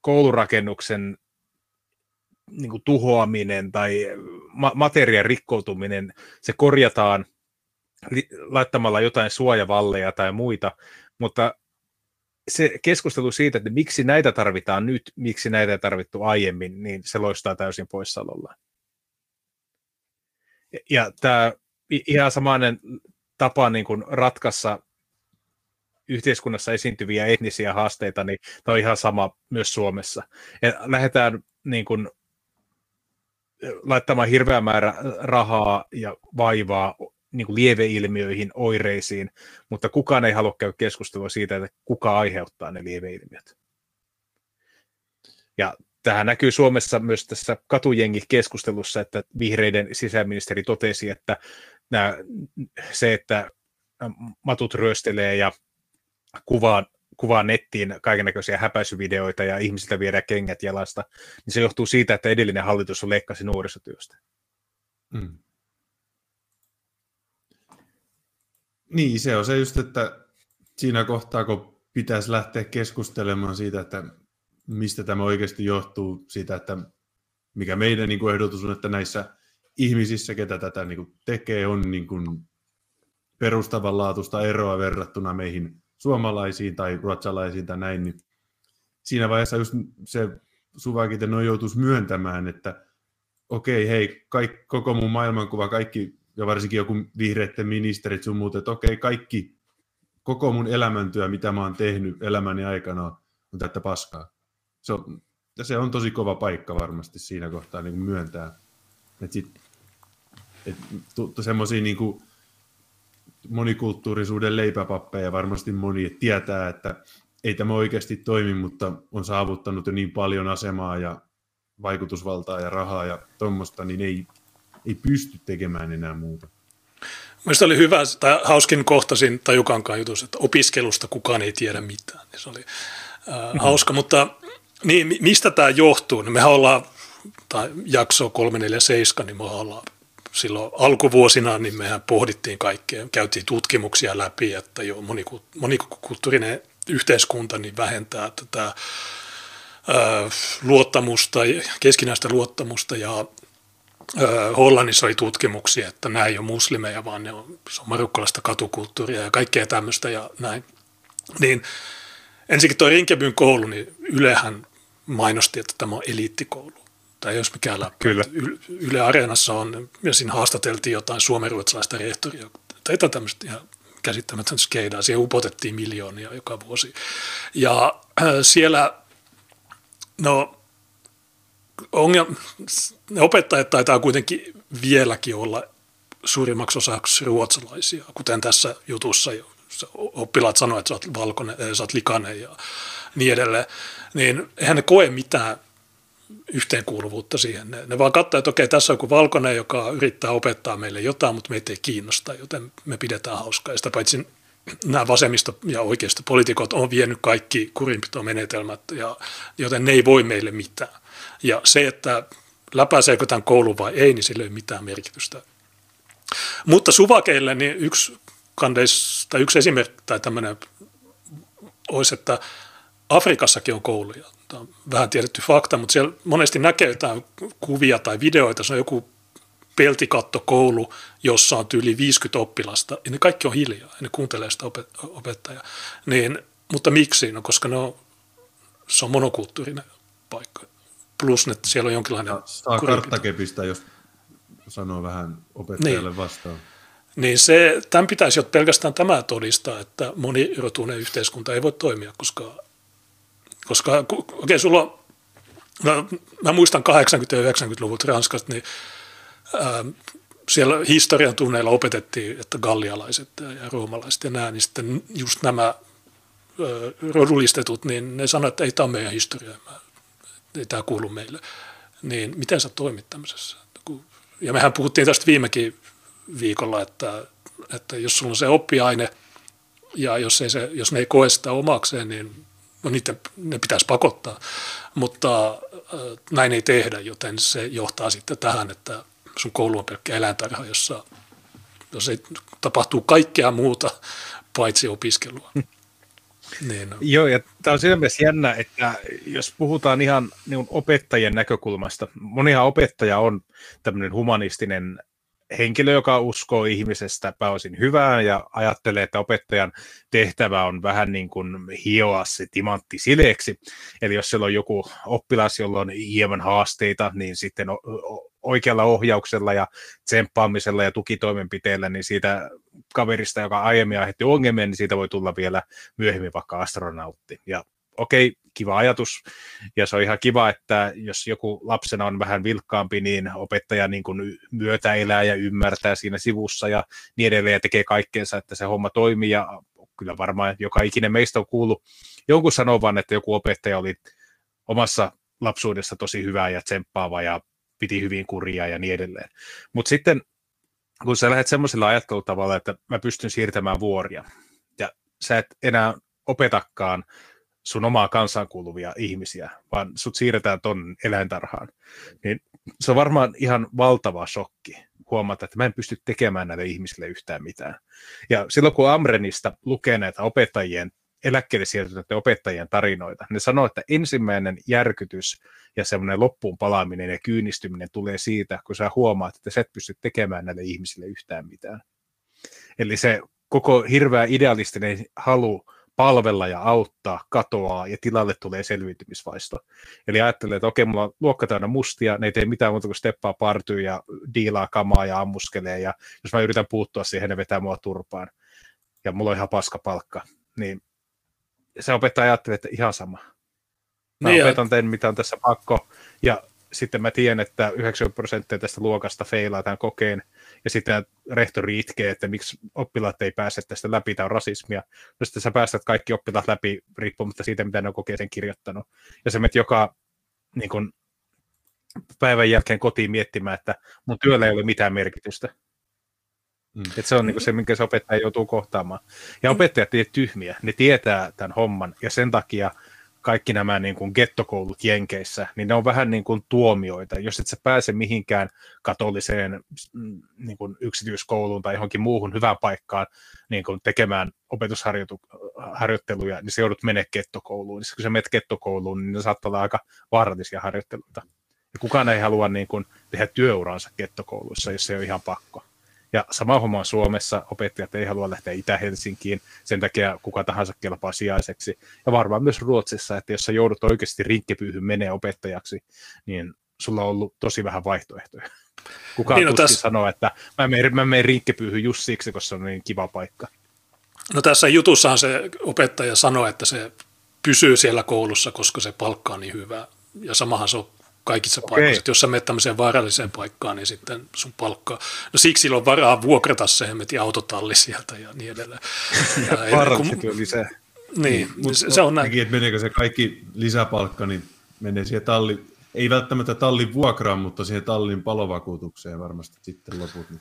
koulurakennuksen niin kuin tuhoaminen tai materiaan rikkoutuminen. Se korjataan laittamalla jotain suojavalleja tai muita, mutta se keskustelu siitä, että miksi näitä tarvitaan nyt, miksi näitä ei tarvittu aiemmin, niin se loistaa täysin poissaolollaan. Ja tämä ihan samainen tapa niin kuin ratkaista yhteiskunnassa esiintyviä etnisiä haasteita, niin tämä on ihan sama myös Suomessa. Ja lähdetään niin kuin laittamaan hirveä määrä rahaa ja vaivaa niin kuin lieveilmiöihin, oireisiin, mutta kukaan ei halua käydä keskustelua siitä, että kuka aiheuttaa ne lieveilmiöt. Ja Tähän näkyy Suomessa myös tässä katujengikeskustelussa, että vihreiden sisäministeri totesi, että se, että matut ryöstelee ja kuvaa nettiin kaikennäköisiä häpäisyvideoita ja ihmisiltä viedään kengät jalasta, niin se johtuu siitä, että edellinen hallitus on leikkasi nuorisotyöstä. Mm. Niin, se on se just, että siinä kohtaa, kun pitäisi lähteä keskustelemaan siitä, että mistä tämä oikeasti johtuu, siitä, että mikä meidän ehdotus on, että näissä ihmisissä, ketä tätä tekee, on perustavanlaatuista eroa verrattuna meihin suomalaisiin tai ruotsalaisiin tai näin, niin siinä vaiheessa just se Suvakiten on joutuisi myöntämään, että okei, hei, koko mun maailmankuva, kaikki, ja varsinkin joku vihreitten ministerit sun muut, että okei, kaikki, koko mun elämäntyö, mitä mä oon tehnyt elämäni aikana, on täyttä paskaa. Se on tosi kova paikka varmasti siinä kohtaa niin myöntää. Semmoisia niin monikulttuurisuuden leipäpappeja varmasti moni tietää, että ei tämä oikeasti toimi, mutta on saavuttanut jo niin paljon asemaa ja vaikutusvaltaa ja rahaa ja tuommoista, niin ei pysty tekemään enää muuta. Mielestäni oli hyvä, tai hauskin kohtasin Tajukankaan jutus, että opiskelusta kukaan ei tiedä mitään. Se oli hauska, mutta niin, mistä tämä johtuu? No mehän ollaan, tai jakso 347, niin me ollaan silloin alkuvuosina, niin mehän pohdittiin kaikkea, käytiin tutkimuksia läpi, että jo monikulttuurinen yhteiskunta niin vähentää tätä luottamusta, keskinäistä luottamusta, ja Hollannissa oli tutkimuksia, että nämä ei ole muslimeja, vaan se on marokkalaista katukulttuuria ja kaikkea tämmöistä ja näin. Niin ensinnäkin tuo Rinkebyn koulu, niin Ylehän mainosti, että tämä on eliittikoulu. Tämä ei olisi mikään läpi. Yle Areenassa on, ja siinä haastateltiin jotain suomenruotsalaista rehtoria, tai tämmöistä ihan käsittämätöntä skeidaa. Siihen upotettiin miljoonia joka vuosi. Ja siellä, ne opettajat taitaa kuitenkin vieläkin olla suurimmaksi osaksi ruotsalaisia, kuten tässä jutussa jo. Oppilaat sanoo, että sä oot valkoinen, sä oot likainen ja niin edelleen, niin eihän ne koe mitään yhteenkuuluvuutta siihen. Ne vaan katsoo, että okei, tässä on joku valkoinen, joka yrittää opettaa meille jotain, mutta meitä ei kiinnosta, joten me pidetään hauskaa. Ja sitä paitsi nämä vasemmisto- ja oikeistopoliitikot on vienyt kaikki kurinpitomenetelmät, joten ne ei voi meille mitään. Ja se, että läpäiseekö tämän koulun vai ei, niin sillä ei ole mitään merkitystä. Mutta suvakeille niin yksi esimerkki tai tämmöinen olisi, että Afrikassakin on kouluja. Tämä on vähän tiedetty fakta, mutta siellä monesti näkee jotain kuvia tai videoita. Se on joku peltikattokoulu, jossa on yli 50 oppilasta, ja ne kaikki on hiljaa, ja ne kuuntelee sitä opettajaa. Niin, mutta miksi? No, koska se on monokulttuurinen paikka. Plus, että siellä on jonkinlainen... Saa karttakepistä, jos sanoo vähän opettajalle niin vastaan. Niin tämän pitäisi olla pelkästään tämä todistaa, että monirotuinen yhteiskunta ei voi toimia, koska okei, sulla on, mä muistan 80- ja 90-luvut Ranskasta, niin siellä historian tunneilla opetettiin, että gallialaiset ja roomalaiset ja nämä, niin sitten just nämä rodullistetut, niin ne sanoo, että ei tämä ole meidän historiaa, ei tämä kuulu meille. Niin miten sä toimit tämmöisessä? Ja mehän puhuttiin tästä viimekin viikolla, että jos sulla on se oppiaine ja jos ne ei koe sitä omakseen, niin ne pitäisi pakottaa, mutta näin ei tehdä, joten se johtaa sitten tähän, että sun koulu on pelkkä eläintarha, jossa ei tapahtuu kaikkea muuta paitsi opiskelua. Niin. Joo, ja tämä on siinä mielessä jännä, että jos puhutaan ihan opettajien näkökulmasta, monihan opettaja on tämmöinen humanistinen henkilö, joka uskoo ihmisestä pääosin hyvään ja ajattelee, että opettajan tehtävä on vähän niin kuin hioa se timantti sileeksi. Eli jos siellä on joku oppilas, jolla on hieman haasteita, niin sitten oikealla ohjauksella ja tsemppaamisella ja tukitoimenpiteillä, niin siitä kaverista, joka aiemmin aiheutti ongelmia, niin siitä voi tulla vielä myöhemmin vaikka astronautti. Ja okei, kiva ajatus, ja se on ihan kiva, että jos joku lapsena on vähän vilkkaampi, niin opettaja niin kuin myötä elää ja ymmärtää siinä sivussa ja niin edelleen ja tekee kaikkeensa, että se homma toimii, ja kyllä varmaan joka ikinen meistä on kuullut jonkun sanovan, että joku opettaja oli omassa lapsuudessa tosi hyvää ja tsemppaava ja piti hyvin kuria ja niin edelleen. Mutta sitten kun sä lähdet semmoisella ajattelutavalla, että mä pystyn siirtämään vuoria ja sä et enää opetakaan sun omaa kansaan kuuluvia ihmisiä, vaan sut siirretään ton eläintarhaan, niin se on varmaan ihan valtava shokki huomata, että mä en pysty tekemään näille ihmisille yhtään mitään. Ja silloin kun Amrenista lukee näitä opettajien, eläkkeelle siirtyneiden opettajien tarinoita, ne sanoo, että ensimmäinen järkytys ja semmoinen loppuun palaaminen ja kyynistyminen tulee siitä, kun sä huomaat, että sä et pysty tekemään näille ihmisille yhtään mitään. Eli se koko hirveä idealistinen halu palvella ja auttaa katoaa ja tilalle tulee selviytymisvaisto. Eli ajattelee, että okei, mulla on luokka täynnä mustia, ne ei tee mitään muuta kuin steppaa partyyn ja diilaa kamaa ja ammuskelee, ja jos mä yritän puuttua siihen, ne vetää mua turpaan ja mulla on ihan paska palkka, niin se opettaja ajattelee, että ihan sama. Mä opetan tein, mitä on tässä pakko, ja sitten mä tiedän, että 90% tästä luokasta feilaa tämän kokeen, ja sitten rehtori itkee, että miksi oppilaat ei pääse tästä läpi, tämä on rasismia. No sitten sä päästät kaikki oppilaat läpi, riippumatta siitä, mitä ne on kokeeseen kirjoittanut. Ja sä menet joka niin kun, päivän jälkeen kotiin miettimään, että mun työllä ei ole mitään merkitystä. Mm. Että se on niin kun, se, minkä se opettaja joutuu kohtaamaan. Ja opettajat ei ole tyhmiä, ne tietää tämän homman, ja sen takia kaikki nämä niin kuin gettokoulut Jenkeissä, niin ne on vähän niin kuin tuomioita. Jos et sä pääse mihinkään katoliseen niin kuin yksityiskouluun tai johonkin muuhun hyvään paikkaan niin kuin tekemään opetusharjoitteluja, niin sä joudut menemään gettokouluun. Niin kun sä menet gettokouluun, niin ne saattaa olla aika vaarallisia harjoitteluita. Ja kukaan ei halua niin kuin tehdä työuransa gettokouluissa, jos se ei ole ihan pakko. Ja sama homma on Suomessa, opettajat ei halua lähteä Itä-Helsinkiin, sen takia kuka tahansa kelpaa sijaiseksi. Ja varmaan myös Ruotsissa, että jos sä joudut oikeasti rinkkipyyhyn menee opettajaksi, niin sulla on ollut tosi vähän vaihtoehtoja. Kukaan niin, no, tuskin sanoo, että mä menen rinkkipyyhyn just siksi, koska se on niin kiva paikka. No tässä jutussahan se opettaja sanoo, että se pysyy siellä koulussa, koska se palkka on niin hyvä. Ja samahan se on kaikissa paikoissa. Että jos sä menet tämmöiseen vaaralliseen paikkaan, niin sitten sun palkkaa. No siksi sillä on varaa vuokrata se hemmetin autotalli sieltä ja niin edelleen. Varallisesti työ lisää. Niin, se on näin. Että meneekö se kaikki lisäpalkka, niin menee siihen tallin, ei välttämättä tallin vuokraan, mutta siihen tallin palovakuutukseen varmasti sitten loput. Niin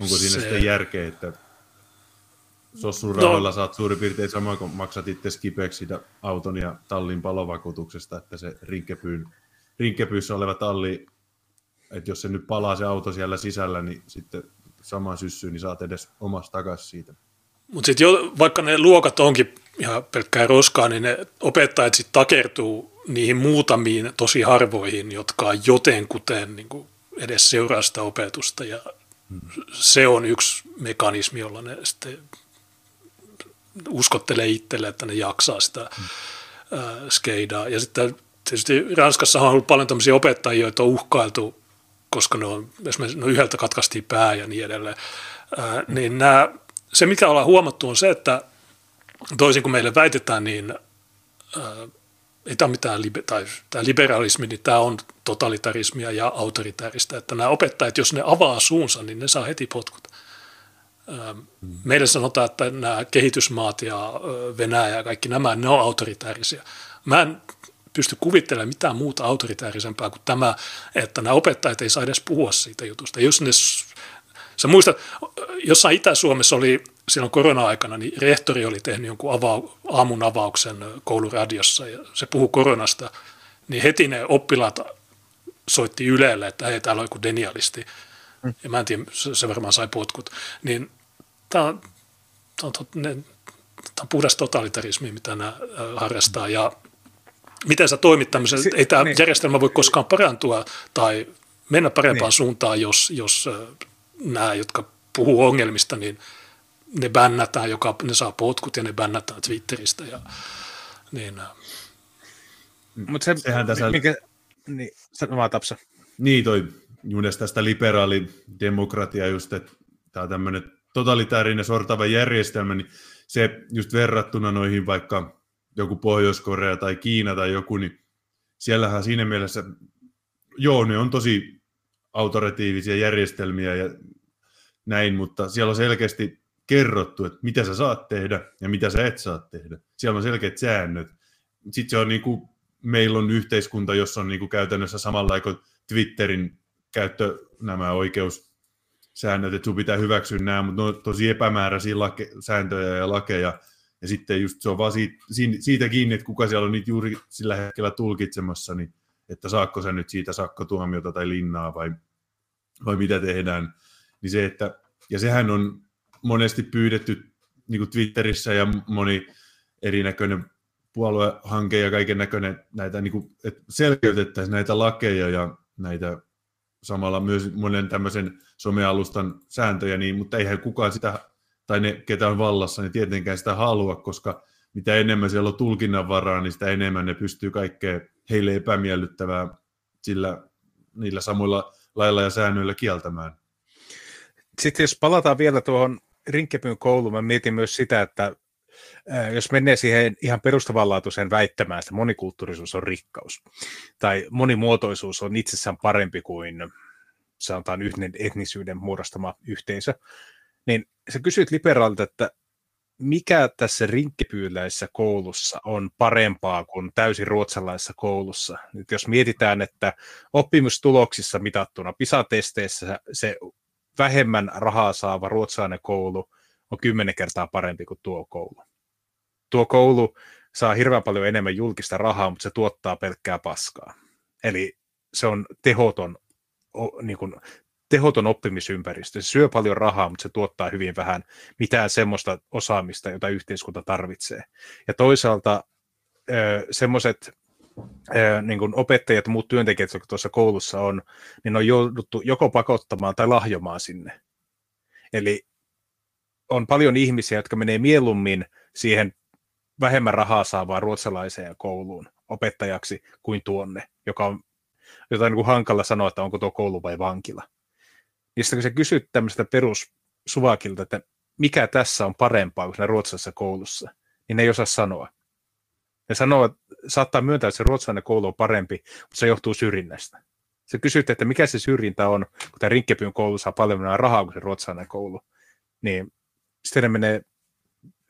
onko siinä sitten järkeä, että sossun rahoilla saat suurin piirtein samaa, kun maksat itse kipeäksi auton ja tallin palovakuutuksesta, että se rinkkepyyssä oleva talli, että jos se nyt palaa se auto siellä sisällä, niin sitten samaan syssyyn niin saat edes omasta takaisin siitä. Mutta sitten vaikka ne luokat onkin ihan pelkkää roskaa, niin ne opettajat sitten takertuu niihin muutamiin tosi harvoihin, jotka jotenkuten niin kuin edes seuraa sitä opetusta. Ja se on yksi mekanismi, jolla ne sitten uskottelee itselle, että ne jaksaa sitä skeidaa. Ja sitten tietysti Ranskassa on ollut paljon tämmöisiä opettajia, joita on uhkailtu, koska ne on, esimerkiksi no yhdeltä katkaistiin pää ja niin edelleen. Niin se, mikä ollaan huomattu, on se, että toisin kuin meille väitetään, niin ei tämä mitään tämä liberalismi, niin tämä on totalitarismia ja autoritääristä. Että nämä opettajat, jos ne avaa suunsa, niin ne saa heti potkut. Meille sanotaan, että nämä kehitysmaat ja Venäjä ja kaikki nämä, ne on autoritäärisiä. Mä en pysty kuvittelemaan mitään muuta autoritäärisempää kuin tämä, että nämä opettajat ei saa edes puhua siitä jutusta. Jos ne, sä muistat, jossain Itä-Suomessa oli silloin korona-aikana, niin rehtori oli tehnyt jonkun aamun avauksen kouluradiossa ja se puhui koronasta, niin heti ne oppilaat soitti Ylelle, että hei, täällä on joku denialisti. Ja mä en tiedä, se varmaan sai potkut. Niin tämä on puhdas totalitarismi, mitä nämä harrastaa ja miten sä toimit tämmöisen, ei tämä järjestelmä voi koskaan parantua tai mennä parempaan suuntaan, jos nämä, jotka puhuu ongelmista, niin ne bännätään, ne saa potkut ja ne bännätään Twitteristä. Niin. Mutta sehän tässä... Niin, sano vaan Tapsa. Niin, toi Junes tästä liberaalidemokratia just, että tämä on tämmöinen totalitäärinen sortava järjestelmä, niin se just verrattuna noihin vaikka joku Pohjois-Korea tai Kiina tai joku, niin siellähän siinä mielessä, joo, ne on tosi autoratiivisia järjestelmiä ja näin, mutta siellä on selkeästi kerrottu, että mitä sä saat tehdä ja mitä sä et saa tehdä. Siellä on selkeät säännöt. Sitten se on niin kuin meillä on yhteiskunta, jossa on niinku käytännössä samalla kuin Twitterin käyttö, nämä oikeussäännöt, että sun pitää hyväksyä nämä, mutta ne on tosi epämääräisiä sääntöjä ja lakeja. Ja sitten just se on vaan siitä kiinni, että kuka siellä on niitä juuri sillä hetkellä tulkitsemassa, niin että saakko sä nyt siitä sakkotuomiota tai linnaa vai mitä tehdään. Niin se, että, ja sehän on monesti pyydetty niin kuin Twitterissä ja moni erinäköinen puoluehanke ja kaiken näköinen näitä, niin kuin, että selkeytettäisiin näitä lakeja ja näitä samalla myös monen tämmöisen somealustan sääntöjä, niin, mutta eihän kukaan sitä, tai ne ketä on vallassa, niin tietenkään sitä halua, koska mitä enemmän siellä on tulkinnanvaraa, niin sitä enemmän ne pystyy kaikkea heille epämiellyttävää niillä samoilla lailla ja säännöillä kieltämään. Sitten jos palataan vielä tuohon Rinkkepyn kouluun, mä mietin myös sitä, että jos menee siihen ihan perustavanlaatuiseen väittämään, että monikulttuurisuus on rikkaus tai monimuotoisuus on itsessään parempi kuin sanotaan yhden etnisyyden muodostama yhteisö, niin sä kysyt liberaalilta, että mikä tässä rinkkipyyläisessä koulussa on parempaa kuin täysin ruotsalaisessa koulussa? Nyt jos mietitään, että oppimistuloksissa mitattuna PISA-testeissä se vähemmän rahaa saava ruotsalainen koulu on 10 kertaa parempi kuin tuo koulu. Tuo koulu saa hirveän paljon enemmän julkista rahaa, mutta se tuottaa pelkkää paskaa. Eli se on tehoton oppimisympäristö. Se syö paljon rahaa, mutta se tuottaa hyvin vähän mitään semmoista osaamista, jota yhteiskunta tarvitsee. Ja toisaalta semmoiset niin kuin opettajat ja muut työntekijät, jotka tuossa koulussa on, niin on jouduttu joko pakottamaan tai lahjomaan sinne. Eli on paljon ihmisiä, jotka menee mieluummin siihen vähemmän rahaa saavaan ruotsalaiseen kouluun opettajaksi kuin tuonne, joka on jotain niin kuin hankala sanoa, että onko tuo koulu vai vankila. Ja sitten kun sä kysyt tämmöistä perussuvakilta, että mikä tässä on parempaa kuin siinä ruotsalaisessa koulussa, niin ne ei osaa sanoa. Ne sanoo, että saattaa myöntää, että se ruotsalainen koulu on parempi, mutta se johtuu syrjinnästä. Sä kysyt, että mikä se syrjintä on, kun tämä Rinkkepyn koulu saa paljon rahaa kuin se ruotsalainen koulu, niin sitten menee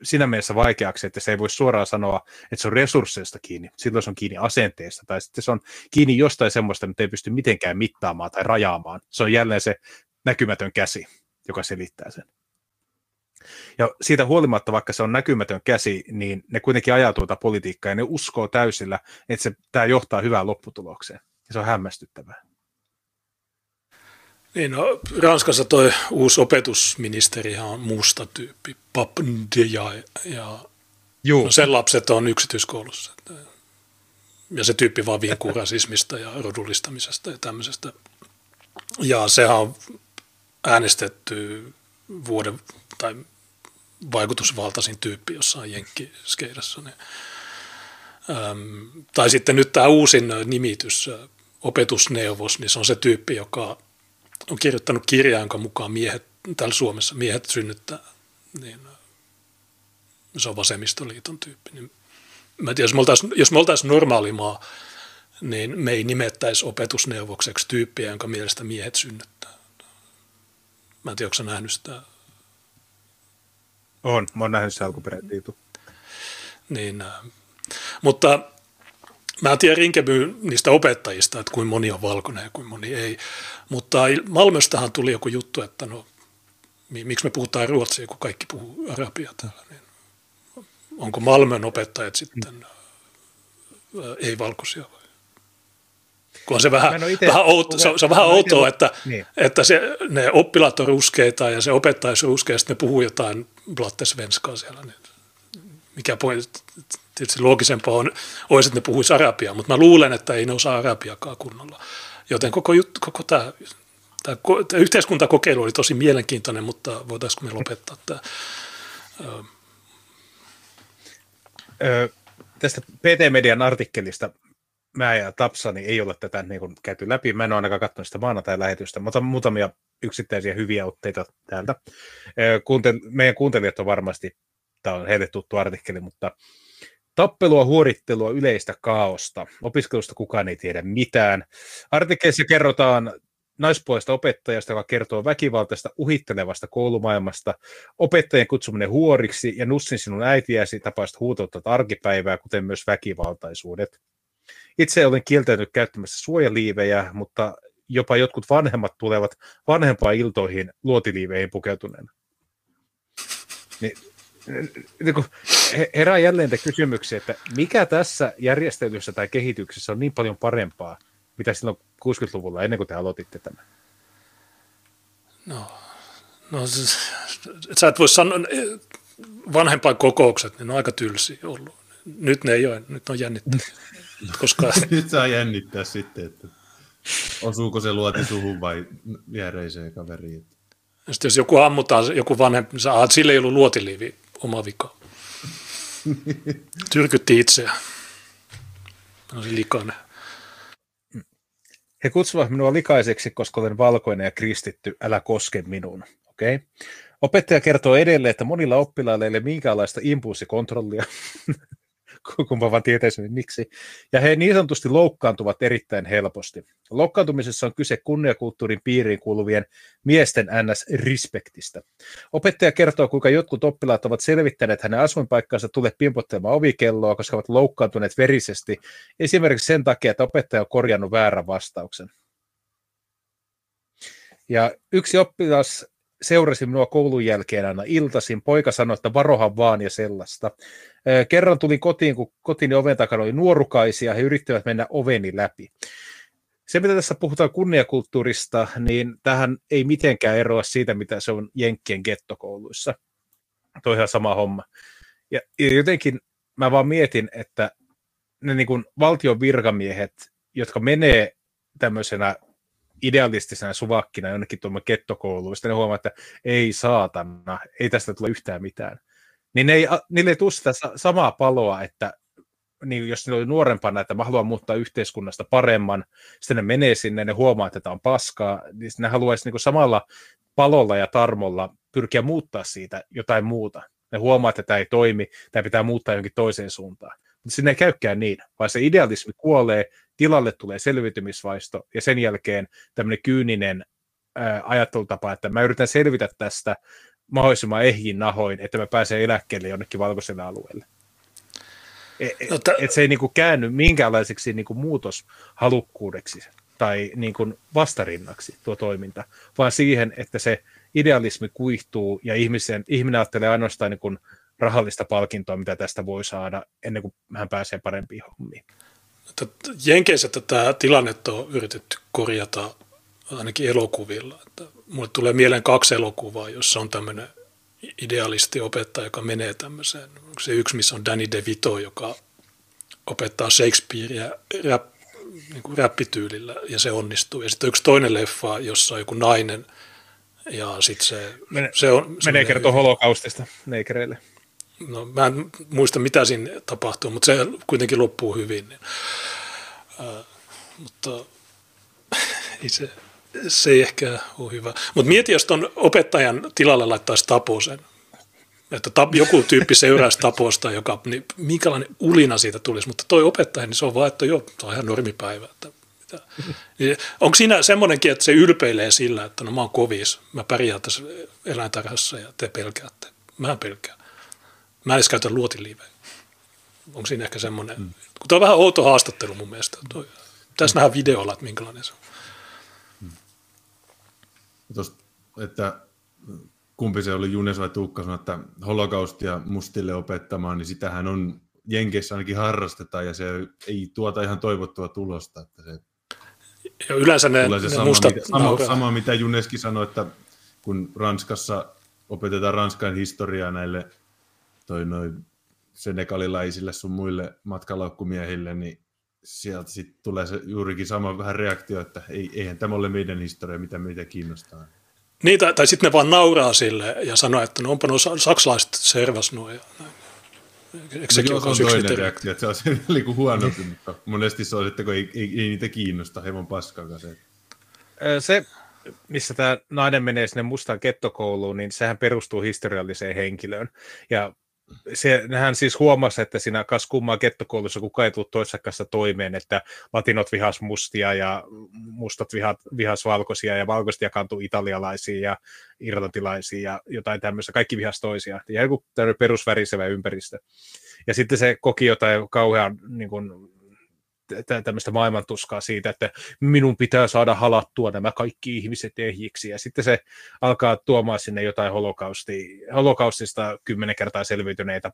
siinä mielessä vaikeaksi, että se ei voi suoraan sanoa, että se on resursseista kiinni. Silloin se on kiinni asenteesta tai sitten se on kiinni jostain semmoista, mitä ei pysty mitenkään mittaamaan tai rajaamaan. Se on jälleen se näkymätön käsi, joka selittää sen. Ja siitä huolimatta, vaikka se on näkymätön käsi, niin ne kuitenkin ajaa tuota politiikkaa ja ne uskoo täysillä, että tämä johtaa hyvään lopputulokseen. Ja se on hämmästyttävää. Niin, no, Ranskassa tuo uusi opetusministerihan on musta tyyppi, Papandea, ja sen lapset on yksityiskoulussa. Ja se tyyppi vaan vinkuu rasismista ja rodullistamisesta ja tämmöisestä. Ja sehän on äänestetty vuoden tai vaikutusvaltaisin tyyppi jossain jenkkiskeirässä. Niin. Tai sitten nyt tämä uusin nimitys, opetusneuvos, niin se on se tyyppi, joka on kirjoittanut kirjaa, jonka mukaan miehet, täällä Suomessa miehet synnyttää, niin se on vasemmistoliiton tyyppi. Niin, mä en tiedä, jos me oltaisiin normaali maa, niin me ei nimettäisi opetusneuvokseksi tyyppiä, jonka mielestä miehet synnyttää. Mä en tiedä, onko sä nähnyt sitä? On, mä oon nähnyt sitä alkuperätiitu. Niin, mutta mä en tiedä Rinkebyn niistä opettajista, että kuinka moni on valkoinen ja kuinka moni ei. Mutta Malmöstähän tuli joku juttu, että no, miksi me puhutaan ruotsia, kun kaikki puhuu arabiaa täällä. Niin onko Malmön opettajat sitten ei-valkoisia vai? Kun on se vähän outoa, että se, ne oppilaat on ruskeita ja se opettaja on ruskea, ja sitten ne puhuu jotain blattesvenskaa siellä. Niin mikä pointti? Tietysti loogisempaa olisi, että ne puhuisi arabiaa, mutta mä luulen, että ei ne osaa arabiakaan kunnolla. Joten koko tämä yhteiskuntakokeilu oli tosi mielenkiintoinen, mutta voitaisiinko me lopettaa tämä? Tästä PT-median artikkelista mä ja Tapsani ei ole tätä niin käyty läpi. Mä en ole ainakaan katsonut sitä maanantai-lähetystä, mutta muutamia yksittäisiä hyviä otteita täältä. Meidän kuuntelijat on varmasti, tämä on heille tuttu artikkeli, mutta tappelua, huorittelua, yleistä kaaosta. Opiskelusta kukaan ei tiedä mitään. Artikkelissa kerrotaan naispuolista opettajasta, joka kertoo väkivaltaista, uhittelevasta koulumaailmasta. Opettajien kutsuminen huoriksi ja nussin sinun äitiäsi tapaista huutoutta arkipäivää, kuten myös väkivaltaisuudet. Itse olen kieltänyt käyttämässä suojaliivejä, mutta jopa jotkut vanhemmat tulevat vanhempaan iltoihin luotiliiveihin pukeutuneena. Niin herää jälleen te kysymyksiä, että mikä tässä järjestelyssä tai kehityksessä on niin paljon parempaa, mitä silloin 60-luvulla ennen kuin te aloititte tämän? No sä et voi sanoa, vanhempaan kokoukset, niin ne on aika tylsiä ollut. Nyt ne ei ole, nyt on jännittävää. Koska... nyt saa jännittää sitten, että osuuko se luoti suhun vai viereiseen kaveriin. Sitten jos joku ammutaan, joku vanhempi, niin sille ei ollut luotiliivi, oma vika. Tyrkytti itseään. Mä olisin likainen. He kutsuvat minua likaiseksi, koska olen valkoinen ja kristitty, älä koske minuun. Okay. Opettaja kertoo edelleen, että monilla oppilailla ei ole minkäänlaista impulssikontrollia, kumpa vaan tietäisin miksi, ja he niin sanotusti loukkaantuvat erittäin helposti. Loukkaantumisessa on kyse kunniakulttuurin piiriin kuuluvien miesten NS-respektistä. Opettaja kertoo, kuinka jotkut oppilaat ovat selvittäneet hänen asuinpaikkaansa tulee pimpottelemaan ovikelloa, koska ovat loukkaantuneet verisesti, esimerkiksi sen takia, että opettaja on korjannut väärän vastauksen. Ja yksi oppilas seurasi minua koulun jälkeen aina iltaisin. Poika sanoi, että varohan vaan ja sellaista. Kerran tulin kotiin, kun kotini oven takana oli nuorukaisia. He yrittivät mennä oveni läpi. Se, mitä tässä puhutaan kunniakulttuurista, niin tähän ei mitenkään eroa siitä, mitä se on Jenkkien gettokouluissa. Tuo ihan sama homma. Ja jotenkin mä vaan mietin, että ne niin kuin valtion virkamiehet, jotka menee tämmöisenä idealistisena suvakkina jonnekin tuomaan kettokouluun, sitten ne huomaa, että ei saatana, ei tästä tule yhtään mitään. Niin niille ei tule sitä samaa paloa, että niin jos ne oli nuorempana, että mä haluan muuttaa yhteiskunnasta paremman, sitten ne menee sinne, ne huomaa, että tämä on paskaa, niin ne haluaisi niin samalla palolla ja tarmolla pyrkiä muuttaa siitä jotain muuta. Ne huomaa, että tämä ei toimi, tämä pitää muuttaa johonkin toiseen suuntaan. Mutta sinne ei käykään niin, vaan se idealismi kuolee, tilalle tulee selviytymisvaisto ja sen jälkeen tämmöinen kyyninen ajattelutapa, että mä yritän selvitä tästä mahdollisimman ehjin nahoin, että mä pääsen eläkkeelle jonnekin valkoiselle alueelle. Se ei niinku käänny minkäänlaiseksi niinku muutoshalukkuudeksi tai niinku vastarinnaksi tuo toiminta, vaan siihen, että se idealismi kuihtuu ja ihminen ajattelee ainoastaan niinku rahallista palkintoa, mitä tästä voi saada ennen kuin hän pääsee parempiin hommiin. Jenkeissä tätä tilannetta on yritetty korjata ainakin elokuvilla. Mulle tulee mieleen 2 elokuvaa, jossa on tämmöinen idealisti opettaja, joka menee tämmöiseen. Se yksi, missä on Danny DeVito, joka opettaa Shakespearea niin räppityylillä ja se onnistuu. Ja sitten yksi toinen leffa, jossa on joku nainen ja sitten se menee kertoo holokaustista neikereille. No, mä en muista, mitä siinä tapahtuu, mutta se kuitenkin loppuu hyvin. Niin. Mutta se ei ehkä ole hyvä. Mutta mieti, jos ton opettajan tilalle laittaisi Taposen. Että joku tyyppi seuraisi Taposta, joka, niin minkälainen ulina siitä tulisi. Mutta toi opettaja, niin se on vaan, että joo, se on ihan normipäivä. Onko siinä semmoinenkin, että se ylpeilee sillä, että no mä oon kovis, mä pärjään tässä eläintarhassa ja te pelkäätte. Mä pelkään. Mä en edes käytä luotiliivejä. Onko siinä ehkä semmoinen? Tämä on vähän outo haastattelu mun mielestä. Pitäisi nähdä videolla, että minkälainen se on. Tuosta, että kumpi se oli, Junes vai Tukka, sanoi, että holokaustia mustille opettamaan, niin sitähän on Jenkeissä ainakin harrastetaan, ja se ei tuota ihan toivottua tulosta. Että se ja yleensä ne mustat... Sama, mitä Juneskin sanoi, että kun Ranskassa opetetaan Ranskan historiaa näille senegalilaisille sun muille matkalaukkumiehille, niin sieltä sitten tulee se juurikin sama vähän reaktio, että eihän tämä ole meidän historia, mitä meitä kiinnostaa. Niin, tai sitten ne vaan nauraa sille ja sanoo, että no onpa nuo saksalaiset servas nuo. Eikö sekin no, on toinen reaktio, että se on niinku huonompi, mutta monesti se on, että kun ei niitä kiinnosta, hevon paskaa se. Missä tämä nainen menee sinne mustaan kettokouluun, niin sehän perustuu historialliseen henkilöön. Ja hän siis huomasi, että siinä kas kummaa kettokoulussa kukaan ei tullut toisessa toimeen, että latinot vihas mustia ja mustat vihas valkoisia ja valkoiset jakaantui italialaisiin ja irlantilaisiin ja jotain tämmöistä. Kaikki vihas toisiaan. Ja joku tämmöinen perusvärisevä ympäristö. Ja sitten se koki jotain kauhean niin kuin tämmöistä maailmantuskaa siitä, että minun pitää saada halattua nämä kaikki ihmiset ehjiksi, ja sitten se alkaa tuomaan sinne jotain holokaustista 10 kertaa selviytyneitä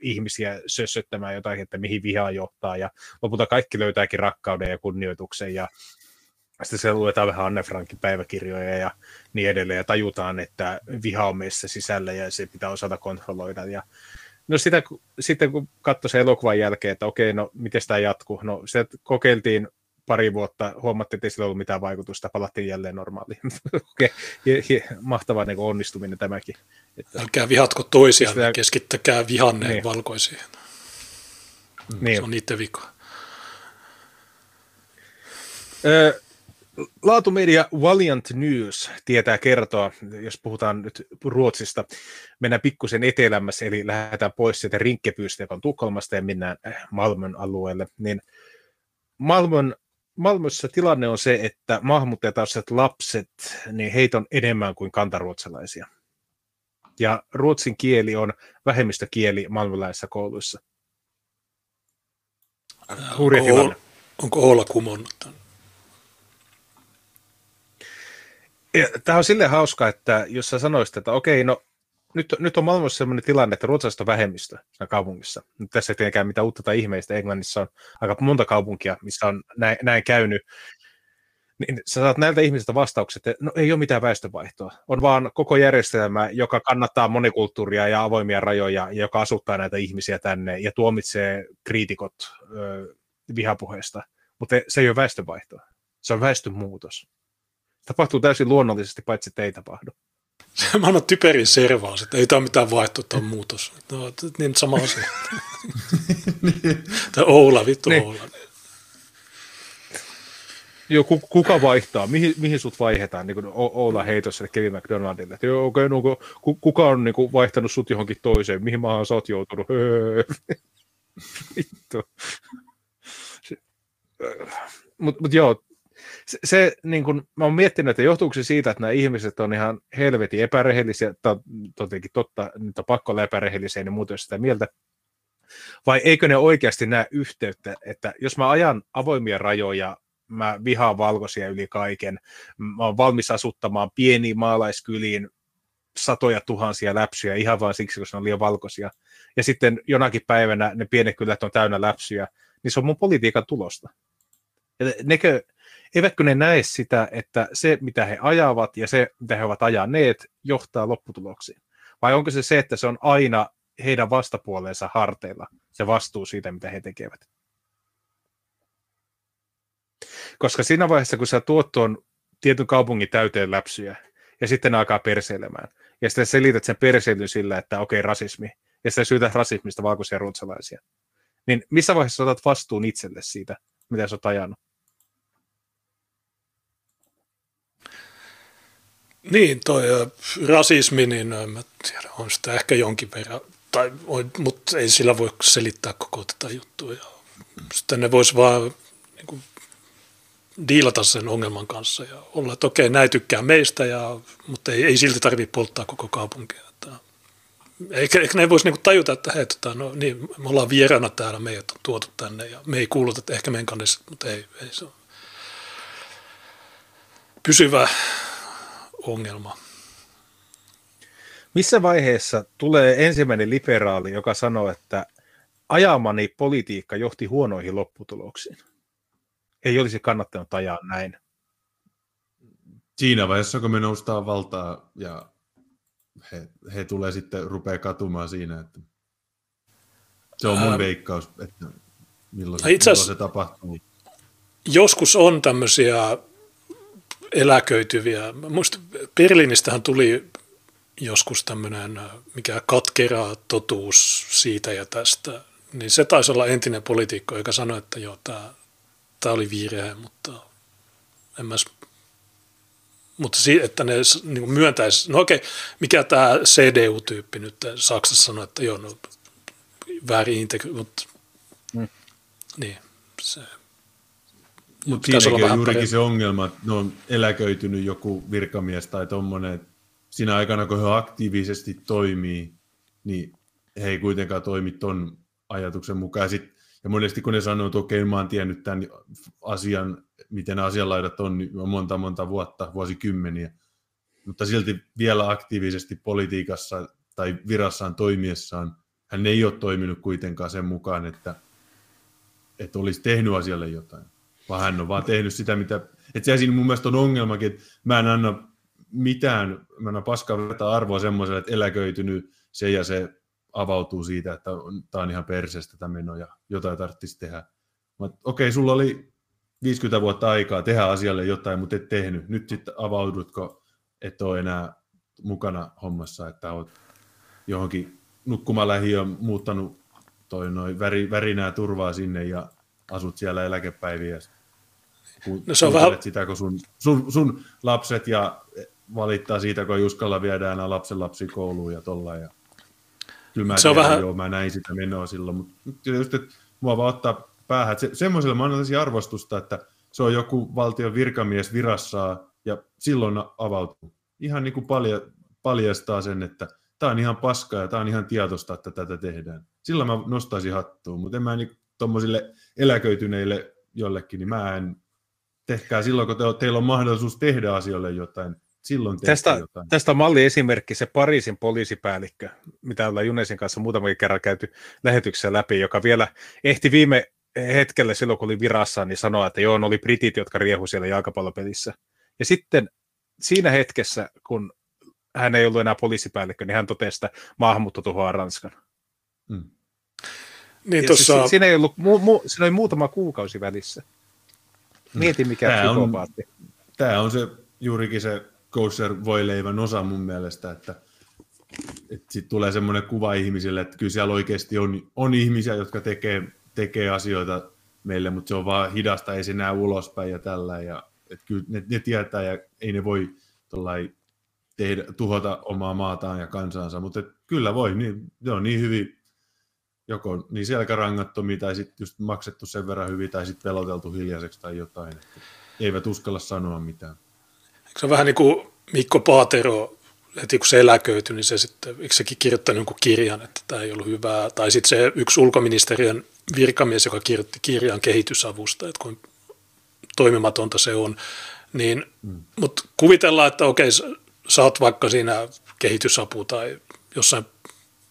ihmisiä sössöttämään jotain, että mihin vihaa johtaa, ja lopulta kaikki löytääkin rakkauden ja kunnioituksen, ja sitten se luetaan vähän Anne Frankin päiväkirjoja ja niin edelleen, ja tajutaan, että viha on meissä sisällä, ja se pitää osata kontrolloida, ja no sitä, sitten kun katsoi se elokuvan jälkeen, että okei, no miten tämä jatkuu? No se kokeiltiin pari vuotta, huomattiin, että ei sillä ollut mitään vaikutusta, palattiin jälleen normaaliin. Okei, mahtava niin onnistuminen tämäkin. Älkää vihatko toisiaan, sitä... keskittäkää vihanneen niin. Valkoisiin. Niin. Se on niiden vika. Laatumedia Valiant News tietää kertoa, jos puhutaan nyt Ruotsista, mennään pikkusen etelämässä, eli lähdetään pois sieltä Rinkepyystä, joka on Tukholmasta, ja mennään Malmön alueelle. Niin Malmössä tilanne on se, että maahanmuuttajataustaiset lapset, niin heitä on enemmän kuin kantaruotsalaisia. Ja ruotsin kieli on vähemmistökieli malmöläisissä kouluissa. Hurja tilanne. Onko Oula kumonnut tämän? Ja tämä on silleen hauska, että jos sä sanoisit, että okei, no nyt on Malmössä sellainen tilanne, että ruotsalaiset on vähemmistö siinä kaupungissa. Nyt tässä ei tietenkään mitään uutta tai ihmeistä. Englannissa on aika monta kaupunkia, missä on näin käynyt. Niin sä saat näiltä ihmisiltä vastaukset, että no ei ole mitään väestönvaihtoa. On vaan koko järjestelmä, joka kannattaa monikulttuuria ja avoimia rajoja, ja joka asuttaa näitä ihmisiä tänne ja tuomitsee kriitikot vihapuheesta. Mutta se ei ole väestönvaihtoa. Se on väestönmuutos. Tapahtuu täysin luonnollisesti, paitsi että ei tapahdu. Mä annan typerin servaus, että ei tämä mitään vaihtoa, tämä on muutos. No, niin sama asia. Tämä Oula, vittu niin. Oula. Joo, kuka vaihtaa? Mihin sut vaihdetaan? Niin Oula heitos Kevin McDonaldille. Joo, okei, no, kuka on niin kuin vaihtanut sut johonkin toiseen? Mihin maahan sä oot joutunut? Vittu. Mutta joo. Se, niin kun, mä oon miettinyt, että johtuuko se siitä, että nämä ihmiset on ihan helvetin epärehellisiä, tai tietenkin totta, nyt on pakko olla epärehellisiä, niin muuten sitä mieltä, vai eikö ne oikeasti näe yhteyttä, että jos mä ajan avoimia rajoja, mä vihaan valkoisia yli kaiken, mä oon valmis asuttamaan pieniin maalaiskyliin 100,000 läpsyjä ihan vaan siksi, koska ne on liian valkoisia, ja sitten jonakin päivänä ne pienet kylät on täynnä läpsyjä, niin se on mun politiikan tulosta. Eivätkö ne näe sitä, että se, mitä he ajavat ja se, mitä he ovat ajaneet, johtaa lopputuloksiin? Vai onko se, että se on aina heidän vastapuoleensa harteilla, se vastuu siitä, mitä he tekevät? Koska siinä vaiheessa, kun sä tuot tuon tietyn kaupungin täyteen läpsyjä, ja sitten ne alkaa perseilemään, ja sitten selität sen perseilyn sillä, että okei, rasismi, ja sitten syytät rasismista valkoisia ruotsalaisia, niin missä vaiheessa otat vastuun itselle siitä, mitä sä oot ajanut? Niin, toi rasismi, niin mä tiedän, on sitä ehkä jonkin verran, mutta ei sillä voi selittää koko tätä juttua. Ja sitten ne vois vaan niin kuin, diilata sen ongelman kanssa ja olla, että okei, näin tykkää meistä, mutta ei silti tarvitse polttaa koko kaupunkia. Eikä ne vois niin kuin tajuta, että hei, no, niin, me ollaan vieraana täällä, meidät on tuotu tänne ja me ei kuuluta, että ehkä meidän kannessa, mutta ei se ole pysyvää ongelma. Missä vaiheessa tulee ensimmäinen liberaali, joka sanoo, että ajamani politiikka johti huonoihin lopputuloksiin? Ei olisi kannattanut ajaa näin. Siinä vaiheessa, kun me noustaan valtaa ja he tulee sitten rupeaa katumaan siinä, että se on mun veikkaus, että milloin se tapahtuu. Joskus on tämmöisiä eläköityviä. Muistan, Berliinistähän tuli joskus tämmöinen, mikä katkeraa totuus siitä ja tästä. Niin se taisi olla entinen poliitikko, joka sanoi, että joo, tämä oli virhe, mutta en mä... Mutta että ne niin myöntäisi, no okei, mikä tämä CDU-tyyppi nyt Saksassa sanoi, että joo, no väärin mutta niin, se... Mutta siinäkin on juurikin se ongelma, että ne on eläköitynyt joku virkamies tai tommoinen. Siinä aikana, kun he aktiivisesti toimii, niin he ei kuitenkaan toimi ton ajatuksen mukaan. Sitten Ja monesti kun ne sanoo, että okei, mä oon tiennyt tämän asian, miten asianlaidat on, niin on monta vuotta, vuosikymmeniä. Mutta silti vielä aktiivisesti politiikassa tai virassaan toimiessaan hän ei ole toiminut kuitenkaan sen mukaan, että olisi tehnyt asialle jotain. Vaan hän on vaan tehnyt sitä, mitä... Että sehän siinä mun mielestä on ongelmakin, että mä en anna mitään, mä en anna paskaa vertaa arvoa semmoiselle, että eläköitynyt se ja se avautuu siitä, että tää on ihan perseestä tämä meno ja jotain tarvitsisi tehdä. Okei, sulla oli 50 vuotta aikaa tehdä asialle jotain, mutta et tehnyt. Nyt sitten avaudutko, et ole enää mukana hommassa, että olet johonkin nukkumalähiöön muuttanut toi noin värinää turvaa sinne ja asut siellä eläkepäiviä. No se on vähän... sitä, kun sun lapset ja valittaa siitä, kun ei uskalla viedä enää lapsenlapsi kouluun ja tollaan. Ja... Kyllä mä tiedän, vähän... joo, mä näin sitä menoa silloin, mutta just, että mua vaan ottaa päähän. Semmoiselle mä annan arvostusta, että se on joku valtion virkamies virassaa ja silloin avautuu. Ihan niin kuin paljastaa sen, että tää on ihan paskaa ja tää on ihan tietoista, että tätä tehdään. Silloin mä nostaisin hattuun, mutta en mä niin tommosille eläköityneille jollekin, niin mä en... Tehkää silloin, kun teillä on mahdollisuus tehdä asioille jotain. Silloin jotain. Tästä on malliesimerkki se Pariisin poliisipäällikkö, mitä ollaan Junesin kanssa muutaman kerran käyty lähetyksessä läpi, joka vielä ehti viime hetkellä silloin, kun oli virassa, niin sanoa, että joo, ne oli britit, jotka riehu siellä jalkapallopelissä. Ja sitten siinä hetkessä, kun hän ei ollut enää poliisipäällikkö, niin hän totesi, että maahanmuutto tuhoaa Ranskan. Mm. Niin tossa... siinä, ei ollut, siinä oli muutama kuukausi välissä. Mieti mikä psykopaatti. Tämä on se juurikin se kosher-voileivän osa mun mielestä, että sitten tulee semmoinen kuva ihmisille, että kyllä siellä oikeasti on ihmisiä, jotka tekee asioita meille, mutta se on vaan hidasta, ei se näe ulospäin ja tällä. Ja, että kyllä ne tietää ja ei ne voi tuhota omaa maataan ja kansansa, mutta kyllä voi, niin, ne on niin hyvin. Joko niin selkärangattomia tai sitten just maksettu sen verran hyvin tai sitten peloteltu hiljaiseksi tai jotain. Että eivät uskalla sanoa mitään. Eikö se vähän niin kuin Mikko Paatero, heti kun se eläköityi, niin se sitten, eikö sekin kirjoittanut jonkun kirjan, että tämä ei ollut hyvää. Tai sitten se yksi ulkoministeriön virkamies, joka kirjoitti kirjan kehitysavusta, että kuinka toimimatonta se on. Niin, mutta kuvitellaan, että okei, sä oot vaikka siinä kehitysapu tai jossain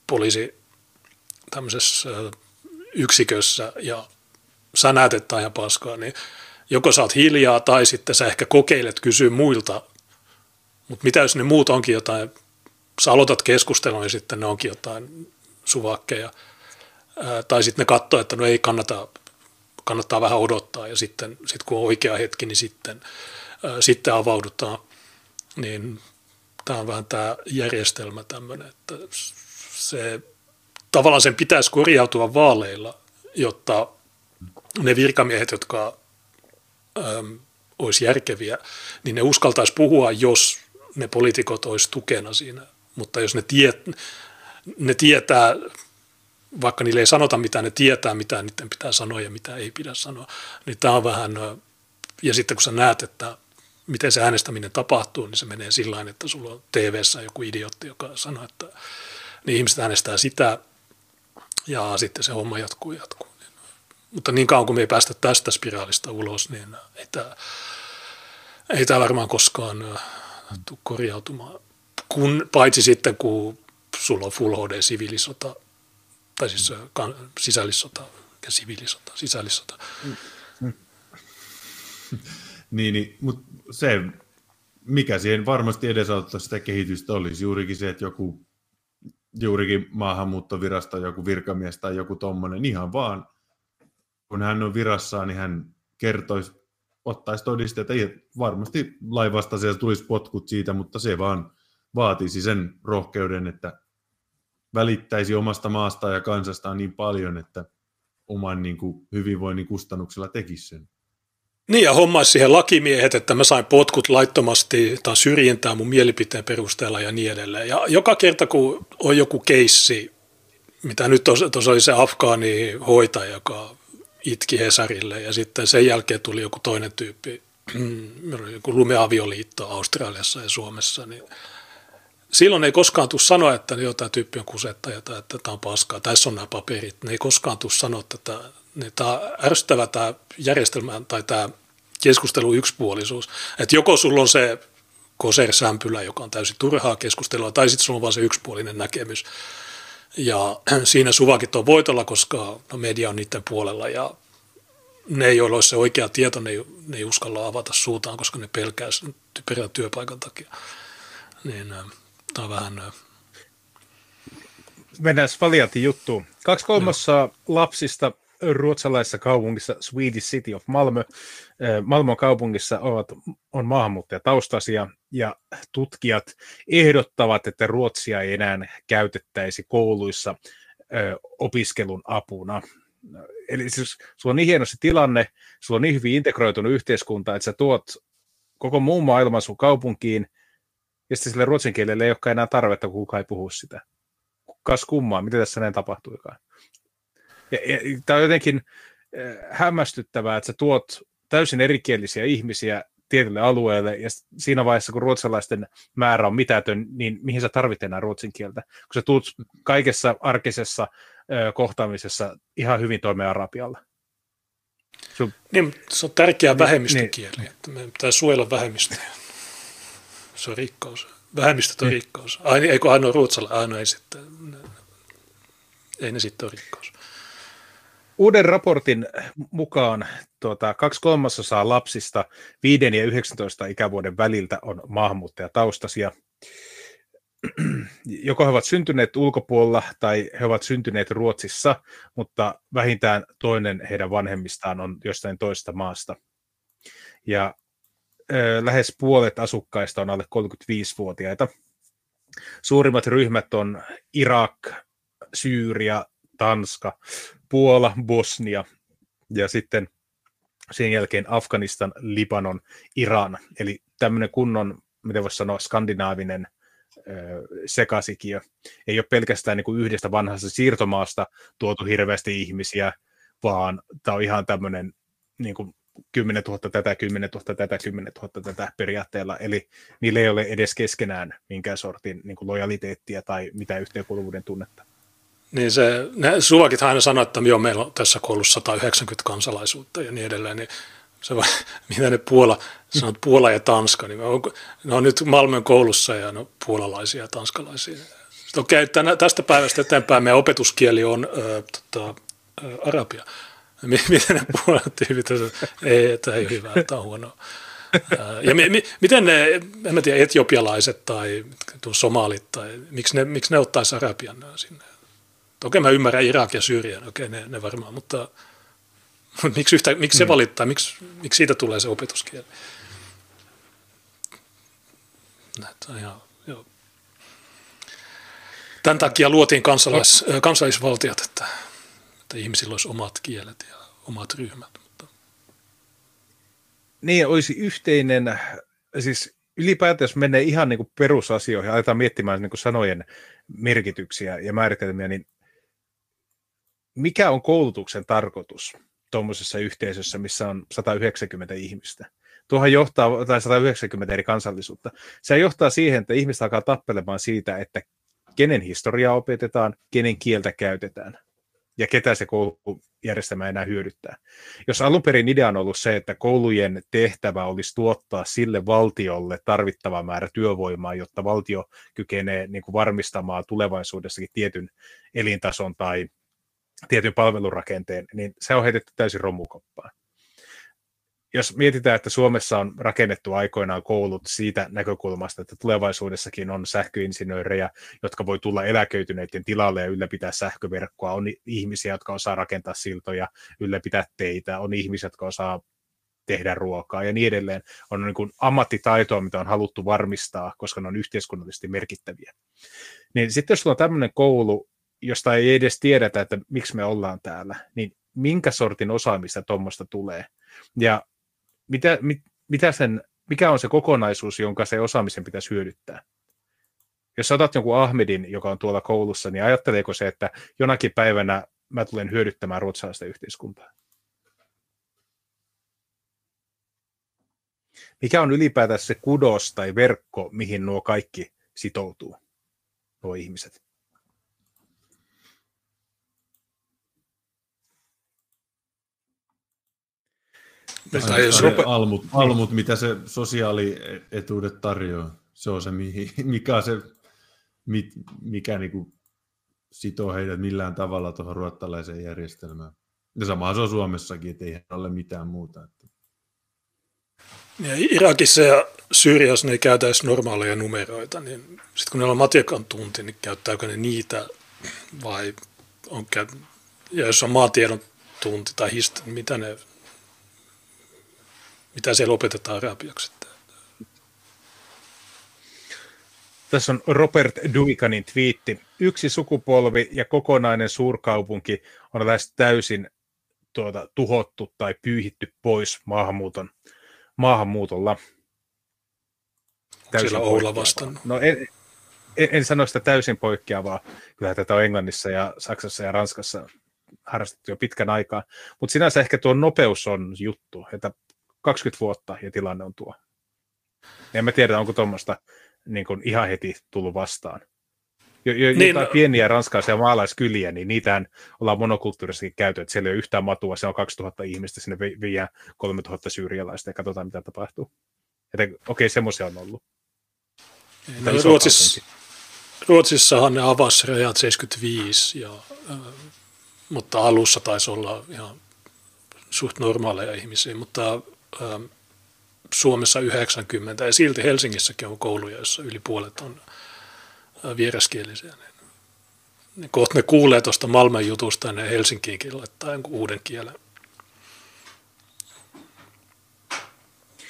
poliisi tämmöisessä yksikössä ja sä näet, että on ihan paskaa, niin joko sä oot hiljaa tai sitten sä ehkä kokeilet kysyä muilta, mutta mitä jos ne muut onkin jotain, sä aloitat keskustelun ja sitten ne onkin jotain suvakkeja, tai sitten ne katsoo, että no ei kannattaa vähän odottaa ja sitten kun on oikea hetki, niin sitten avaudutaan, niin tämä on vähän tämä järjestelmä tämmöinen, että se tavallaan sen pitäisi korjautua vaaleilla, jotta ne virkamiehet, jotka olisi järkeviä, niin ne uskaltaisi puhua, jos ne poliitikot olisi tukena siinä. Mutta jos ne tietää, vaikka niille ei sanota mitään, ne tietää, mitä niiden pitää sanoa ja mitä ei pidä sanoa, niin tämä on vähän, ja sitten kun sä näet, että miten se äänestäminen tapahtuu, niin se menee sillain, että sulla on TV:ssä joku idiotti, joka sanoo, että niin ihmiset äänestää sitä ja sitten se homma jatkuu. Mutta niin kauan kuin me ei päästä tästä spiraalista ulos, niin ei tämä varmaan koskaan tule korjautumaan. Paitsi sitten, kun sulla on full HD siviilissota, tai siis sisällissota ja sisällissota. Niin, mutta se, mikä siihen varmasti edesauttaa sitä kehitystä, olisi juurikin se, että juurikin maahanmuuttovirasto, joku virkamies tai joku tommonen, ihan vaan, kun hän on virassaan, niin hän ottaisi todisteita, että varmasti laivasta siellä tulisi potkut siitä, mutta se vaan vaatisi sen rohkeuden, että välittäisi omasta maastaan ja kansastaan niin paljon, että oman niin kuin, hyvinvoinnin kustannuksella tekisi sen. Niin ja hommaisi siihen lakimiehet, että mä sain potkut laittomasti, tai syrjintää mun mielipiteen perusteella ja niin edelleen. Ja joka kerta, kun on joku keissi, mitä nyt tuossa oli se afgaani hoitaja, joka itki Hesarille, ja sitten sen jälkeen tuli joku toinen tyyppi, joku lumeavioliitto Australiassa ja Suomessa, niin Silloin ei koskaan tule sanoa, että jotain tyyppi on kusettaja tai että tämä on paskaa, tässä on nämä paperit. Ne ei koskaan tule sanoa tätä. Tämä ärsyttävä tämä järjestelmä tai tämä keskustelun yksipuolisuus. Että joko sulla on se kosersämpylä, joka on täysin turhaa keskustelua, tai sitten sulla on vaan se yksipuolinen näkemys. Ja siinä suvakit on voitolla, koska media on niiden puolella ja ne, joilla olisi se oikea tieto, ne ei uskalla avata suutaan, koska ne pelkää sen typerän työpaikan takia. Niin, tämä on vähän... Mennään Svaliantin juttuun. 2/3 lapsista ruotsalaisessa kaupungissa Swedish City of Malmön kaupungissa on maahanmuuttajataustaisia ja tutkijat ehdottavat, että ruotsia ei enää käytettäisi kouluissa opiskelun apuna. Eli siis sulla on niin hieno se tilanne, sulla on niin hyvin integroitunut yhteiskunta, että sä tuot koko muun maailman sun kaupunkiin ja sitten sille ruotsin kielelle ei olekaan enää tarvetta, kun kukaan ei puhu sitä. Kas kummaa, mitä tässä näin tapahtuikaan. Tämä on jotenkin hämmästyttävää, että sä tuot täysin erikielisiä ihmisiä tietylle alueelle, ja siinä vaiheessa, kun ruotsalaisten määrä on mitätön, niin mihin sä tarvit enää ruotsin kieltä? Kun sä tuut kaikessa arkisessa kohtaamisessa ihan hyvin toimeen arabialla. Niin, se on tärkeää vähemmistökieli, niin. Että meidän pitää suojella vähemmistöjä. Se on rikkaus. Vähemmistöt on rikkaus. Eikö ainoa ruotsalla? Ainoa ei sitten. Ei ne sitten ole rikkaus. Uuden raportin mukaan 2/3 lapsista 5 ja 19 ikävuoden väliltä on maahanmuuttajataustaisia. Joko he ovat syntyneet ulkopuolella tai he ovat syntyneet Ruotsissa, mutta vähintään toinen heidän vanhemmistaan on jostain toisesta maasta. Ja lähes puolet asukkaista on alle 35-vuotiaita. Suurimmat ryhmät on Irak, Syyria, Tanska, Puola, Bosnia ja sitten sen jälkeen Afganistan, Libanon, Iran. Eli tämmöinen kunnon, miten voisi sanoa, skandinaavinen sekasikio. Ei ole pelkästään niin kuin yhdestä vanhasta siirtomaasta tuotu hirveästi ihmisiä, vaan tämä on ihan tämmöinen niin kuin 10 000 tätä, 10 000 tätä, 10 000 tätä periaatteella. Eli niillä ei ole edes keskenään minkään sortin niin kuin lojaliteettia tai mitään yhteenkuuluvuuden tunnetta. Niin ne suvakithan aina sanoo, että meillä on tässä koulussa 190 kansalaisuutta ja niin edelleen, niin se vaan, mitä ne Puola ja Tanska, niin ne on nyt Malmön koulussa ja ne on puolalaisia ja tanskalaisia. Tästä päivästä eteenpäin meidän opetuskieli on arabia. Miten ne puolat tyypit, ei, tämä ei ole hyvää, tämä on huonoa. Ja miten ne, en mä tiedä, etiopialaiset tai somalit, tai miksi ne ottaisi arabian sinne? Okei, mä ymmärrän Irak ja Syyrian, okei, ne varmaan, mutta miksi se valittaa, miksi siitä tulee se opetuskieli? Joo. Tämän takia luotiin kansallisvaltiot, että ihmisillä olisi omat kielet ja omat ryhmät. Niin, olisi yhteinen, siis ylipäätään jos menee ihan niin kuin perusasioihin, aletaan miettimään niin kuin sanojen merkityksiä ja määritelmiä, niin mikä on koulutuksen tarkoitus tuommoisessa yhteisössä, missä on 190 ihmistä? Tuohan johtaa, tai 190 eri kansallisuutta. Se johtaa siihen, että ihmiset alkaa tappelemaan siitä, että kenen historiaa opetetaan, kenen kieltä käytetään ja ketä se koulujärjestelmä enää hyödyttää. Jos alun perin idea on ollut se, että koulujen tehtävä olisi tuottaa sille valtiolle tarvittava määrä työvoimaa, jotta valtio kykenee niin kuin varmistamaan tulevaisuudessakin tietyn elintason tai tietyn palvelurakenteen, niin se on heitetty täysin romukoppaan. Jos mietitään, että Suomessa on rakennettu aikoinaan koulut siitä näkökulmasta, että tulevaisuudessakin on sähköinsinöörejä, jotka voi tulla eläköityneiden tilalle ja ylläpitää sähköverkkoa, on ihmisiä, jotka osaa rakentaa siltoja, ylläpitää teitä, on ihmisiä, jotka osaa tehdä ruokaa ja niin edelleen. On niin kuin ammattitaitoa, mitä on haluttu varmistaa, koska ne on yhteiskunnallisesti merkittäviä. Niin sitten jos sulla on tämmöinen koulu, josta ei edes tiedetä, että miksi me ollaan täällä, niin minkä sortin osaamista tuommoista tulee? Ja mikä on se kokonaisuus, jonka se osaamisen pitäisi hyödyttää? Jos otat jonkun Ahmedin, joka on tuolla koulussa, niin ajatteleeko se, että jonakin päivänä mä tulen hyödyttämään ruotsalaista yhteiskuntaa? Mikä on ylipäätään se kudos tai verkko, mihin nuo kaikki sitoutuu? tuo ihmiset. Almut, mitä se sosiaalietuudet tarjoaa, se on se, mikä niinku sitoo heidät millään tavalla tuohon ruottalaiseen järjestelmään. Ja samahan se on Suomessakin, että ei ole mitään muuta. Ja Irakissa ja Syyriassa ne ei käytä edes normaaleja numeroita, niin sitten kun ne on matikan tunti, niin käyttääkö ne niitä vai on ja jos on maatiedon tunti tai historia, mitä siellä opetetaan arabiaksi? Tässä on Robert Duikanin twiitti. Yksi sukupolvi ja kokonainen suurkaupunki on lähes täysin tuhottu tai pyyhitty pois maahanmuutolla. Täysin Oula vastannut? No en sano sitä täysin poikkeavaa. Kyllä tätä on Englannissa ja Saksassa ja Ranskassa harrastettu jo pitkän aikaa. Mutta sinänsä ehkä tuo nopeus on juttu, että 20 vuotta ja tilanne on tuo. En mä tiedä, onko tuommoista niin kuin ihan heti tullut vastaan. Jotain pieniä ranskalaisia maalaiskyliä, niin niitähän ollaan monokulttuurissakin käyty, että siellä ei ole yhtään matua, se on 2000 ihmistä, sinne viedään 3000 syyrialaista ja katsotaan, mitä tapahtuu. Okei, semmoisia on ollut. No, Ruotsissahan ne avasi rajat 75, mutta alussa taisi olla ihan suht normaaleja ihmisiä, mutta Suomessa 90 ja silti Helsingissäkin on kouluja, joissa yli puolet on vieraskielisiä. Niin kohta ne kuulee tuosta Malmen jutusta ja ne Helsinkiinkin laittaa jonkun uuden kielen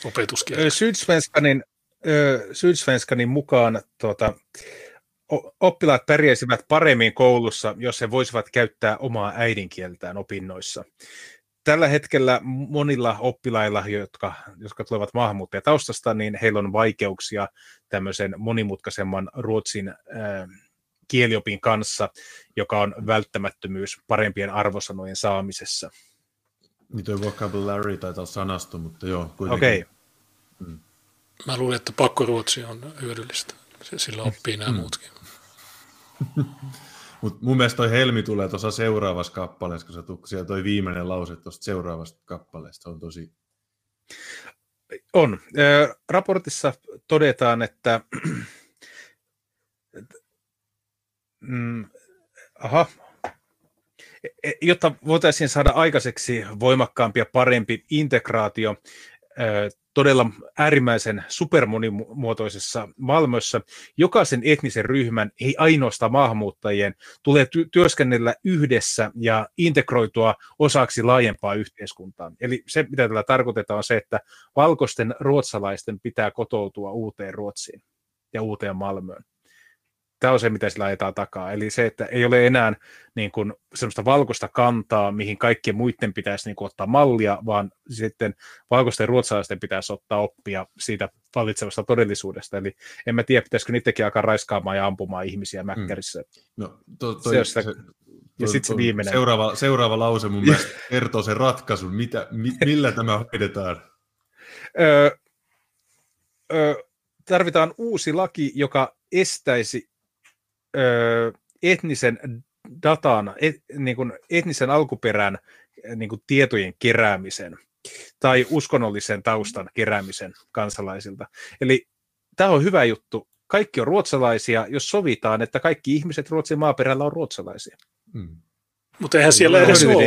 opetuskielen. Sydsvenskanin mukaan oppilaat pärjäisivät paremmin koulussa, jos he voisivat käyttää omaa äidinkieltään opinnoissa. Tällä hetkellä monilla oppilailla, jotka tulevat maahanmuuttajataustasta, niin heillä on vaikeuksia tämmöisen monimutkaisemman ruotsin kieliopin kanssa, joka on välttämättömyys parempien arvosanojen saamisessa. Niin tuo vocabulary taitaa sanasto, mutta joo. Okei. Okay. Mä luulen, että pakkoruotsi on hyödyllistä. Sillä oppii nämä muutkin. Mut mun mielestä toi helmi tulee tuossa seuraavassa kappaleessa, kun sä tuksia, toi viimeinen lause tuosta seuraavasta kappaleesta, se on tosi... On. Raportissa todetaan, että... Jotta voitaisiin saada aikaiseksi voimakkaampi ja parempi integraatio, todella äärimmäisen supermonimuotoisessa Malmössä jokaisen etnisen ryhmän, ei ainoastaan maahanmuuttajien, tulee työskennellä yhdessä ja integroitua osaksi laajempaa yhteiskuntaa. Eli se, mitä tällä tarkoitetaan, on se, että valkoisten ruotsalaisten pitää kotoutua uuteen Ruotsiin ja uuteen Malmöön. Tämä on se, mitä sillä ajetaan takaa. Eli se, että ei ole enää niin kuin sellaista valkoista kantaa, mihin kaikkien muiden pitäisi niin kuin ottaa mallia, vaan sitten valkoisten ruotsalaisten pitäisi ottaa oppia siitä vallitsevasta todellisuudesta. Eli en mä tiedä, pitäisikö niitäkin alkaa raiskaamaan ja ampumaan ihmisiä mäkkärissä. No, ja sitten se viimeinen. Seuraava lause mun mielestä kertoo sen ratkaisun, millä tämä hoidetaan. Tarvitaan uusi laki, joka estäisi etnisen datan, etnisen alkuperän tietojen keräämisen tai uskonnollisen taustan keräämisen kansalaisilta. Eli tämä on hyvä juttu. Kaikki on ruotsalaisia, jos sovitaan, että kaikki ihmiset Ruotsin maaperällä on ruotsalaisia. Mutta eihän siellä edes ole.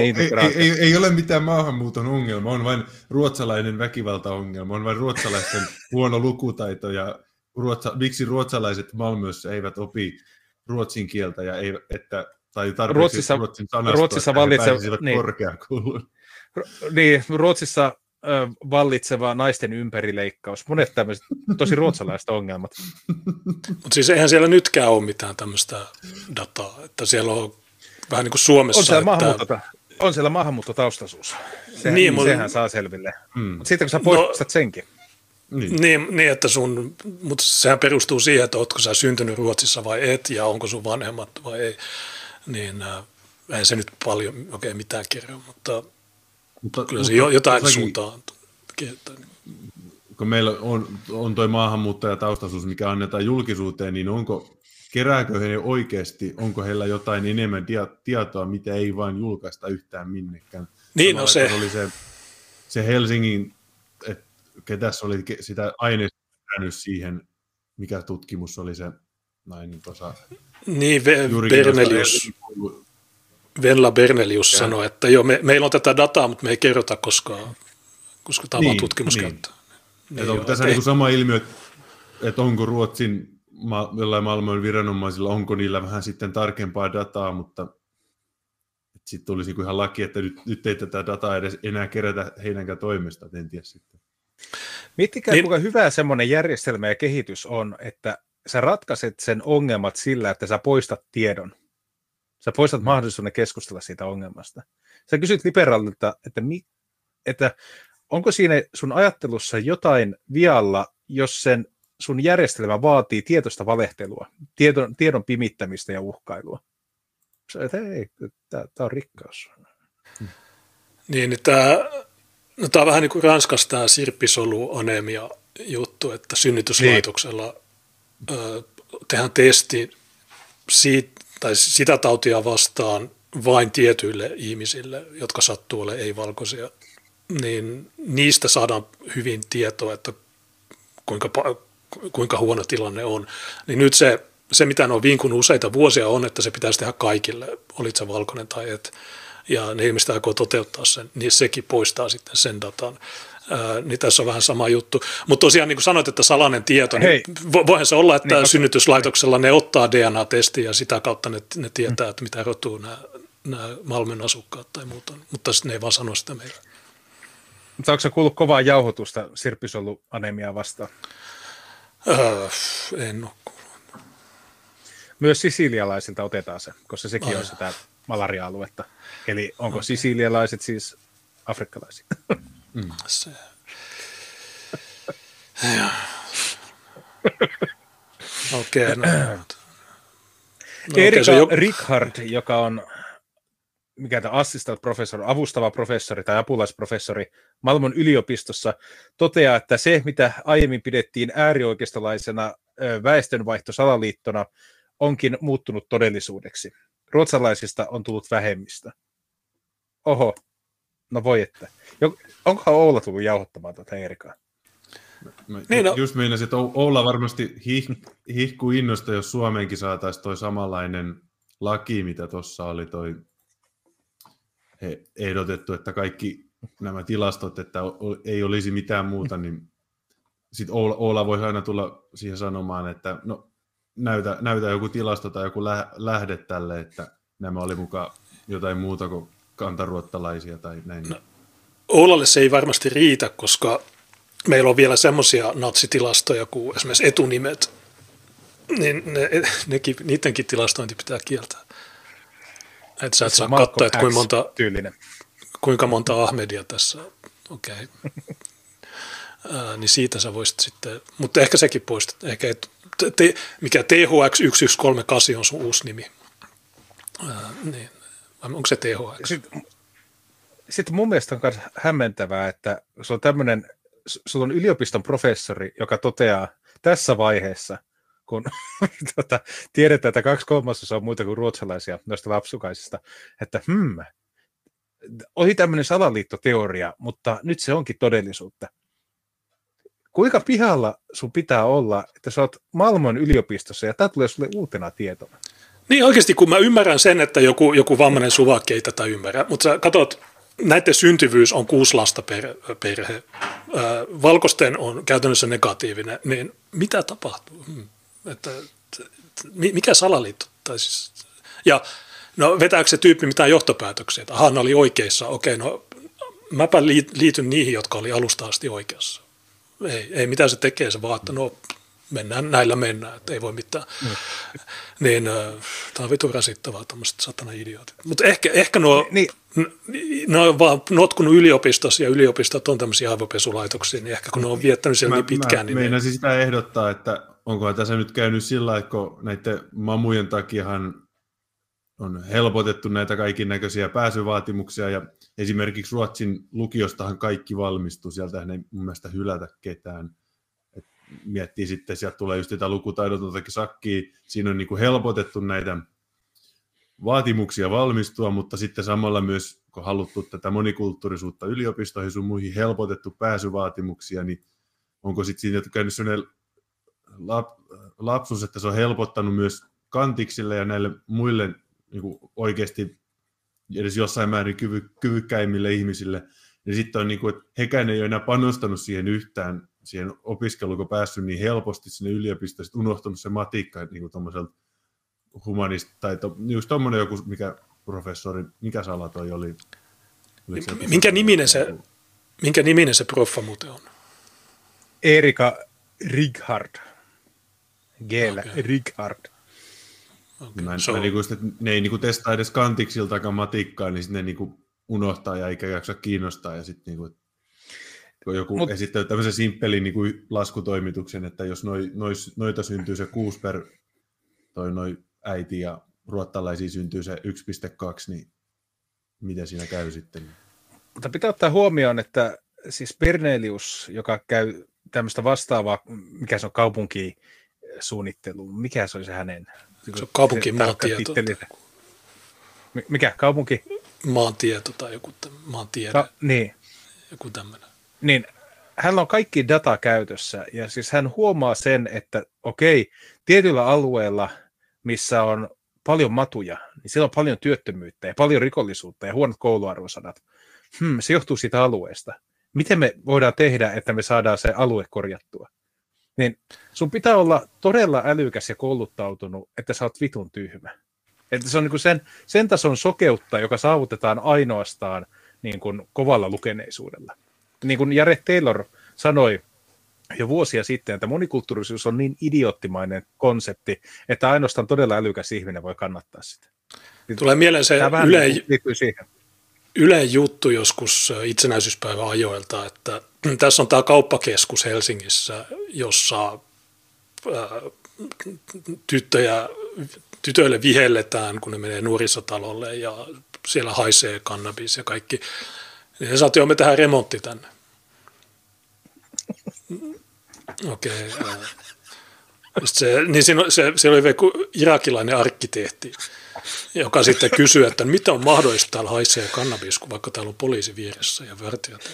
Ei ole mitään maahanmuuton ongelma, on vain ruotsalainen väkivaltaongelma, on vain ruotsalaisten huono lukutaito ja miksi ruotsalaiset Malmössä eivät opi ruotsin kieltä ja ei, että, tai tarpeeksi ruotsin sanastoa, Ruotsissa että pääsisivät korkeakouluun. Niin, Ruotsissa vallitseva naisten ympärileikkaus, monet tämmöiset tosi ruotsalaiset ongelmat. Mutta siis eihän siellä nytkään ole mitään tämmöistä dataa, että siellä on vähän niin kuin Suomessa. On siellä maahanmuuttotaustaisuus. Sehän saa selville. Mutta sitten kun sä poistat senkin. Niin, että mutta sehän perustuu siihen, että ootko sä syntynyt Ruotsissa vai et, ja onko sun vanhemmat vai ei, niin ei se nyt paljon mitään kerro, mutta kyllä se jotain suuntaan kertoo. Kun meillä on toi maahanmuuttajataustaisuus, mikä annetaan julkisuuteen, niin onko kerääkö he oikeasti, onko heillä jotain enemmän tietoa, mitä ei vain julkaista yhtään minnekään. Niin on no se. Oli se Helsingin, että ketäs oli sitä aineistoa kerännyt siihen, mikä tutkimus oli se nainen tuossa. Niin, Bernelius. Venla Bernelius sanoi, että joo, meillä on tätä dataa, mutta me ei kerrota, koska tämä on niin, tutkimuskäyttöä. Niin. Niin, tässä on sama ilmiö, että onko Ruotsin jollain maailman viranomaisilla, onko niillä vähän sitten tarkempaa dataa, mutta sitten tulisi ihan laki, että nyt ei tätä dataa edes enää kerätä heidänkään toimesta, en tiedä sitten. Miettikää, kuinka hyvä semmoinen järjestelmä ja kehitys on, että sä ratkaiset sen ongelmat sillä, että sä poistat tiedon. Sä poistat mahdollisuuden keskustella siitä ongelmasta. Sä kysyt liberaalilta, että onko siinä sun ajattelussa jotain vialla, jos sen sun järjestelmä vaatii tietoista valehtelua, tiedon pimittämistä ja uhkailua. Sä, että hei, tämä on rikkaus. Niin, tämä on vähän niin kuin Ranskassa tämä sirppisoluanemia juttu, että synnytyslaitoksella tehdään testi sitä tautia vastaan vain tietyille ihmisille, jotka sattuu olemaan ei-valkoisia, niin niistä saadaan hyvin tietoa, että kuinka huono tilanne on. Niin nyt se mitä ne on vinkunut useita vuosia, on, että se pitäisi tehdä kaikille, olit sä valkoinen tai et. Ja ne ihmiset aikoo toteuttaa sen, niin sekin poistaa sitten sen datan. Niin tässä on vähän sama juttu. Mutta tosiaan, niin kuin sanoit, että salainen tieto, niin voihan se olla, että synnytyslaitoksella ne ottaa DNA-testiä ja sitä kautta ne tietää, että mitä rotua nämä Malmön asukkaat tai muuta. Mutta ne ei vaan sano sitä meille. Mutta onko se kuullut kovaa jauhotusta sirppisoluanemiaa vastaan? En ole kuullut. Myös sisilialaisilta otetaan se, koska sekin on sitä malaria-aluetta. Eli onko sisilialaiset siis afrikkalaisia? Se. Okei. Richard, joka on assistant professori, avustava professori tai apulaisprofessori Malmön yliopistossa, toteaa, että se, mitä aiemmin pidettiin äärioikeistolaisena väestönvaihtosalaliittona, onkin muuttunut todellisuudeksi. Ruotsalaisista on tullut vähemmistö. Oho. No voi että. Onkohan Oula tullut jauhottamaan tuota Eerikaa? Just meinasin, että Oula varmasti hihkuu innosta, jos Suomeenkin saataisiin toi samanlainen laki, mitä tuossa oli toi ehdotettu, että kaikki nämä tilastot, että ei olisi mitään muuta, niin sitten Oula voi aina tulla siihen sanomaan, että no näytä joku tilasto tai joku lähde tälle, että nämä oli mukaan jotain muuta kuin kantaruottalaisia tai näin. No, Oulalle se ei varmasti riitä, koska meillä on vielä semmoisia natsitilastoja kuin esimerkiksi etunimet, niin niidenkin tilastointi pitää kieltää. Et sä et saa katsoa, että kuinka monta Ahmedia tässä on. Okei. Niin siitä sä voisit sitten, mutta ehkä sekin poistat. Ehkä mikä THX1138 on sun uusi nimi. Niin. Onko se THX? Sitten mun mielestä on myös hämmentävää, että sulla on yliopiston professori, joka toteaa tässä vaiheessa, kun tiedetään, että 2/3 on muita kuin ruotsalaisia noista lapsukaisista, että oli tämmöinen salaliittoteoria, mutta nyt se onkin todellisuutta. Kuinka pihalla sun pitää olla, että sä oot Malmön yliopistossa ja tää tulee sulle uutena tietona? Niin oikeasti, kun mä ymmärrän sen, että joku vammainen suvakki ei tätä ymmärrä, mutta sä katsot, näiden syntyvyys on 6 lasta per perhe. Valkoisten on käytännössä negatiivinen, niin mitä tapahtuu? Mikä salaliitto? Ja no vetääkö se tyyppi mitään johtopäätöksiä? Aha, ne oli oikeissa. Okei, no mäpä liityn niihin, jotka oli alusta asti oikeassa. Ei mitä se tekee, se vaan, että no näillä mennään, että ei voi mitään. Niin, tämä on vitun rasittavaa, tämmöiset satana idiootit. Mutta ehkä ne on vaan notkunut yliopistossa, ja yliopistot on tämmöisiä aivopesulaitoksia, niin ehkä kun ne on viettänyt siellä niin pitkään. Niin meinasin sitä ehdottaa, että onkohan tässä nyt käynyt sillä lailla, kun näiden mamujen takiahan on helpotettu näitä kaikennäköisiä pääsyvaatimuksia, ja esimerkiksi Ruotsin lukiostahan kaikki valmistui, sieltähän ei mun mielestä hylätä ketään. miettii sitten, sieltä tulee just tätä lukutaidotontakin sakkia, siinä on niin kuin helpotettu näitä vaatimuksia valmistua, mutta sitten samalla myös, kun haluttu tätä monikulttuurisuutta yliopistoihin sun muihin helpotettu pääsyvaatimuksia, niin onko sitten siinä käynyt sellainen lapsus, että se on helpottanut myös kantiksille ja näille muille niin kuin oikeasti edes jossain määrin kyvykkäimmille ihmisille, niin sitten on niin kuin, että hekään ei ole enää panostanut siihen yhtään, siihen opiskeluun, kun päässyt niin helposti sinne yliopistoon, sitten unohtunut se matikka, niin kuin tuommoiselta humanista, tai just tuommoinen joku, mikä professori, mikä sala toi oli? Minkä niminen se proffa muuten on? Erika Righard. Geellä, okay. Righard. Okay. Ne ei niinku testaa edes kantiksiltakaan matikkaa, niin ne niinku unohtaa ja eikä jaksa kiinnostaa. Ja sitten niinku, kun joku esittää tämmöisen simppelin niinku laskutoimituksen, että jos noita syntyy se 6 per toi noi äiti ja ruottalaisia syntyy se 1,2, niin miten siinä käy sitten? Mutta pitää ottaa huomioon, että siis Bernelius, joka käy tämmöistä vastaavaa, mikä se on kaupunkisuunnittelu, mikä se oli se hänen? Se on kaupunkimaantieto. Mikä? Kaupunki? Maantieto tai joku maantiede. Niin. Joku tämmöinen. Niin. Hänellä on kaikki data käytössä ja siis hän huomaa sen, että okei, tietyillä alueilla, missä on paljon matuja, niin siellä on paljon työttömyyttä ja paljon rikollisuutta ja huonot kouluarvosanat. Se johtuu siitä alueesta. Miten me voidaan tehdä, että me saadaan se alue korjattua? Niin sun pitää olla todella älykäs ja kouluttautunut, että sä oot vitun tyhmä. Että se on niin kuin sen tason sokeutta, joka saavutetaan ainoastaan niin kuin kovalla lukeneisuudella. Niin kuin Jared Taylor sanoi jo vuosia sitten, että monikulttuurisuus on niin idioottimainen konsepti, että ainoastaan todella älykäs ihminen voi kannattaa sitä. Tulee mieleen se Ylen juttu joskus itsenäisyyspäivän ajoilta, että tässä on tämä kauppakeskus Helsingissä, jossa tytöille vihelletään, kun ne menee nuorisotalolle ja siellä haisee kannabis ja kaikki. Ja sä oot, joo, me tehdään remontti tänne. Okei. Se oli joku irakilainen arkkitehti, joka sitten kysyy, että mitä on mahdollista täällä haisee kannabis, kun vaikka täällä on poliisi vieressä ja vartijoita.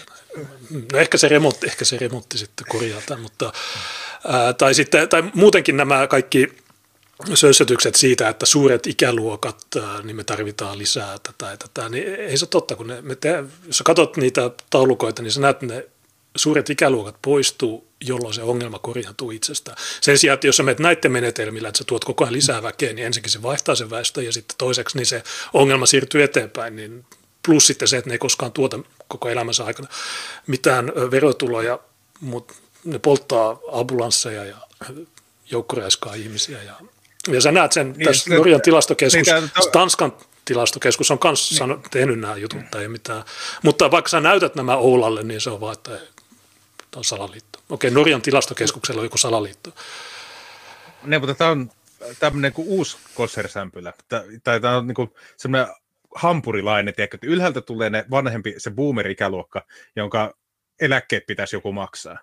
No ehkä se remontti sitten korjataan, mutta tai muutenkin nämä kaikki sössytykset siitä, että suuret ikäluokat, niin me tarvitaan lisää tätä ja tätä, niin ei se ole totta, kun jos sä katsot niitä taulukoita, niin sä näet ne suuret ikäluokat poistuu, jolloin se ongelma korjaantuu itsestään. Sen sijaan, että jos sä menet näiden menetelmillä, että sä tuot koko ajan lisää väkeä, niin ensinnäkin se vaihtaa sen väestön ja sitten toiseksi niin se ongelma siirtyy eteenpäin. Niin plus sitten se, että ne ei koskaan tuota koko elämänsä aikana mitään verotuloja, mutta ne polttaa ambulansseja ja joukkoräiskaa ihmisiä. Ja sä näet sen, tässä Norjan tilastokeskus, Tanskan tilastokeskus on myös tehnyt nämä jutut tai mitään. Mutta vaikka sä näytät nämä Oulalle, niin se on vaan, että on salaliitto. Okei, Norjan tilastokeskuksella on joku salaliitto. Ne, mutta tämä on tämmöinen kuin uusi koshersämpylä. Tämä on niin kuin semmoinen hampurilainen, tiedätkö, että ylhäältä tulee ne vanhempi, se boomer-ikäluokka, jonka eläkkeet pitäisi joku maksaa.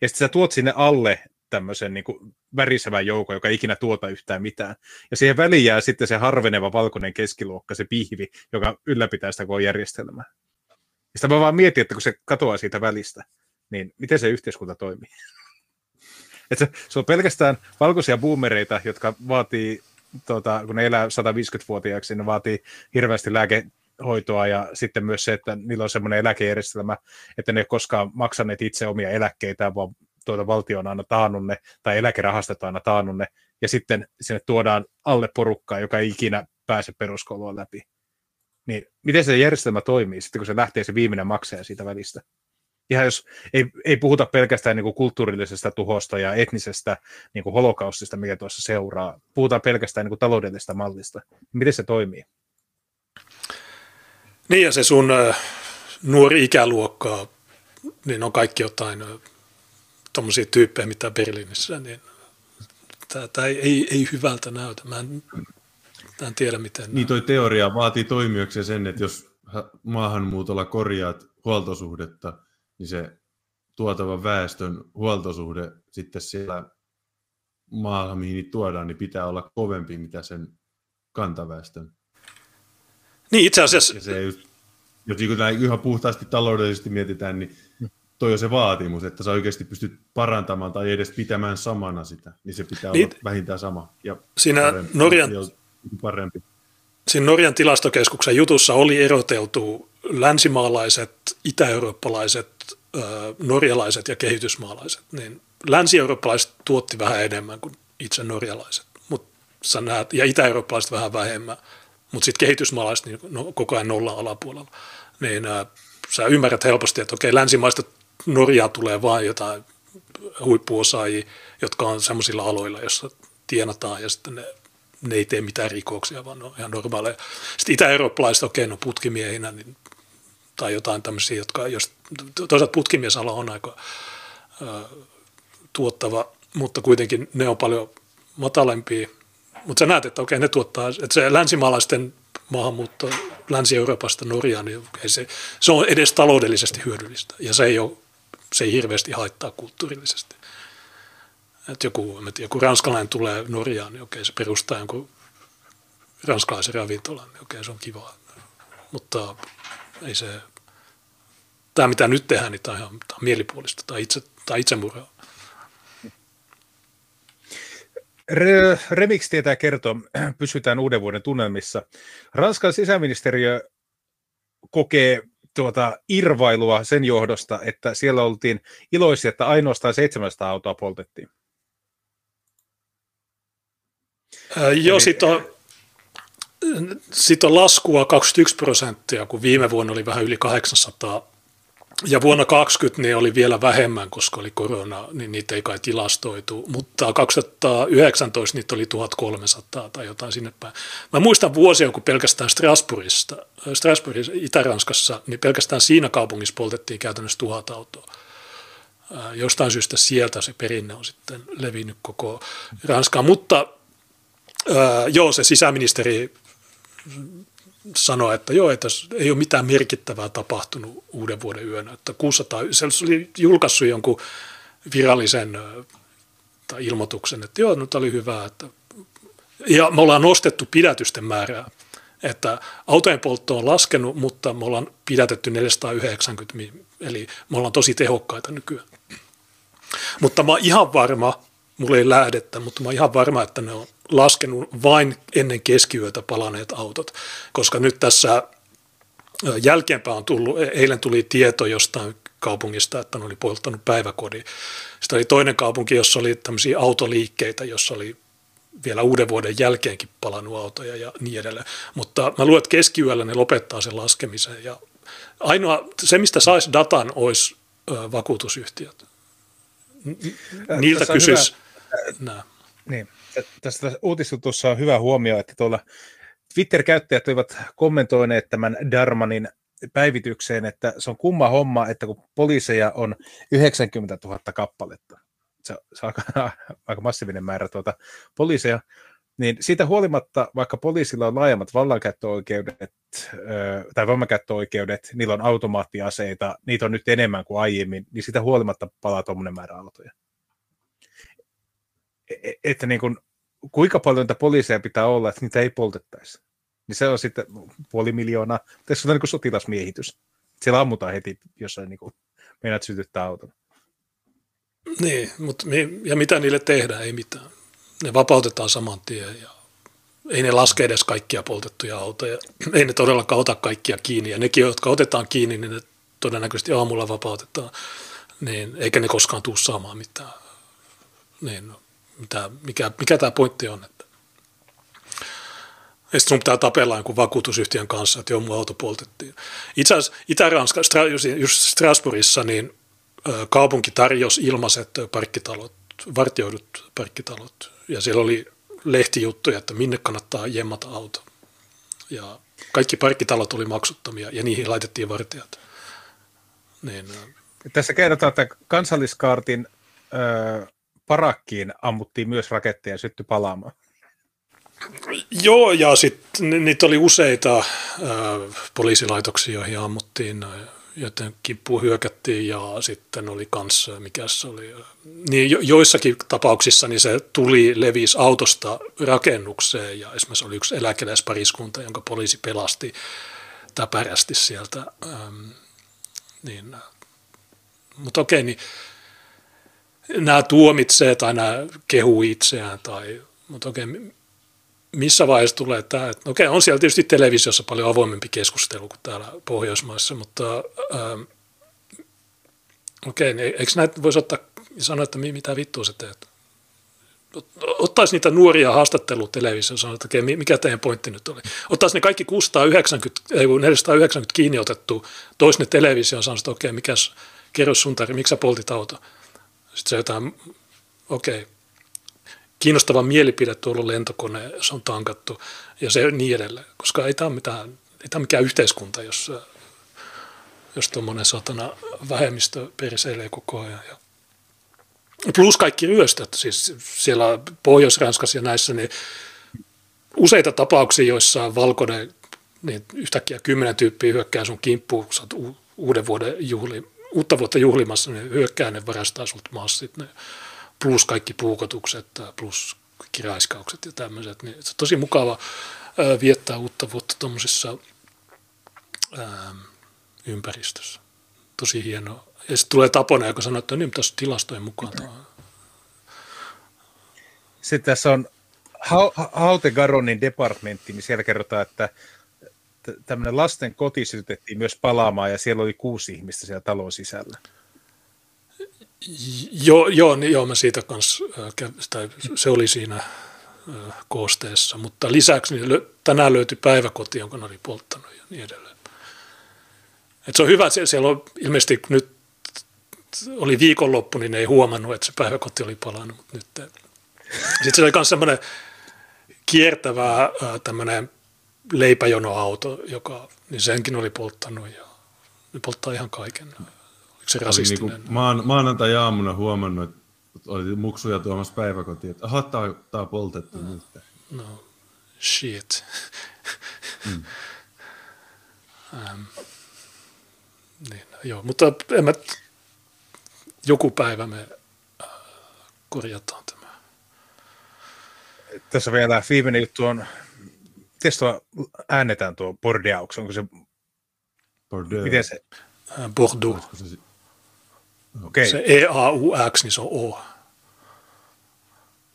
Ja sitten sä tuot sinne alle tämmöisen niin kuin värisevän joukon, joka ei ikinä tuota yhtään mitään. Ja siihen väliin jää sitten se harveneva valkoinen keskiluokka, se pihvi, joka ylläpitää sitä koko järjestelmää. Ja sitä mä vaan mietin, että kun se katoaa siitä välistä, niin miten se yhteiskunta toimii? Että se on pelkästään valkoisia boomereita, jotka vaatii, kun ne elää 150-vuotiaaksi, ne vaatii hirveästi lääkehoitoa ja sitten myös se, että niillä on semmoinen eläkejärjestelmä, että ne ei koskaan maksaneet itse omia eläkkeitään, vaan valtio on aina taannut ne, tai eläkerahastot on aina taannut ne, ja sitten sinne tuodaan alle porukkaa, joka ei ikinä pääse peruskoulua läpi. Niin miten se järjestelmä toimii sitten, kun se lähtee se viimeinen maksaja siitä välistä? Ihan jos ei puhuta pelkästään niin kuin kulttuurillisesta tuhosta ja etnisestä niin kuin holokaustista, mikä tuossa seuraa. Puhutaan pelkästään niin kuin taloudellisesta mallista. Miten se toimii? Niin ja se sun nuori ikäluokka, niin on kaikki jotain tuommoisia tyyppejä, mitä Berliinissä, niin tämä ei hyvältä näytä. Mä en tiedä, miten. Niin toi teoria vaatii toimijaksi sen, että jos maahanmuutolla korjaat huoltosuhdetta, niin se tuotavan väestön huoltosuhde sitten siellä maalla, mihin niitä tuodaan, niin pitää olla kovempi, mitä sen kantaväestön. Niin, itse asiassa. Jos yhä puhtaasti taloudellisesti mietitään, niin toi on se vaatimus, että sä oikeasti pystyt parantamaan tai edes pitämään samana sitä, niin se pitää olla vähintään sama ja siinä parempi. Siinä Norjan tilastokeskuksen jutussa oli eroteltu länsimaalaiset, itä-eurooppalaiset, norjalaiset ja kehitysmaalaiset. Niin länsi-eurooppalaiset tuotti vähän enemmän kuin itse norjalaiset, mut sä näet, ja itä-eurooppalaiset vähän vähemmän, mutta sitten kehitysmaalaiset niin koko ajan nollan alapuolella. Niin sä ymmärrät helposti, että okei, länsimaista Norjaa tulee vain jotain huippuosaajia, jotka on sellaisilla aloilla, joissa tienataan ja sitten ne ei tee mitään rikoksia, vaan ne on ihan normaaleja. Sitten itä-eurooppalaiset, okei, no putkimiehinä niin, tai jotain tämmöisiä, jotka jos, toisaalta putkimiesala on aika tuottava, mutta kuitenkin ne on paljon matalempia. Mutta sä näet, että okei, ne tuottaa, että se länsimaalaisten maahanmuutto Länsi-Euroopasta Norjaan, niin se on edes taloudellisesti hyödyllistä ja se ei hirveästi haittaa kulttuurillisesti. Et joku ranskalainen tulee Norjaan, niin okei, se perustaa jonkun ranskalaisen ravintolan, niin okei, se on kivaa. Mutta ei se, tämä mitä nyt tehdään, niin tämä on ihan mielipuolista tai itsemurhaa. Remix tietää kertoo, pysytään uuden vuoden tunnelmissa. Ranskan sisäministeriö kokee irvailua sen johdosta, että siellä oltiin iloisia, että ainoastaan 700 autoa poltettiin. Joo, sit on laskua 21%, kun viime vuonna oli vähän yli 800. Ja vuonna 2020 ne oli vielä vähemmän, koska oli korona, niin niitä ei kai tilastoitu. Mutta 2019 niitä oli 1300 tai jotain sinne päin. Mä muistan vuosia, kun pelkästään Strasbourgissa, Itä-Ranskassa, niin pelkästään siinä kaupungissa poltettiin käytännössä 1000 autoa. Jostain syystä sieltä se perinne on sitten levinnyt koko Ranskaan. Mutta se sisäministeri sanoa, että joo, että ei ole mitään merkittävää tapahtunut uuden vuoden yönä. Että 600, se oli julkaissut jonkun virallisen tai ilmoituksen, että joo, no tämä oli hyvä. Että, ja me ollaan nostettu pidätysten määrää, että autojen poltto on laskenut, mutta me ollaan pidätetty 490, eli me ollaan tosi tehokkaita nykyään. Mutta mä oon ihan varma, mulla ei lähdettä, mutta mä oon ihan varma, että ne on laskenut vain ennen keskiyötä palaneet autot, koska nyt tässä jälkeenpäin on tullut, eilen tuli tieto jostain kaupungista, että ne oli polttanut päiväkodin. Sitten oli toinen kaupunki, jossa oli tämmöisiä autoliikkeitä, jossa oli vielä uuden vuoden jälkeenkin palannut autoja ja niin edelleen. Mutta mä luulen, että keskiyöllä ne lopettaa sen laskemisen. Ja ainoa, se mistä saisi datan, olisi vakuutusyhtiöt. Niiltä kysyisi nämä. Niin. Tässä uutisjutussa on hyvä huomio, että tuolla Twitter-käyttäjät olivat kommentoineet tämän Darmanin päivitykseen, että se on kumma homma, että kun poliiseja on 90 000 kappaletta, se on aika massiivinen määrä poliiseja, niin siitä huolimatta, vaikka poliisilla on laajemmat vallankäyttöoikeudet, niillä on automaattiaseita, niitä on nyt enemmän kuin aiemmin, niin siitä huolimatta palaa tuommoinen määrä autoja. Että niin kuin, kuinka paljon niitä poliiseja pitää olla, että niitä ei poltettaisi. Niin se on sitten 500 000. Tässä on niin kuin sotilasmiehitys. Siellä ammutaan heti, jos niin meinaat sytyttää auton. Niin, mutta ja mitä niille tehdään? Ei mitään. Ne vapautetaan saman tien. Ja ei ne laske edes kaikkia poltettuja autoja. Ei ne todellakaan ota kaikkia kiinni. Ja nekin, jotka otetaan kiinni, niin ne todennäköisesti aamulla vapautetaan. Niin, eikä ne koskaan tule saamaan mitään. Niin, no. Mikä tämä pointti on? Että ja sitten sun pitää tapella jonkun vakuutusyhtiön kanssa, että joo, mun auto poltettiin. Itse asiassa Itä-Ranska, just Strasbourgissa, niin kaupunki tarjosi ilmaiset parkkitalot, vartioidut parkkitalot. Ja siellä oli lehtijuttuja, että minne kannattaa jemmata auto. Ja kaikki parkkitalot oli maksuttomia ja niihin laitettiin vartijat. Niin, tässä kerrotaan, että kansalliskaartin parakkiin ammuttiin myös raketteja ja syttyi palaamaan. Joo, ja sitten niitä oli useita poliisilaitoksia, joihin ammuttiin jotenkin hyökättiin ja sitten oli kans, mikä se oli. Niin joissakin tapauksissa niin se tuli levisi autosta rakennukseen ja esimerkiksi oli yksi eläkeläispariskunta, jonka poliisi pelasti täpärästi sieltä. Niin. Mutta okei, niin nämä tuomitsee tai nämä kehuu itseään tai, mutta okei, missä vaiheessa tulee tämä, että okei, on siellä tietysti televisiossa paljon avoimempi keskustelu kuin täällä Pohjoismaissa, mutta okei, niin eikö näitä voisi ottaa ja sanoa, että mitä vittua sä teet? Ottaisi niitä nuoria haastattelutelevisioon ja sanoa, että okei, mikä teidän pointti nyt oli? Ottaisi ne kaikki 490 kiinni otettu, toisi ne televisioon ja sanoa, että okei, mikäs, kerro sun tarina, miksi sä poltit auto? Sitten se jotain, okei. Kiinnostava mielipide, tuolla on lentokone, se on tankattu ja se niin edelleen, koska ei tämä ole mikään yhteiskunta, jos tuommoinen satana vähemmistö periseilee koko ajan. Plus kaikki ryöstöt, siis siellä Pohjois-Ranskassa ja näissä, niin useita tapauksia, joissa valkoinen, niin yhtäkkiä 10 tyyppiä hyökkää sun kimppuun, kun sä oot uutta vuotta juhlimassa, niin hyökkää ne varastaa sulta maassa ne. Plus kaikki puukotukset, plus kiraiskaukset ja tämmöiset. Niin se on tosi mukava viettää uutta vuotta tuommoisessa ympäristössä. Tosi hienoa. Ja sitten tulee Taponen, joka sanoo, että niin pitäisi tilastojen mukaan. Sitten tässä on Hautegaronin departmentti, missä siellä kerrotaan, että tämmöinen lasten koti sytytettiin myös palaamaan ja siellä oli 6 ihmistä siellä talon sisällä. Joo, mä siitä kanssa, se oli siinä koosteessa, mutta lisäksi niin tänään löytyi päiväkoti, jonka ne oli polttanut ja niin edelleen. Et se on hyvä, että siellä on ilmeisesti nyt oli viikonloppu, niin ei huomannut, että se päiväkoti oli palannut, mutta nyt ei. Sitten se oli myös semmoinen kiertävä tämmöinen leipäjonoauto, joka niin senkin oli polttanut ja ne polttaa ihan kaiken. Niin maanantai-aamuna huomannut, että oli muksuja tuomassa päiväkotiin, että aha, tää on poltettu nyt. No, shit. Niin, joo, mutta joku päivä me korjataan tämä. Tässä vielä viimeinen juttu on, miten äänetään tuo bordeaux, onko se bordeaux? Miten se? Bordeaux. Okay. Se EAUX, niin se on O.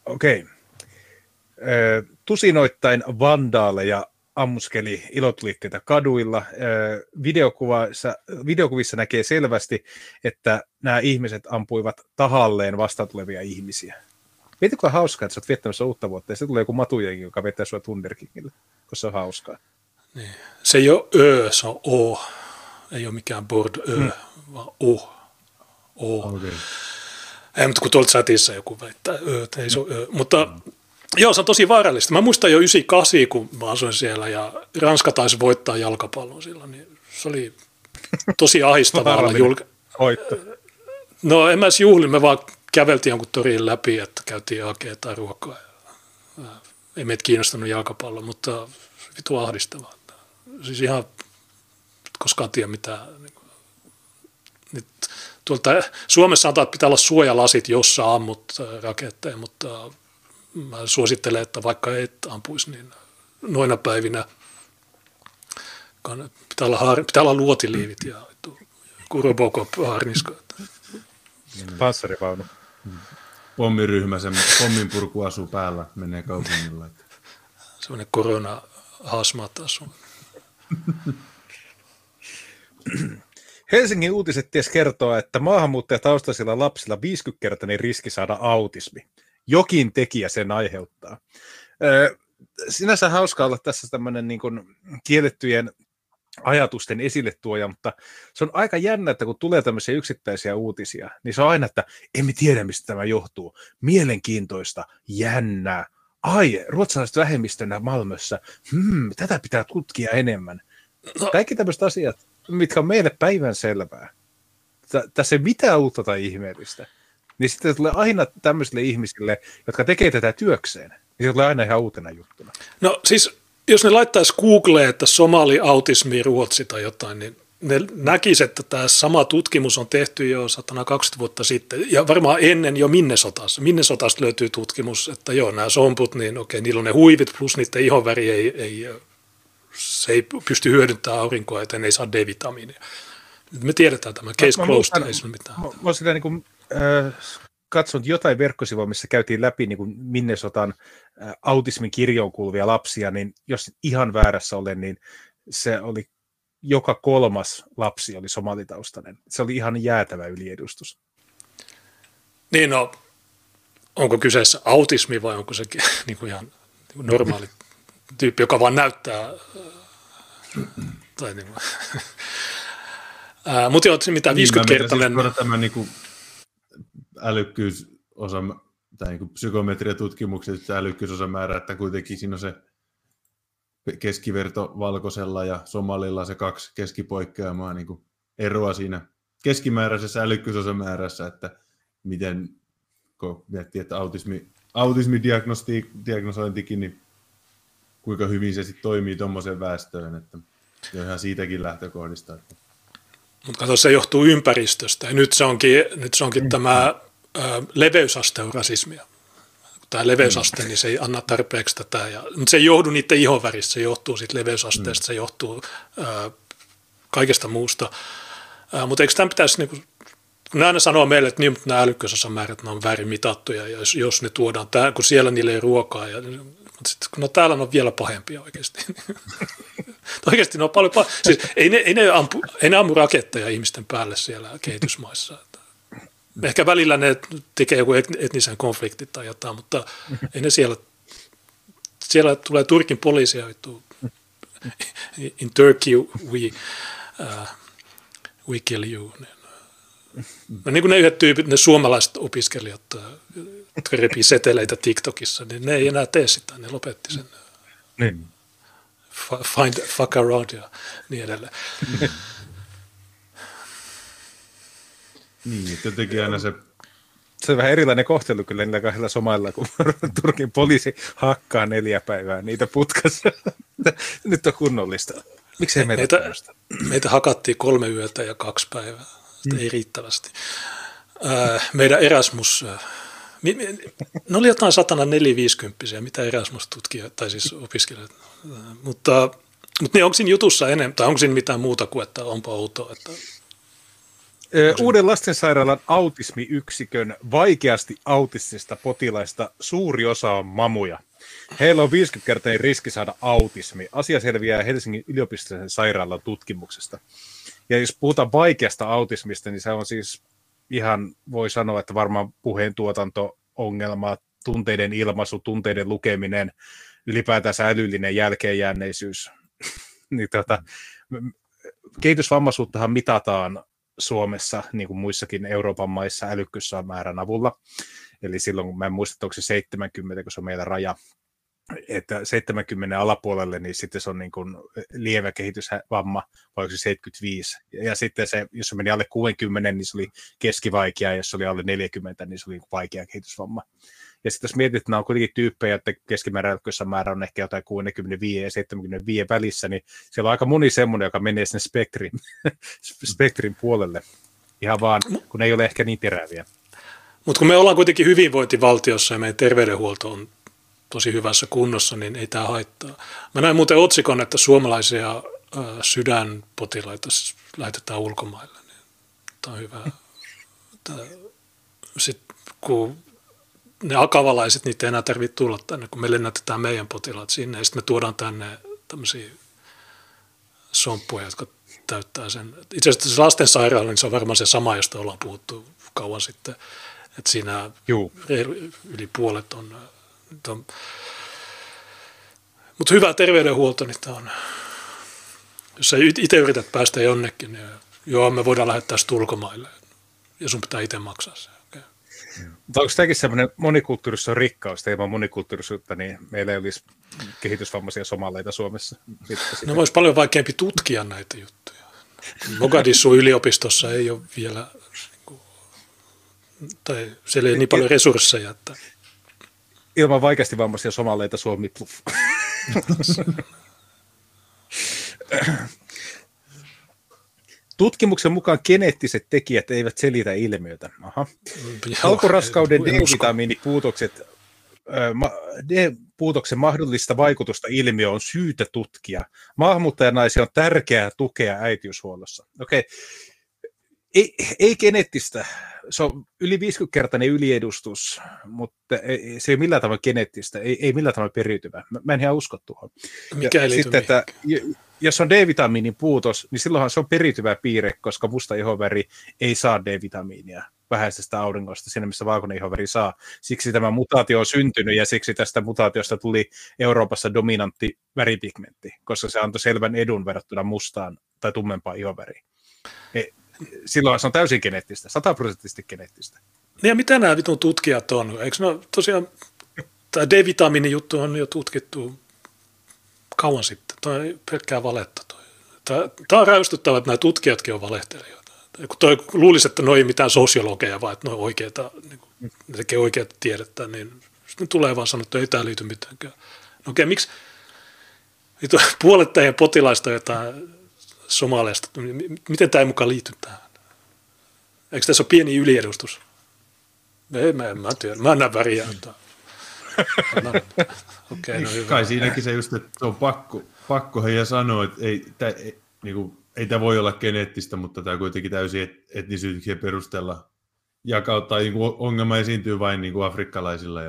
Okei. Okay. Tusinoittain vandaaleja ammuskeli ilotulitteita kaduilla. Videokuvissa näkee selvästi, että nämä ihmiset ampuivat tahalleen vastaan tulevia ihmisiä. Mietitkö on hauskaa, että sä oot viettämässä uutta vuotta ja sitten tulee joku matujenkin, joka vetää sua Thunderkingille, koska se on hauskaa. Niin. Se ei ole Ö, se on O. Ei ole mikään Bordeaux, vaan O. Okay. Ei, mutta kun tuolta chatissa joku väittää, että ei se ole. Mutta joo, se on tosi vaarallista. Mä muistan jo 98, kun mä asuin siellä ja Ranska taisi voittaa jalkapallon silloin, niin se oli tosi ahdistavaa. No en mä edes juhlin, me vaan käveltiin jonkun torin läpi, että käytiin hakea tai ruokaa. Ei meitä kiinnostanut jalkapallo, mutta vitu ahdistavaa. Siis ihan koskaan tiedä mitään. Nyt tuolta, Suomessa sanotaan, että pitää olla suojalasit, jos sä ammut raketteja, mutta mä suosittelen, että vaikka et ampuisi, niin noina päivinä pitää olla luotiliivit ja Robocop-harniska. Panssarivaunu. Pommiryhmä, semmoinen pomminpurku asuu päällä, menee kaupungilla. Semmoinen koronahasmat asuu. Helsingin uutiset ties kertoo, että maahanmuuttajataustaisilla lapsilla 50-kertainen riski saada autismi. Jokin tekijä sen aiheuttaa. Sinänsä hauskaa olla tässä tämmöinen niin kuin kiellettyjen ajatusten esille tuoja, mutta se on aika jännä, että kun tulee tämmöisiä yksittäisiä uutisia, niin se on aina, että emme tiedä, mistä tämä johtuu. Mielenkiintoista, jännää. Ai, ruotsalaiset vähemmistönä Malmössä. Tätä pitää tutkia enemmän. Kaikki tämmöiset asiat, mitkä on meille päivän selvää. Tässä ei mitään uutta tai ihmeellistä. Niin sitten tulee aina tämmöisille ihmisille, jotka tekee tätä työkseen. Niin se tulee aina ihan uutena juttuna. No siis, jos ne laittaisi Googleen, että somali, autismi, ruotsi tai jotain, niin ne näkisi, että tämä sama tutkimus on tehty jo 120 vuotta sitten, ja varmaan ennen jo Minnesotassa. Minnesotasta löytyy tutkimus, että joo, nämä somput, niin okei, niillä on ne huivit, plus niiden ihonväri ei pysty hyödyntämään aurinkoa, joten ei saa D-vitamiinia. Me tiedetään tämä, case closed, ei sillä mitään. Mä oon sitä niin kuin, katsonut jotain verkkosivua, missä käytiin läpi niin kuin Minnesotan autismin kirjoon kuuluvia lapsia, niin jos ihan väärässä olen, niin se oli joka kolmas lapsi oli somalitaustainen. Se oli ihan jäätävä yliedustus. Niin no, onko kyseessä autismi vai onko se niin kuin ihan normaali tyyppi, joka vaan näyttää, tai niin kuin... Mutta joo, mitä 50-kertainen... Niin, tämä niinku älykkyysosa, tai niinku psykometriatutkimukset, se älykkyysosa määrä, että kuitenkin siinä on se keskiverto valkoisella ja somalilla se kaksi keskipoikkeamaa niinku eroa siinä keskimääräisessä älykkyysosamäärässä, että miten, kun miettii, että autismidiagnosointikin, niin kuinka hyvin se sitten toimii tuommoiseen väestöön, että ihan siitäkin lähtökohdista. Mutta kato, se johtuu ympäristöstä ja nyt se onkin tämä leveysaste on rasismia. Tämä leveysaste, niin se ei anna tarpeeksi tätä. Mutta se ei johdu niiden ihonväristä, se johtuu siitä leveysasteesta, se johtuu kaikesta muusta. Mutta eikö tämän pitäisi, niin kun ne aina sanoo meille, että niin, nämä älykkyysosamäärät on väärin mitattuja, ja jos ne tuodaan tähän, kun siellä niillä ei ruokaa, ja sitten, no täällä on vielä pahempia oikeasti. Oikeasti ne on paljon siis ei ne ammu raketteja ihmisten päälle siellä kehitysmaissa. Ehkä välillä ne tekee joku etnisen konflikti tai jotain, mutta ei ne siellä tulee Turkin poliisia. In Turkey we kill you. No niin kuin ne yhdet tyypit, ne suomalaiset opiskelijat, jotka repii seteleitä TikTokissa, niin ne ei enää tee sitä, ne lopetti sen. Niin. Find fuck around ja niin edelleen. Niin, että jotenkin aina se... Se on vähän erilainen kohtelu kyllä niillä kahdella somailla, kun Turkin poliisi hakkaa 4 päivää niitä putkassa. Nyt on kunnollista. Miksei meitä hakattiin 3 yötä ja 2 päivää. Ei riittävästi. Meidän Erasmus... Ne oli jotain 140-50-vuotiaita, mitä Erasmus-tutkijoita tai siis opiskelijoita, mutta ne onko siinä jutussa enemmän, tai onko siinä mitään muuta kuin, että onpa outoa? Että... Uuden lastensairaalan autismiyksikön vaikeasti autistista potilaista suuri osa on mamuja. Heillä on 50-kertainen riski saada autismi. Asia selviää Helsingin yliopistollisen sairaalan tutkimuksesta. Ja jos puhutaan vaikeasta autismista, niin se on siis... Ihan voi sanoa, että varmaan puheen tuotanto-ongelma, tunteiden ilmaisu, tunteiden lukeminen, ylipäätään älyllinen jälkeenjänneisyys. Niin, kehitysvammaisuuttahan mitataan Suomessa, niin kuin muissakin Euroopan maissa, älykkyysosamäärän avulla. Eli silloin, kun mä en muista, onko se 70, kun se on meillä raja, että 70 alapuolelle, niin sitten se on niin kuin lievä kehitysvamma, vai onko se 75. Ja sitten se, jos se meni alle 60, niin se oli keskivaikea, ja jos se oli alle 40, niin se oli vaikea kehitysvamma. Ja sitten jos mietit, että nämä on kuitenkin tyyppejä, että keskimäärä on ehkä jotain 65 ja 75 välissä, niin siellä on aika moni semmoinen, joka menee sinne spektrin puolelle, ihan vaan, kun ei ole ehkä niin teräviä. Mutta kun me ollaan kuitenkin hyvinvointivaltiossa ja meidän terveydenhuolto on tosi hyvässä kunnossa, niin ei tämä haittaa. Mä näin muuten otsikon, että suomalaisia sydänpotilaita lähetetään ulkomaille. Niin tämä on hyvä. Sitten kun ne akavalaiset, niitä ei enää tarvitse tulla tänne, kun me lennätetään meidän potilaat sinne, ja sitten me tuodaan tänne tämmöisiä somppuja, jotka täyttää sen. Itse asiassa se lastensairaala, niin se on varmaan se sama, josta ollaan puhuttu kauan sitten, että siinä yli puolet on... Mutta hyvä terveydenhuolto, niin tämä on, jos sä itse yrität päästä jonnekin, niin joo, me voidaan lähettää sitä ulkomaille, ja sun pitää itse maksaa se. Okay. Onko tämäkin sellainen monikulttuurisuus on rikkaus, ilman monikulttuurisuutta, niin meillä ei olisi kehitysvammaisia somaleita Suomessa. No olisi paljon vaikeampi tutkia näitä juttuja. Mogadissun yliopistossa ei ole vielä, niin kuin, tai siellä ei niin paljon resursseja, että... Ilman vaikeasti vammaisia somaleita Suomi pluff. Tutkimuksen mukaan geneettiset tekijät eivät selitä ilmiötä. Alkuraskauden D-vitamiinipuutokset, D-puutoksen mahdollista vaikutusta ilmiö on syytä tutkia. Maahanmuuttajanaisia on tärkeää tukea äitiyshuollossa. Okei. Ei geneettistä. Se on yli 50-kertainen yliedustus, mutta se ei millään tavalla geneettistä, ei millään tavalla periytyvä. Mä en ihan usko tuohon. Mikä ei liity mihinkään? Jos on D-vitamiinin puutos, niin silloinhan se on periytyvä piirre, koska musta ihonväri ei saa D-vitamiinia vähäisestä auringosta, siinä missä valkoinen ihonväri saa. Siksi tämä mutaatio on syntynyt ja siksi tästä mutaatiosta tuli Euroopassa dominantti väripigmentti, koska se antoi selvän edun verrattuna mustaan tai tummempaan ihonväriin. Silloin se on täysin geneettistä, 100% geneettistä. Ja mitä nämä vitun tutkijat on? Eikö no tosiaan, tämä D-vitamiini juttu on jo tutkittu kauan sitten. Tuo on pelkkää valetta. Tämä on räystyttävä, että nämä tutkijatkin on valehtelijoita. Kun luulisi, että ne ei mitään sosiologeja, vaan että ne on oikeita, niin ne tekee oikeata tiedettä, niin sitten tulee vaan sanoa, että ei tämä liity mitenkään. No okei, miksi puolet teidän potilaista jotain somaleista, miten tämä ei mukaan liity tähän? Eikö tässä ole pieni yliedustus? Ei, mä en tiedä. Mä annan väriä. Okay, no kai siinäkin se just, että se on pakkohan ja sanoa, että ei tämä voi olla geneettistä, mutta tämä kuitenkin täysin etnisyyksiä perusteella jakauttaa. Niin ongelma esiintyy vain niin kuin afrikkalaisilla.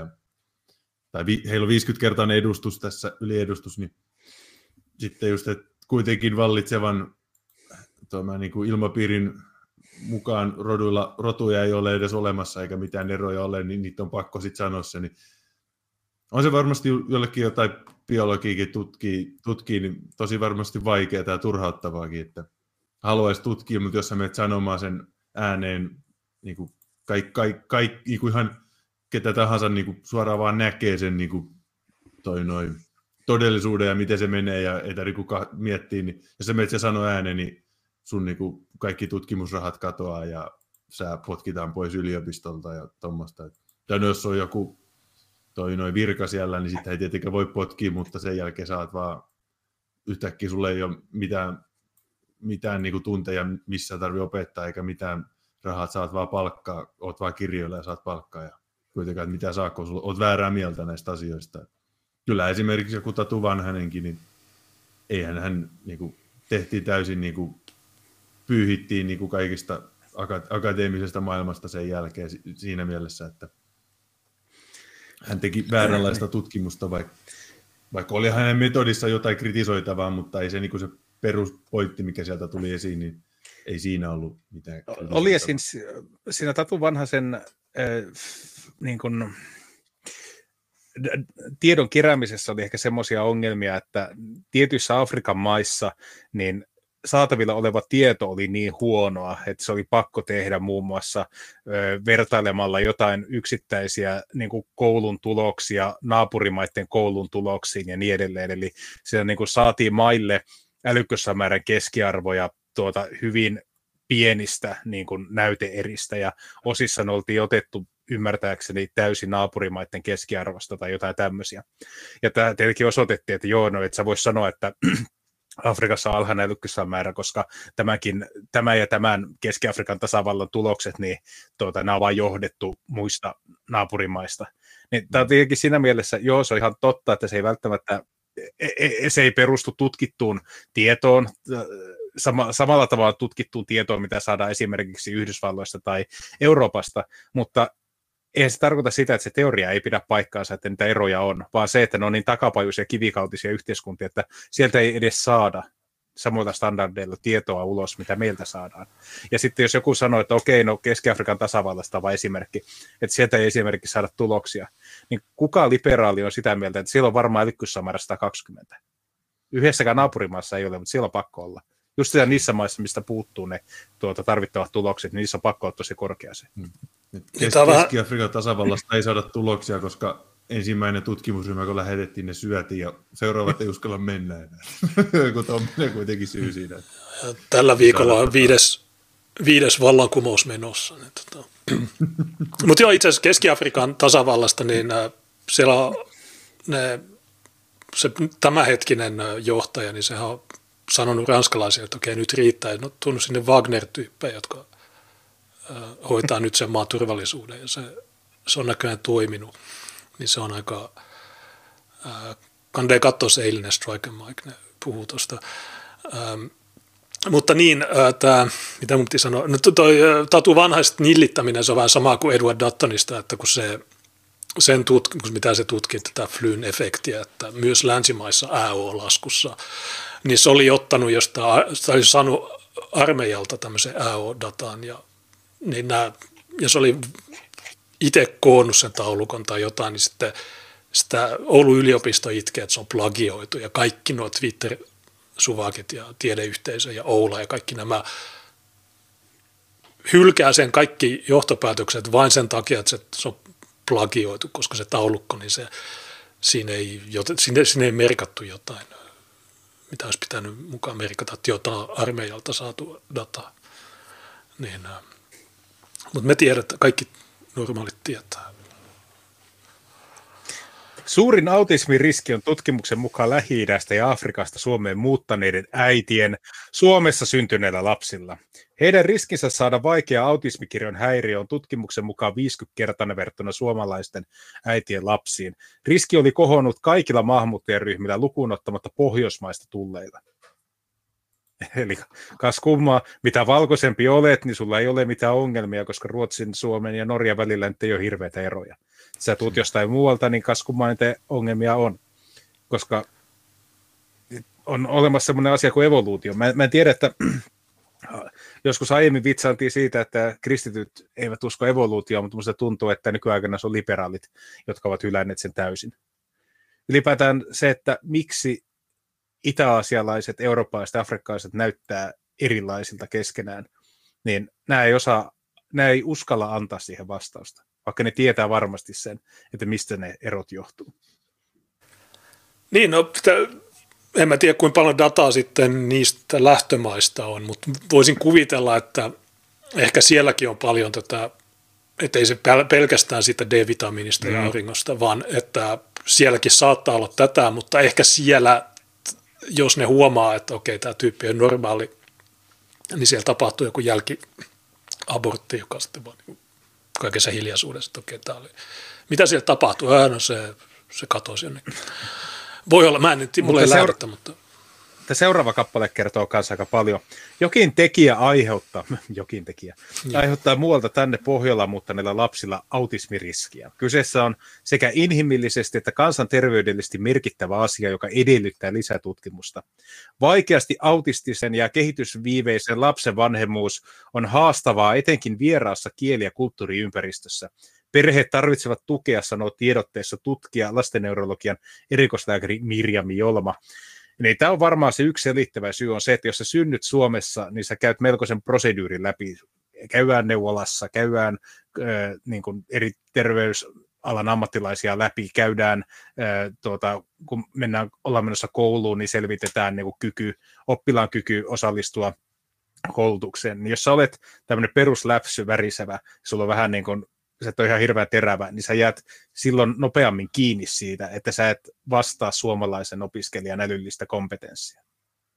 Heillä on 50-kertainen edustus tässä, yliedustus, niin sitten just, että kuitenkin vallitsevan niin kuin ilmapiirin mukaan roduilla, rotuja ei ole edes olemassa eikä mitään eroja ole, niin niitä on pakko sitten sanoa se. Niin on se varmasti jollekin jotain biologiikin tutkii, niin tosi varmasti vaikeaa ja turhauttavaakin, että haluaisi tutkia, mutta jos sä menet sanomaan sen ääneen niin kuin niin kuin ihan ketä tahansa niin kuin suoraan vaan näkee sen niin kuin toi noin todellisuuden ja miten se menee ja ei tarvitse kukaan miettiä, niin jos sä menet ja sano ääneen, niin sun niin kuin kaikki tutkimusrahat katoaa ja sä potkitaan pois yliopistolta ja tuommoista. Tai jos on joku noin virka siellä, niin sitten ei tietenkään voi potkia, mutta sen jälkeen saat vaan yhtäkkiä, sulle ei ole mitään niin kuin tunteja, missä tarvitse opettaa eikä mitään rahaa, saat vaan palkkaa, oot vaan kirjoilla ja saat palkkaa ja kuitenkaan mitä saako, sulla oot väärää mieltä näistä asioista. Kyllä esimerkiksi joku Tatu Vanhanenkin, niin eihän hän niin kuin, tehtiin täysin, niin kuin, pyyhittiin niin kuin kaikista akateemisesta maailmasta sen jälkeen siinä mielessä, että hän teki vääränlaista tutkimusta, vaikka oli hänen metodissa jotain kritisoitavaa, mutta ei se, niin kuin se peruspointti, mikä sieltä tuli esiin, niin ei siinä ollut mitään. Oli esiin siinä Tatu Vanhasen niin kuin tiedon keräämisessä oli ehkä semmoisia ongelmia, että tietyissä Afrikan maissa niin saatavilla oleva tieto oli niin huonoa, että se oli pakko tehdä muun muassa vertailemalla jotain yksittäisiä niin kuin koulun tuloksia naapurimaiden koulun tuloksiin ja niin edelleen. Eli siellä niin kuin saatiin maille älykkössamäärän keskiarvoja hyvin pienistä niin kuin näyteeristä ja osissa ne oltiin otettu ymmärtääkseni täysin naapurimaiden keskiarvosta tai jotain tämmöisiä. Ja tämä tietenkin osoitettiin, että et sä vois sanoa, että Afrikassa on alhainen älykkössamäärä, koska tämän Keski-Afrikan tasavallan tulokset, niin nämä on vain johdettu muista naapurimaista. Niin tämä on tietenkin siinä mielessä, se on ihan totta, että se ei välttämättä, se ei perustu tutkittuun tietoon, samalla tavalla tutkittuun tietoon, mitä saadaan esimerkiksi Yhdysvalloista tai Euroopasta, mutta eihän se tarkoita sitä, että se teoria ei pidä paikkaansa, että niitä eroja on, vaan se, että ne on niin takapajuisia kivikautisia yhteiskuntia, että sieltä ei edes saada samoilla standardeilla tietoa ulos, mitä meiltä saadaan. Ja sitten jos joku sanoo, että okei, no Keski-Afrikan tasavallasta on vain esimerkki, että sieltä ei esimerkiksi saada tuloksia, niin kuka liberaali on sitä mieltä, että siellä on varmaan älykkössamäärä 120? Yhdessäkään naapurimaassa ei ole, mutta siellä on pakko olla. Just siellä niissä maissa, mistä puuttuu ne tarvittavat tulokset, niin niissä on pakko olla tosi korkea se. Keski-Afrikan tasavallasta ei saada tuloksia, koska ensimmäinen tutkimusryhmä, kun lähetettiin, ne syötiin ja seuraavat ei uskalla mennä enää, kun tuommoinen kuitenkin syy siinä. Tällä viikolla on viides vallankumous menossa. Mutta joo, itse asiassa Keski-Afrikan tasavallasta, niin siellä on se tämänhetkinen johtaja, niin sehän on sanonut ranskalaisia, että okei, nyt riittää. En ole tuonut sinne Wagner-tyyppejä, jotka hoitaa nyt sen maan turvallisuuden. Ja se on näköjään toiminut. Niin se on aika... Kannattaa katsoa se eilinen Strike and Mike, ne puhuu tuosta. Mutta niin, tämä, mitä mun piti sanoa, no toi Tatu Vanhaisesta nillittäminen, se on vähän sama kuin Edward Duttonista, että kun mitä se tutki tätä flyn efektiä, että myös länsimaissa AO-laskussa, niin se oli ottanut saanut armeijalta tämmöisen AO-datan, ja se oli itse koonnut sen taulukon tai jotain, niin sitten sitä Oulun yliopisto itkee, että se on plagioitu, ja kaikki nuo Twitter-suvakit ja tiedeyhteisö ja Oula ja kaikki nämä hylkää sen kaikki johtopäätökset vain sen takia, että se on plagioitu, koska se taulukko, niin siinä ei merkattu jotain, mitä olisi pitänyt mukaan merkata, että jotain armeijalta saatu dataa. Niin, mutta me tiedät, kaikki normaalit tietää. Suurin autismin riski on tutkimuksen mukaan Lähi-idästä ja Afrikasta Suomeen muuttaneiden äitien Suomessa syntyneillä lapsilla. Heidän riskinsä saada vaikea autismikirjon häiriö on tutkimuksen mukaan 50-kertainen verrattuna suomalaisten äitien lapsiin. Riski oli kohonnut kaikilla maahanmuuttajaryhmillä lukuun ottamatta pohjoismaista tulleilla. Eli kas kummaa, mitä valkoisempi olet, niin sulla ei ole mitään ongelmia, koska Ruotsin, Suomen ja Norjan välillä nyt ei ole hirveitä eroja. Sä tuut jostain muualta, niin kas kummaa niitä ongelmia on, koska on olemassa semmoinen asia kuin evoluutio. Mä en tiedä, että joskus aiemmin vitsaantiin siitä, että kristityt eivät usko evoluutioon, mutta musta tuntuu, että nykyaikana se on liberaalit, jotka ovat hylänneet sen täysin. Ylipäätään se, että miksi itä-aasialaiset, eurooppalaiset, afrikkalaiset näyttää erilaisilta keskenään, niin nämä ei uskalla antaa siihen vastausta, vaikka ne tietää varmasti sen, että mistä ne erot johtuu. Niin, no en mä tiedä kuinka paljon dataa sitten niistä lähtömaista on, mutta voisin kuvitella, että ehkä sielläkin on paljon tätä, että ei se pelkästään siitä D-vitamiinista ja auringosta, vaan että sielläkin saattaa olla tätä, mutta ehkä siellä jos ne huomaa, että okei, tämä tyyppi on normaali, niin siellä tapahtuu joku jälkiabortti, joka sitten vaan niin kaikessa hiljaisuudessa, että okei, tämä oli. Mitä siellä tapahtuu? Se katosi jonnekin. Voi olla, mä en nyt, mulla ei lähdetä, mutta... Seuraava kappale kertoo kanssa aika paljon. Jokin tekijä aiheuttaa muualta tänne Pohjolaan muuttaneilla lapsilla autismiriskiä. Kyseessä on sekä inhimillisesti että kansanterveydellisesti merkittävä asia, joka edellyttää lisätutkimusta. Vaikeasti autistisen ja kehitysviiveisen lapsen vanhemmuus on haastavaa etenkin vieraassa kieli- ja kulttuuriympäristössä. Perheet tarvitsevat tukea, sanoo tiedotteessa tutkija lastenneurologian erikoislääkäri Mirjam Jolma. Niin tämä on varmaan se yksi selittävä syy on se, että jos sä synnyt Suomessa, niin sä käyt melkoisen proseduurin läpi. Käydään neuvolassa, käydään niin kuin eri terveysalan ammattilaisia läpi, käydään, kun ollaan menossa kouluun, niin selvitetään niin kuin oppilaan kyky osallistua koulutukseen. Niin jos sä olet tämmöinen perusläpsy värisevä, sulla on vähän niin kuin, sä et ole ihan hirveän terävä, niin sä jäät silloin nopeammin kiinni siitä, että sä et vastaa suomalaisen opiskelijan älyllistä kompetenssia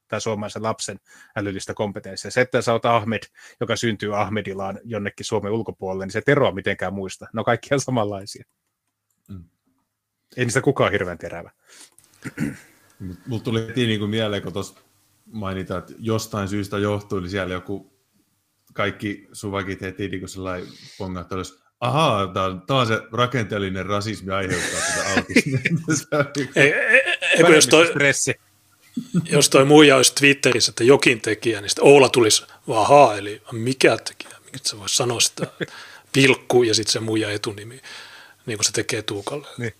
tai suomalaisen lapsen älyllistä kompetenssia. Se, että sä oot Ahmed, joka syntyy Ahmedilaan jonnekin Suomen ulkopuolelle, niin se et eroa mitenkään muista. Ne on kaikkia samanlaisia. Ei niistä kukaan hirveän terävä. Mulla tuli niin mieleen, kun tuossa mainitaan, että jostain syystä johtuu, niin siellä joku kaikki suvakit heti niin sellainen pongahto olisi. Ahaa, tämä on se rakenteellinen rasismi aiheuttaa sitä autismia. Jos toi muija olisi Twitterissä, että jokin tekijä, niin sitten Oula tulisi, ahaa, eli mikä tekijä, minkä se voisi sanoa sitä, pilkku ja sitten se muija etunimi, niin kuin se tekee Tuukalle. Niin.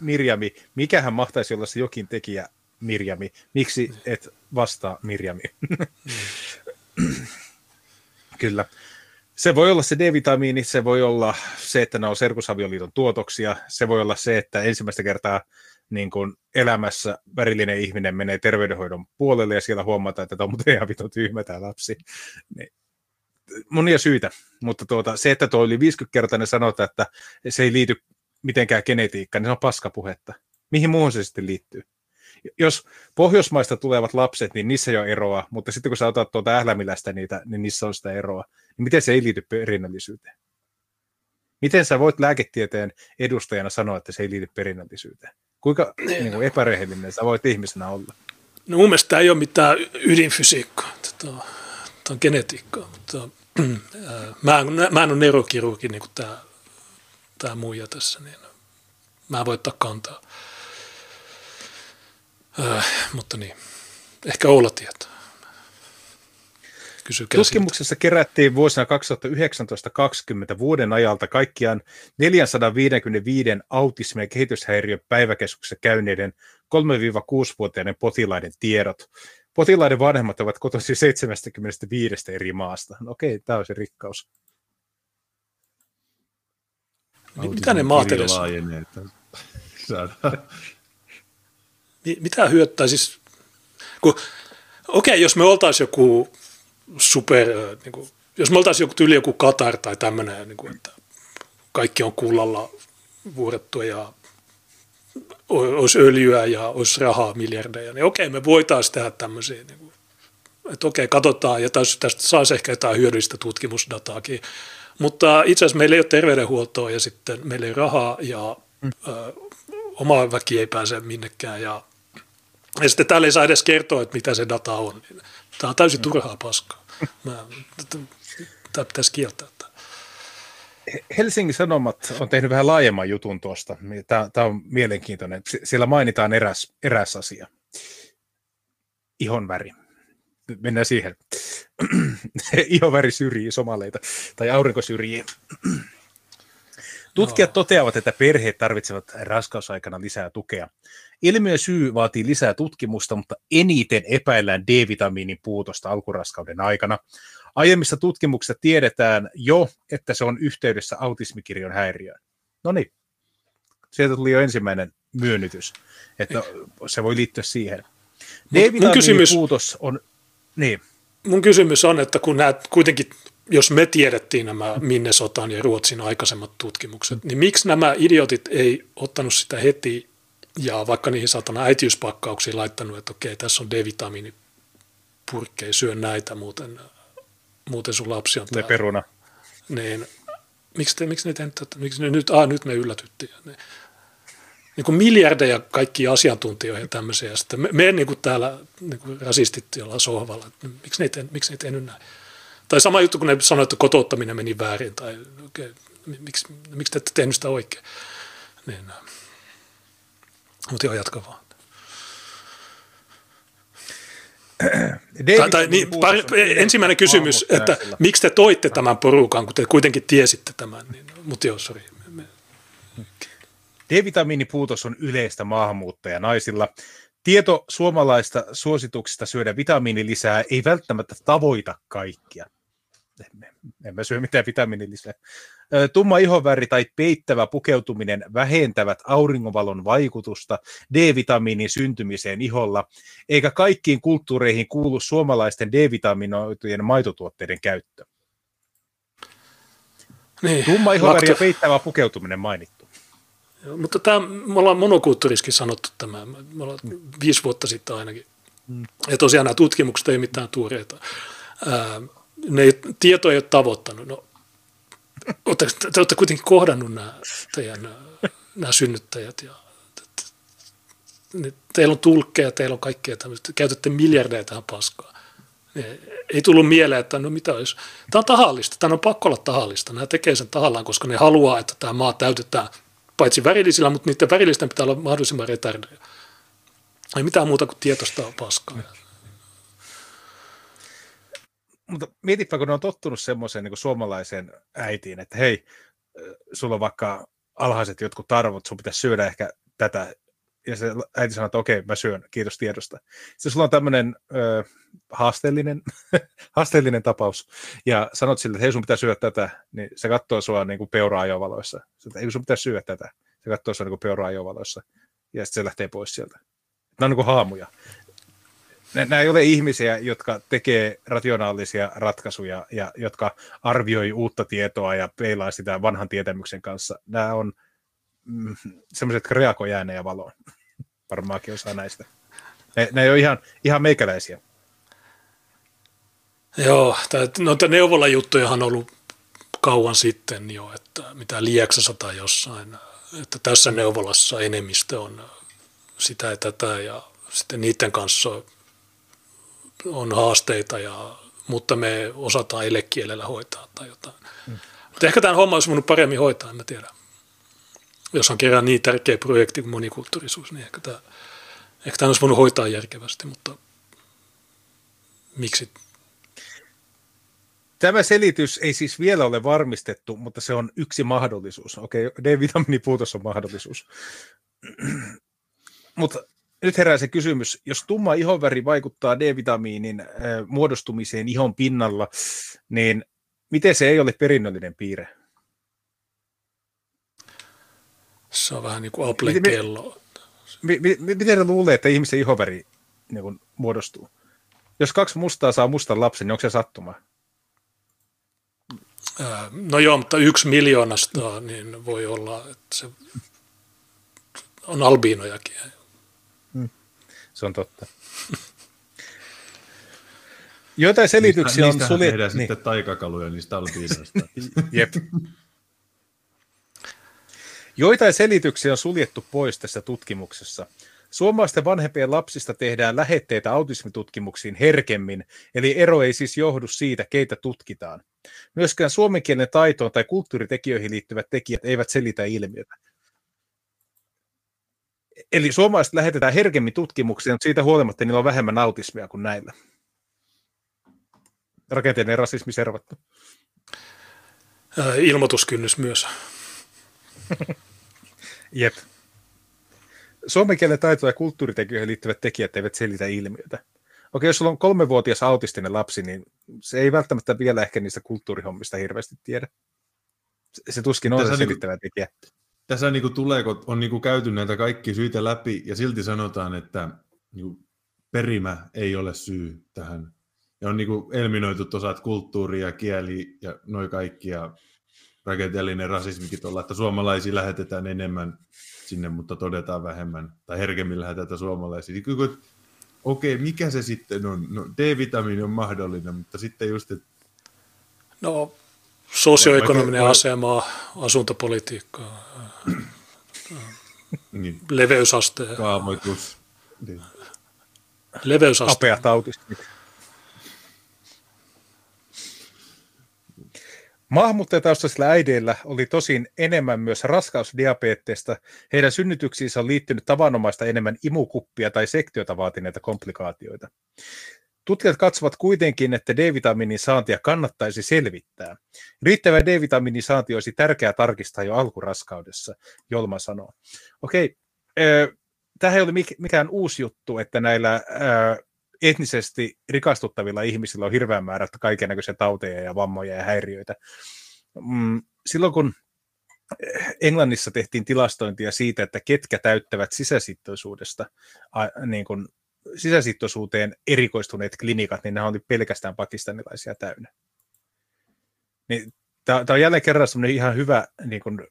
Mirjami, mikähän mahtaisi olla se jokin tekijä, Mirjami, miksi et vastaa Mirjami? Kyllä. Se voi olla se D-vitamiini, se voi olla se, että nämä on serkusavioliiton tuotoksia, se voi olla se, että ensimmäistä kertaa niin kun elämässä värillinen ihminen menee terveydenhoidon puolelle ja siellä huomataan, että tämä on muuten ihan vitun tyhmä tämä lapsi. Niin. Monia syitä, mutta se, että tuo oli 50-kertainen, sanotaan, että se ei liity mitenkään genetiikka, niin se on paskapuhetta. Mihin muuhun se sitten liittyy? Jos Pohjoismaista tulevat lapset, niin niissä ei ole eroa, mutta sitten kun sä otat tuolta Ählämilästä niitä, niin niissä on sitä eroa. Niin miten se ei liity perinnöllisyyteen? Miten sä voit lääketieteen edustajana sanoa, että se ei liity perinnöllisyyteen? Kuinka niin kuin epärehellinen sä voit ihmisenä olla? No mun mielestä tämä ei ole mitään ydinfysiikkaa, tämä on genetiikkaa, mutta mä en ole neurokirurgi niin kuin tämä muija tässä, niin mä en voi ottaa kantaa. Mutta niin, ehkä Oula tietää. Tutkimuksessa kerättiin vuosina 2019-2020 vuoden ajalta kaikkiaan 455 autismi- ja kehityshäiriöpäiväkeskuksessa käyneiden 3-6-vuotiaiden potilaiden tiedot. Potilaiden vanhemmat ovat kotoisin 75 eri maasta. No okei, tämä on se rikkaus. Mitä ne maat edes? Mitä hyöttää siis? Okei, jos me oltaisiin joku super, niin kuin, jos me oltaisiin joku tyyli joku Katar tai tämmöinen, niin kuin, että kaikki on kullalla vuorettua ja olisi öljyä ja olisi rahaa miljardeja, niin okei, me voitaisiin tehdä tämmöisiä, niin kuin, että okei, katsotaan ja tästä saisi ehkä jotain hyödyllistä tutkimusdataakin, mutta itse asiassa meillä ei ole terveydenhuoltoa ja sitten meillä ei ole rahaa ja oma väki ei pääse minnekään ja sitten täällä ei saa edes kertoa, että mitä se data on. Tämä on täysin turhaa paskaa. Tämä pitäisi kieltää. Helsingin Sanomat on tehnyt vähän laajemman jutun tuosta. Tämä on mielenkiintoinen. Siellä mainitaan eräs asia. Ihonväri. Mennään siihen. Ihonväri syrjii somaleita tai aurinko syrjii. Tutkijat toteavat, että perheet tarvitsevat raskausaikana lisää tukea. Ilmiön syy vaatii lisää tutkimusta, mutta eniten epäillään D-vitamiinin puutosta alkuraskauden aikana. Aiemmissa tutkimuksissa tiedetään jo, että se on yhteydessä autismikirjon häiriöön. No niin, sieltä tuli jo ensimmäinen myönnytys, että se voi liittyä siihen. D-vitamiinin puutos on... Niin. Mun kysymys on, että kun nämä kuitenkin... Jos me tiedettiin nämä Minnesotan ja Ruotsin aikaisemmat tutkimukset, niin miksi nämä idiotit ei ottanut sitä heti ja vaikka niihin satana äitiyspakkauksiin laittanut, että okei, tässä on D-vitamiinipurkkei, syö näitä, muuten sun lapsi on täällä. Ne peruna. Niin, miksi ne nyt me yllätyttiin. Niin kuin miljardeja kaikkia asiantuntijoita ja tämmöisiä. Sitten me niin kuin täällä niin kuin rasistit jollain sohvalla, että miksi ne ei tehnyt näin. Tai sama juttu, kun ne sanoi, että kotouttaminen meni väärin, tai okay, miksi te ette tehnyt sitä oikein. Niin, mutta ihan jatka vaan. Ensimmäinen kysymys, että miksi te toitte tämän porukan, kun te kuitenkin tiesitte tämän. Niin, mutta joo, sori. D-vitamiinipuutos on yleistä maahanmuuttajanaisilla. Tieto suomalaista suosituksista syödä vitamiinilisää ei välttämättä tavoita kaikkia. Emme syö mitään vitamiinilisää. Tumma ihonväri tai peittävä pukeutuminen vähentävät auringonvalon vaikutusta D-vitamiinin syntymiseen iholla, eikä kaikkiin kulttuureihin kuulu suomalaisten D-vitaminoitujen maitotuotteiden käyttö. Niin, tumma ihonväri ja peittävä pukeutuminen mainittu. Joo, mutta tämä, me ollaan monokulttuurissakin sanottu tämä, me ollaan 5 vuotta sitten ainakin. Ja tosiaan nämä tutkimukset ei ole mitään tuoreita. Tieto ei ole tavoittanut. No, te olette kuitenkin kohdannut nämä synnyttäjät. Teillä on tulkkeja, teillä on kaikkea tämmöistä. Käytätte miljardeja tähän paskaan. Ei tullut mieleen, että no mitä olisi. Tämä on tahallista, tämä on pakko olla tahallista. Nämä tekee sen tahallaan, koska ne haluaa, että tämä maa täytetään paitsi värillisillä, mutta niiden värillisten pitää olla mahdollisimman retardeja. Ei mitään muuta kuin tietoista on paskaa. Mutta mietipä, kun ne on tottunut semmoiseen niin kuin suomalaiseen äitiin, että hei, sulla on vaikka alhaiset jotkut arvot, sun pitäisi syödä ehkä tätä. Ja se äiti sanoo, että okei, mä syön, kiitos tiedosta. Sitten sulla on tämmöinen haasteellinen tapaus, ja sanot sille, että hei, sun pitää syödä tätä, niin se katsoo sua niin kuin peura-ajovaloissa. Ei, sun pitää syödä tätä, se katsoo sua niin kuin peura-ajovaloissa, ja sitten se lähtee pois sieltä. Nämä on niin kuin haamuja. Nämä ei ole ihmisiä, jotka tekee rationaalisia ratkaisuja, ja jotka arvioi uutta tietoa ja peilaa sitä vanhan tietämyksen kanssa. Nämä on semmoiset, jotka reagoivat ääneen valoon. Varmaankin osaa näistä. Ne ei ole ihan meikäläisiä. Joo, noita neuvolajuttujahan on ollut kauan sitten jo, että mitä Lieksassa tai jossain, että tässä neuvolassa enemmistö on sitä ja tätä ja sitten niiden kanssa on haasteita, mutta me osataan elekielellä hoitaa tai jotain. Mm. Mutta ehkä tämän homman olisi voinut paremmin hoitaa, en mä tiedä. Jos on kerran niin tärkeä projekti kuin monikulttuurisuus, niin ehkä tämän olisi voinut hoitaa järkevästi, mutta miksi? Tämä selitys ei siis vielä ole varmistettu, mutta se on yksi mahdollisuus. Okei, D-vitamiinipuutos on mahdollisuus. Mutta nyt herää se kysymys, jos tumma ihonväri vaikuttaa D-vitamiinin muodostumiseen ihon pinnalla, niin miten se ei ole perinnöllinen piirre? Se on vähän niin kuin Applen kello. Miten luulee, että ihmisen ihonväri niin kuin muodostuu? Jos kaksi mustaa saa mustan lapsen, niin onko se sattuma? No joo, mutta 1 miljoonasta niin voi olla, että se on albiinojakin. Se on totta. Joitain selityksiä on suljettu. Niistähän tehdään sitten taikakaluja niistä albiinoista. Jep. Joitain selityksiä on suljettu pois tässä tutkimuksessa. Suomalaisten vanhempien lapsista tehdään lähetteitä autismitutkimuksiin herkemmin, eli ero ei siis johdu siitä, keitä tutkitaan. Myöskään suomen kielen taitoon tai kulttuuritekijöihin liittyvät tekijät eivät selitä ilmiötä. Eli suomalaiset lähetetään herkemmin tutkimuksiin, mutta siitä huolimatta niillä on vähemmän autismia kuin näillä. Rakenteellinen rasismi servattu. Ilmoituskynnys myös. Jep. Suomen kielen taito- ja kulttuuritekijöihin liittyvät tekijät eivät selitä ilmiötä. Okei, jos sulla on 3-vuotias autistinen lapsi, niin se ei välttämättä vielä ehkä niistä kulttuurihommista hirveästi tiedä. Se tuskin on tässä se selittävä tekijä. Tässä niin tulee, kun on niin käyty näitä kaikki syitä läpi, ja silti sanotaan, että niin perimä ei ole syy tähän. Ja on niin eliminoitu osat kulttuuria, kieli ja noi kaikki, ja rakenteellinen rasismikin tuolla, että suomalaisia lähetetään enemmän sinne, mutta todetaan vähemmän, tai herkemmin lähetetään suomalaisia. Okei, mikä se sitten on? No, D-vitamiini on mahdollinen, mutta sitten just... Että... No, sosioekonominen asema, asuntopolitiikka, niin. Leveysaste. Kaamoitus. Niin. Leveysaste. Apeat autistit. Maahanmuuttajataustaisilla äideillä oli tosin enemmän myös raskausdiabeetteesta. Heidän synnytyksiinsä on liittynyt tavanomaista enemmän imukuppia tai sektiota vaatineita komplikaatioita. Tutkijat katsovat kuitenkin, että D-vitamiinin saantia kannattaisi selvittää. Riittävä D-vitamiinin saanti olisi tärkeää tarkistaa jo alkuraskaudessa, Jolma sanoo. Okei, tämähän ei ole mikään uusi juttu, että näillä etnisesti rikastuttavilla ihmisillä on hirveän määrä kaikennäköisiä tauteja ja vammoja ja häiriöitä. Silloin kun Englannissa tehtiin tilastointia siitä, että ketkä täyttävät niin kun sisäsittoisuuteen erikoistuneet klinikat, niin nämä oli pelkästään pakistanilaisia täynnä. Niin, tämä on jälleen kerran sellainen ihan hyvä niin kun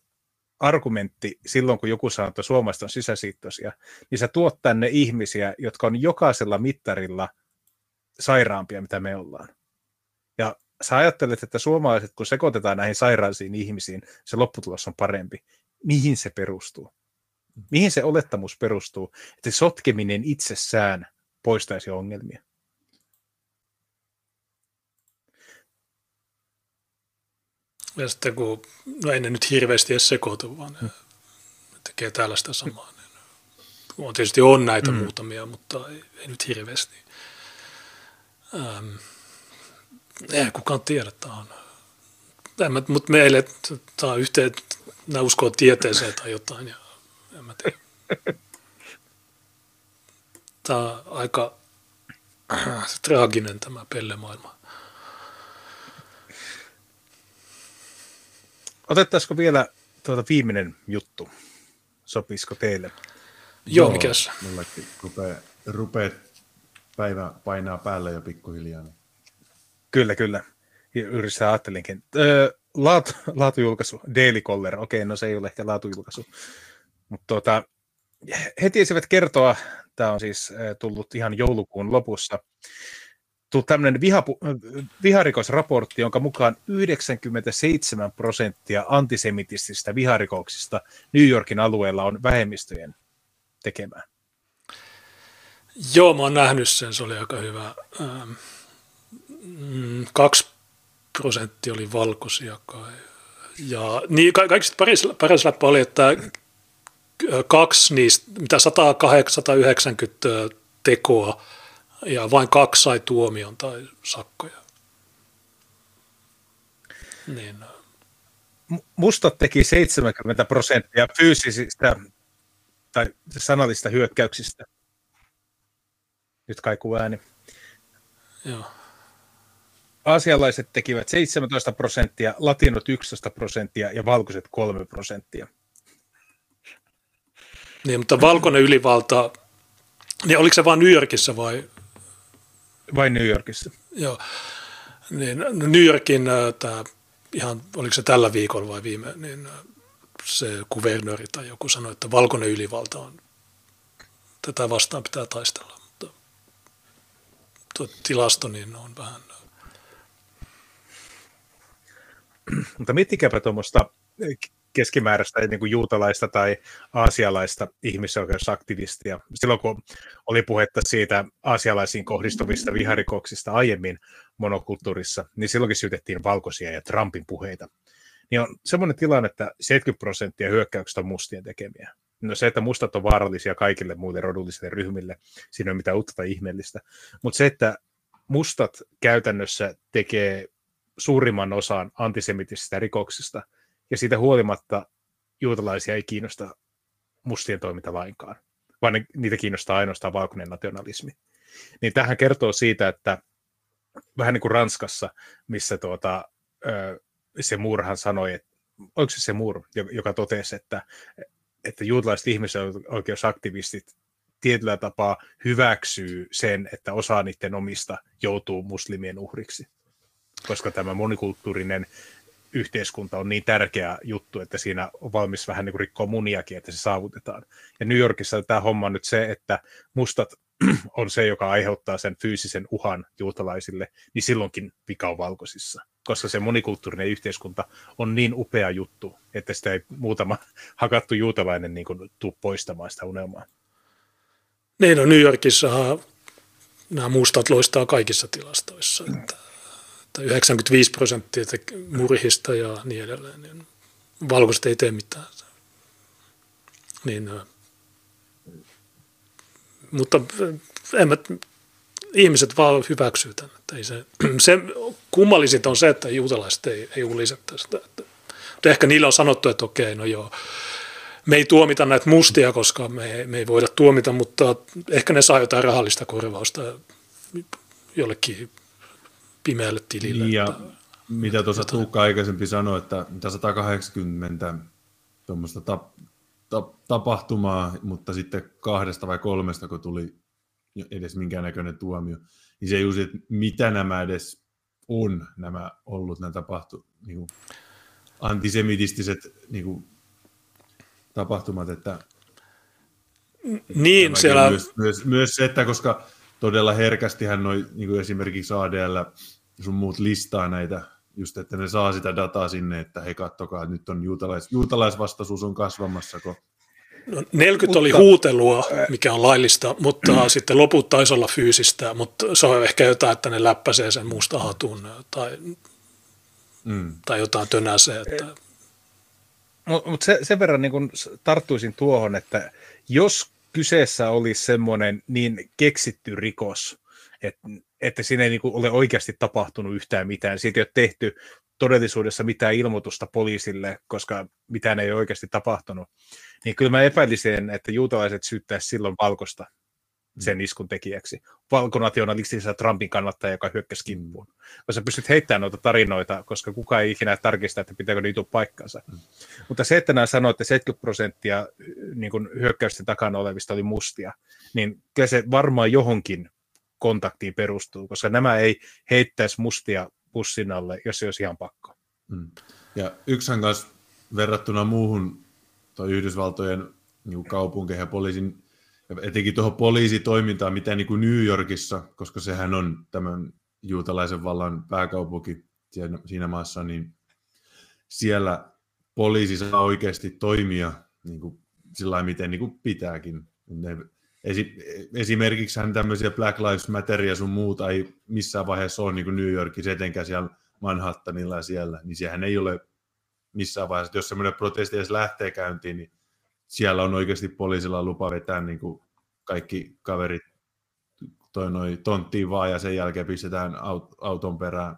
argumentti silloin, kun joku sanoo, että suomalaiset on sisäsittoisia, niin sä tuot tänne ihmisiä, jotka on jokaisella mittarilla sairaampia, mitä me ollaan. Ja sä ajattelet, että suomalaiset, kun sekoitetaan näihin sairaisiin ihmisiin, se lopputulos on parempi. Mihin se perustuu? Mihin se olettamus perustuu, että sotkeminen itsessään poistaisi ongelmia? Ja sitten kun, no ei ne nyt hirveästi edes sekoitu, vaan tekee tällaista samaa. Niin, tietysti on näitä muutamia, mutta ei nyt hirveästi. Ei kukaan tiedä, että on. Mutta meille tämä on yhteen, nämä uskoo tieteeseen tai jotain. Ja en mä tiedä. Tämä on aika traaginen tämä pellemaailma. Otettaisiko vielä viimeinen juttu? Sopisiko teille? Joo, mikäs? Mullekin rupeaa päivä painaa päälle jo pikkuhiljaa. Kyllä. Yhdessä ajattelinkin. Laatujulkaisu, Daily Caller. Okei, no se ei ole ehkä laatujulkaisu. Mutta he tiesivät kertoa, tämä on siis tullut ihan joulukuun lopussa, tämmöinen viharikosraportti, jonka mukaan 97% antisemitistisistä viharikoksista New Yorkin alueella on vähemmistöjen tekemään. Joo, mä oon nähnyt sen, se oli aika hyvä. 2% oli valkoisia kai. Ja niin, kaikista paras läppä oli, että 2 niistä, mitä 190 tekoa, ja vain 2 sai tuomion tai sakkoja. Niin. Mustat teki 70% fyysisistä tai sanallista hyökkäyksistä. Nyt kaikuu ääni. Joo. Aasialaiset tekivät 17%, latinot 11% ja valkoiset 3%. Niin, mutta valkoinen ylivalta, niin oliko se vain New Yorkissa vai? Vain New Yorkissa. Joo. Niin, New Yorkin, ihan, oliko se tällä viikolla vai viime, niin se kuvernööri tai joku sanoi, että valkoinen ylivalta on, tätä vastaan pitää taistella. Mutta tuo tilasto niin on vähän. Mutta miettikääpä tuommoista keskimääräistä niin kuin juutalaista tai aasialaista ihmisoikeusaktivistia. Silloin kun oli puhetta siitä aasialaisiin kohdistuvista viharikoksista aiemmin monokulttuurissa, niin silloinkin syytettiin valkoisia ja Trumpin puheita. Niin on semmoinen tilanne, että 70% hyökkäyksistä on mustien tekemiä. No se, että mustat on vaarallisia kaikille muille rodullisille ryhmille, siinä ei ole mitään uutta ihmeellistä. Mutta se, että mustat käytännössä tekee suurimman osan antisemitistisistä rikoksista, ja siitä huolimatta juutalaisia ei kiinnosta mustien toiminta lainkaan, vaan niitä kiinnostaa ainoastaan valkoinen nationalismi. Niin tämähän kertoo siitä, että vähän niin kuin Ranskassa, missä se Murhan sanoi, että oliko se Mur, joka totesi, että juutalaiset ihmisoikeusaktivistit tietyllä tapaa hyväksyy sen, että osa niiden omista joutuu muslimien uhriksi, koska tämä monikulttuurinen yhteiskunta on niin tärkeä juttu, että siinä on valmis vähän niin kuin rikkoa muniakin, että se saavutetaan. Ja New Yorkissa tämä homma on nyt se, että mustat on se, joka aiheuttaa sen fyysisen uhan juutalaisille, niin silloinkin vika on valkoisissa, koska se monikulttuurinen yhteiskunta on niin upea juttu, että sitä ei muutama hakattu juutalainen niin kuin tuu poistamaan sitä unelmaa. Niin, no New Yorkissahan nämä mustat loistaa kaikissa tilastoissa, että 95% murhista ja niin edelleen, niin valkoiset ei tee mitään. Niin, mutta ihmiset vaan hyväksyy tämän. Ei se kummallisinta on se, että juutalaiset ei ulise tästä. Mutta ehkä niillä on sanottu, että okei, no joo, me ei tuomita näitä mustia, koska me ei voida tuomita, mutta ehkä ne saa jotain rahallista korvausta jollekin pimeälle tilille. Ja että, mitä tuossa Tukka aikaisempi sanoi, että mitä 180 tuommoista tapahtumaa, mutta sitten 2 vai 3, kun tuli edes minkäännäköinen tuomio, niin se just, että mitä nämä edes on, nämä ollut, nämä niin antisemitistiset niin tapahtumat, että niin, siellä myös se, että koska todella herkästihän noi, niin kuin esimerkiksi ADL sun muut listaa näitä, just että ne saa sitä dataa sinne, että hei kattokaa, että nyt on juutalaisvastaisuus on kasvamassa. No, 40 oli huutelua, mikä on laillista, mutta sitten loput taisi olla fyysistä, mutta se on ehkä jotain, että ne läppäsee sen musta hatun tai jotain tönäsee. Mutta sen verran niin kun tarttuisin tuohon, että jos kyseessä olisi semmoinen niin keksitty rikos, että siinä ei niin kuin ole oikeasti tapahtunut yhtään mitään. Siitä ei ole tehty todellisuudessa mitään ilmoitusta poliisille, koska mitään ei ole oikeasti tapahtunut. Niin kyllä mä epäilisin, että juutalaiset syyttäisi silloin valkosta sen iskun tekijäksi. Valkonationalistisessa Trumpin kannattaja, joka hyökkäsi kimpuun. Sä pystyt heittämään noita tarinoita, koska kukaan ei ikinä tarkista, että pitääkö niitä paikkaansa. Mutta se, että nämä sanoo, että 70% niin kuin hyökkäysten takana olevista oli mustia, niin kyllä se varmaan johonkin kontaktiin perustuu, koska nämä ei heittäisi mustia pussin alle, jos se olisi ihan pakko. Ja yksän kanssa verrattuna muuhun, toi Yhdysvaltojen niin kaupunkeihin ja poliisin, etenkin tuohon poliisitoimintaan, mitä niin kuin New Yorkissa, koska sehän on tämän juutalaisen vallan pääkaupunki siinä maassa, niin siellä poliisi saa oikeasti toimia niin kuin sillä lailla, miten niin kuin pitääkin. Esimerkiksi tämmöisiä Black Lives Matter ja sun muuta ei missään vaiheessa ole niin kuin New Yorkissa, etenkään siellä Manhattanilla ja siellä, niin sehän ei ole missään vaiheessa. Jos semmoinen protesti edes lähtee käyntiin, niin siellä on oikeasti poliisilla lupa vetää niin kuin kaikki kaverit tonttiin vaan ja sen jälkeen pistetään auton perään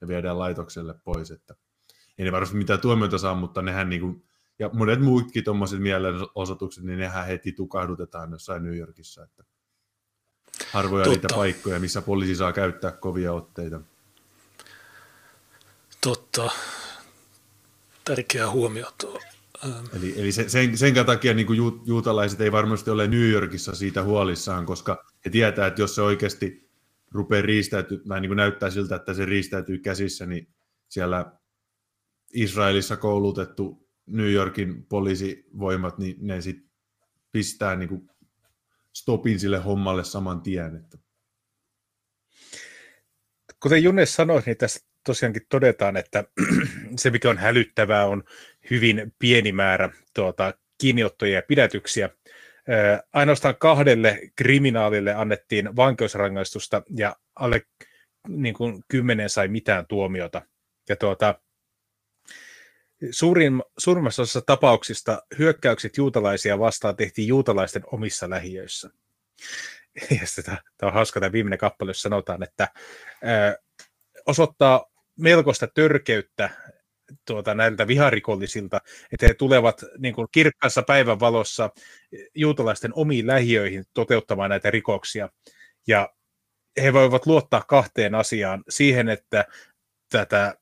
ja viedään laitokselle pois. Että ei ne varmasti mitään tuomioita saa, mutta nehän niin kuin, ja monet muutkin tuommoiset mielenosoitukset, niin nehän heti tukahdutetaan jossain New Yorkissa. Että harvoja niitä paikkoja, missä poliisi saa käyttää kovia otteita. Totta. Tärkeä huomio tuo. Eli sen takia niin kuin juutalaiset ei varmasti ole New Yorkissa siitä huolissaan, koska he tietää, että jos se oikeasti rupeaa riistäytymään, tai niin kuin näyttää siltä, että se riistäytyy käsissä, niin siellä Israelissa koulutettu New Yorkin poliisivoimat, niin ne sitten pistää niin kuin stopin sille hommalle saman tien. Että. Kuten Junes sanoi, niin tässä tosiaankin todetaan, että se mikä on hälyttävää on hyvin pieni määrä kiinniottoja ja pidätyksiä. Ainoastaan 2 kriminaalille annettiin vankeusrangaistusta ja alle 10 sai mitään tuomiota. Ja suurimmassa osassa tapauksista hyökkäykset juutalaisia vastaan tehtiin juutalaisten omissa lähiöissä. Ja tämä on hauska, tämä viimeinen kappale, jossa sanotaan, että osoittaa melkoista törkeyttä näiltä viharikollisilta, että he tulevat niin kuin kirkkaassa päivänvalossa juutalaisten omiin lähiöihin toteuttamaan näitä rikoksia. Ja he voivat luottaa 2 asiaan. Siihen, että tätä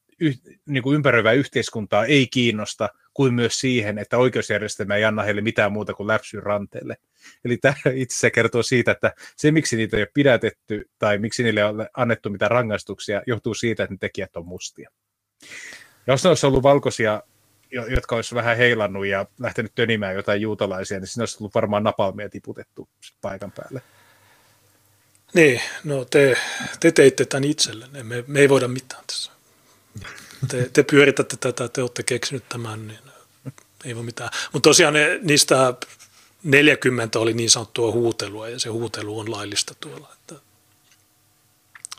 niin kuin ympäröivää yhteiskuntaa ei kiinnosta, kuin myös siihen, että oikeusjärjestelmä ei anna heille mitään muuta kuin läpsyn ranteelle. Eli tämä itse kertoo siitä, että se miksi niitä ei ole pidätetty tai miksi niille ei ole annettu mitään rangaistuksia, johtuu siitä, että ne tekijät on mustia. Jos ne olisi ollut valkoisia, jotka olisi vähän heilannut ja lähtenyt tönimään jotain juutalaisia, niin siinä olisi ollut varmaan napalmia tiputettu paikan päälle. Niin, no te teitte tämän itsellenne. Me ei voida mitään tässä. Te pyöritätte tätä, te olette keksinyt tämän, niin ei voi mitään. Mutta tosiaan niistä 40 oli niin sanottua huutelua, ja se huutelu on laillista tuolla.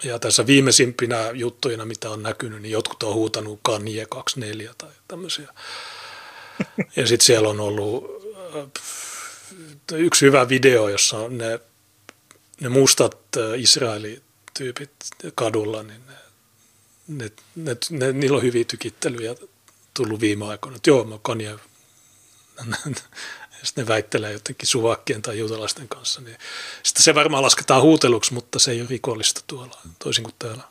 Ja tässä viimeisimpinä juttuina, mitä on näkynyt, niin jotkut on huutanut Kanye 24 tai tämmöisiä. Ja sitten siellä on ollut yksi hyvä video, jossa on ne mustat israelityypit kadulla, niin niillä on hyviä tykittelyjä tullut viime aikoina, että joo, mä Kanye. Ja sitten ne väittelee jotenkin suvakkien tai juutalaisten kanssa. Niin. Sitten se varmaan lasketaan huuteluksi, mutta se ei ole rikollista tuolla, toisin kuin täällä.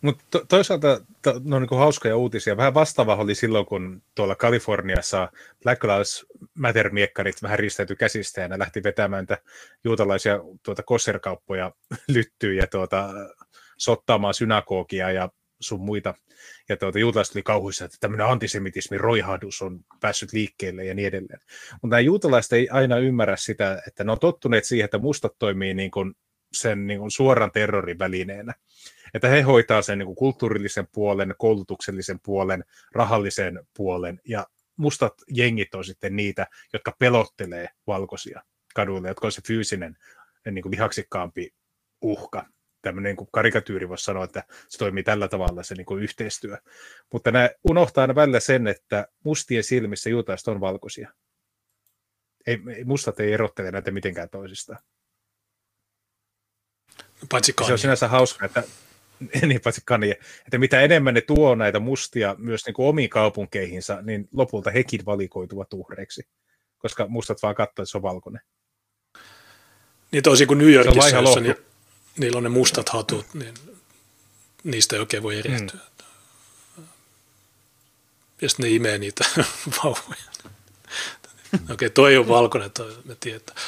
Mutta toisaalta ne on niin kuin hauskoja uutisia. Vähän vastaava oli silloin, kun tuolla Kaliforniassa Black Lives Matter-miekkarit vähän riistäytyi käsistä ja ne lähti vetämään juutalaisia kosserkauppoja lyttyyn ja sottaamaan synagogia ja sun muita. Ja juutalaiset oli kauhuissa, että tämmöinen antisemitismin roihahdus on päässyt liikkeelle ja niin edelleen. Mutta nämä juutalaiset ei aina ymmärrä sitä, että ne on tottuneet siihen, että mustat toimii niin kuin sen niin kuin suoran terrorin välineenä. Että he hoitaa sen niin kuin kulttuurillisen puolen, koulutuksellisen puolen, rahallisen puolen. Ja mustat jengit on sitten niitä, jotka pelottelee valkoisia kaduilla, jotka on se fyysinen niin kuin lihaksikkaampi uhka. Tämmöinen kuin karikatyyri voisi sanoa, että se toimii tällä tavalla se niin kuin yhteistyö. Mutta nämä unohtaa aina välillä sen, että mustien silmissä juutalaiset on valkoisia. Mustat ei erottele näitä mitenkään toisistaan. Paitsi Kanye. Se on sinänsä hauska, että, niin, paitsi Kanye, että mitä enemmän ne tuo näitä mustia myös niin kuin omiin kaupunkeihinsa, niin lopulta hekin valikoituvat uhreiksi, koska mustat vaan katsovat, että se on valkoinen. Niin toisin kuin New Yorkissa, se on jossa niillä on ne mustat hatut, niin niistä ei oikein voi erehtyä. Ja sitten ne imee niitä vauvoja. Okei, toi on valkoinen, toi me tiedetään.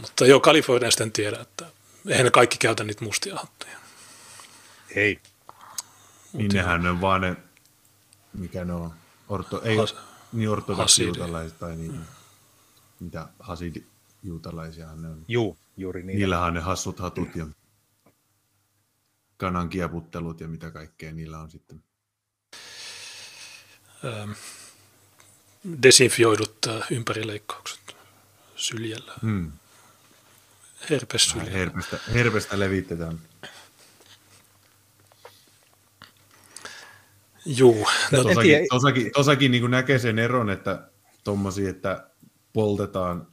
Mutta joo, Kaliforniasta en tiedä, että eihän ne kaikki käytä niitä mustia hattuja. Ei. Niin nehän on vaan ne, mikä ne on, niin ortodoksijuutalaiset tai niitä, mitä hasidijuutalaisiahan ne on. Juu, juuri niillä. Niillähän ne hassut hatut ja kanan kieputtelut ja mitä kaikkea niillä on sitten. Desinfioidut ympärileikkaukset syljällä. Hmm. Herpessyljällä. Herpestä levitetään. Juu. No, tosakin niin kuin näkee sen eron, että tommosia, että poltetaan,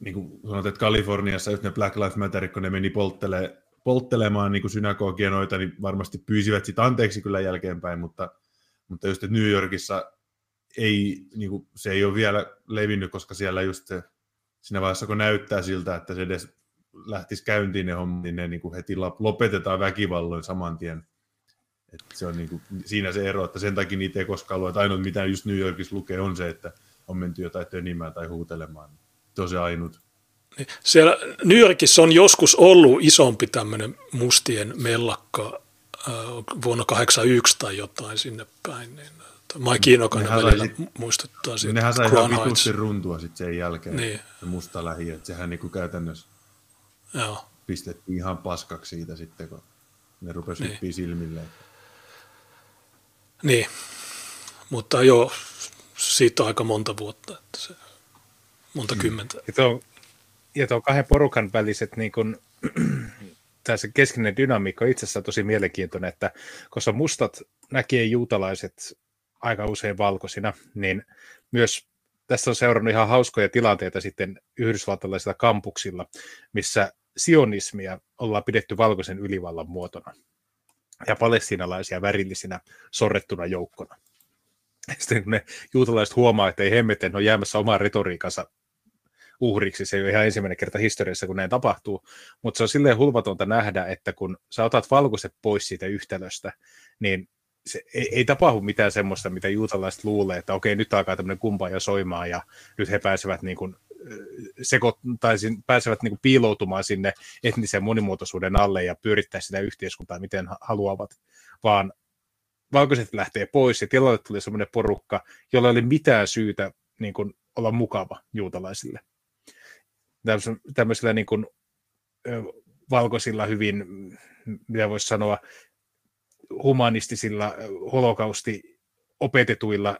niin kuin sanot, että Kaliforniassa just ne Black Lives Matter, kun ne meni polttelemaan niin kuin synagogia noita, niin varmasti pyysivät sit anteeksi kyllä jälkeenpäin, mutta just että New Yorkissa ei, niin kuin, se ei ole vielä levinnyt, koska siellä just se, siinä vaiheessa kun näyttää siltä, että se edes lähtisi käyntiin ne hommat, niin ne niin kuin heti lopetetaan väkivalloin saman tien. Että se on niin kuin, siinä se ero, että sen takia niitä ei koskaan lue, että ainoa mitä just New Yorkissa lukee on se, että on menty jotain tönimää tai huutelemaan. Se on se ainut. Siellä New Yorkissa on joskus ollut isompi tämmöinen mustien mellakka vuonna 1981 tai jotain sinne päin. Niin, Maikinokan välillä muistuttaa siitä. Nehän sai ihan vitusti runtua sitten sen jälkeen, niin. Se musta lähiö. Sehän niin kuin käytännössä joo. Pistettiin ihan paskaksi siitä sitten, kun ne rupesi hyppiä niin. Silmilleen. Niin, mutta joo, siitä on aika monta vuotta, että se, monta kymmentä. Ja tuo kahden porukan väliset, niin kun, tämä se keskeinen dynamiikka on itse asiassa tosi mielenkiintoinen, että koska mustat näkee juutalaiset aika usein valkoisina, niin myös tässä on seurannut ihan hauskoja tilanteita sitten yhdysvaltalaisilla kampuksilla, missä sionismia ollaan pidetty valkoisen ylivallan muotona. Ja palestiinalaisia värillisinä sorrettuna joukkona. Sitten kun ne juutalaiset huomaa, että ei hemmetä, ne on jäämässä omaan retoriikansa uhriksi. Se ei ole ihan ensimmäinen kerta historiassa, kun näin tapahtuu. Mutta se on silleen hulvatonta nähdä, että kun sä otat valkoiset pois siitä yhtälöstä, niin se ei tapahdu mitään semmoista, mitä juutalaiset luulee, että okei, nyt alkaa tämmöinen kumpaaja soimaan ja nyt he pääsevät niin kuin pääsevät niinku piiloutumaan sinne etnisen monimuotoisuuden alle ja pyörittää sitä yhteiskuntaa, miten haluavat, vaan valkoiset lähtee pois ja tilalle tuli semmoinen porukka, jolla ei ole mitään syytä niin kuin olla mukava juutalaisille. Tämmöisillä niin kuin valkoisilla hyvin, mitä voisi sanoa, humanistisilla, holokausti opetetuilla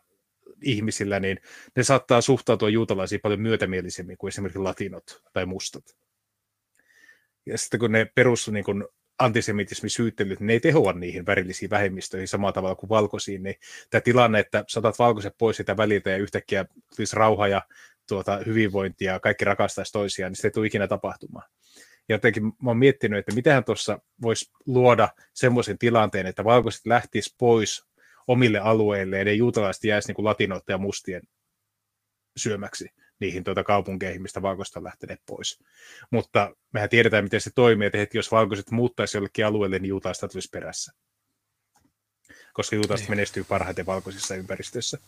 ihmisillä, niin ne saattaa suhtautua juutalaisiin paljon myötämielisemmin kuin esimerkiksi latinot tai mustat. Ja sitten kun ne perus niin kun antisemitismisyyttelyt, ne ei tehoa niihin värillisiin vähemmistöihin samalla tavalla kuin valkoisiin, niin tämä tilanne, että saatat valkoiset pois sitä väliltä ja yhtäkkiä tulisi rauha ja hyvinvointia ja kaikki rakastaisi toisiaan, niin se ei tule ikinä tapahtumaan. Ja jotenkin mä oon miettinyt, että mitähän tuossa voisi luoda semmoisen tilanteen, että valkoiset lähtisivät pois omille alueilleen, ja juutalaiset jäisi niin kuin latinoita ja mustien syömäksi niihin kaupunkeihin, mistä valkoiset on lähteneet pois. Mutta mehän tiedetään, miten se toimii, että heti, jos valkoiset muuttaisi jollekin alueelle, niin juutalaiset tulisi perässä. Koska juutalaiset menestyy parhaiten valkoisissa ympäristöissä.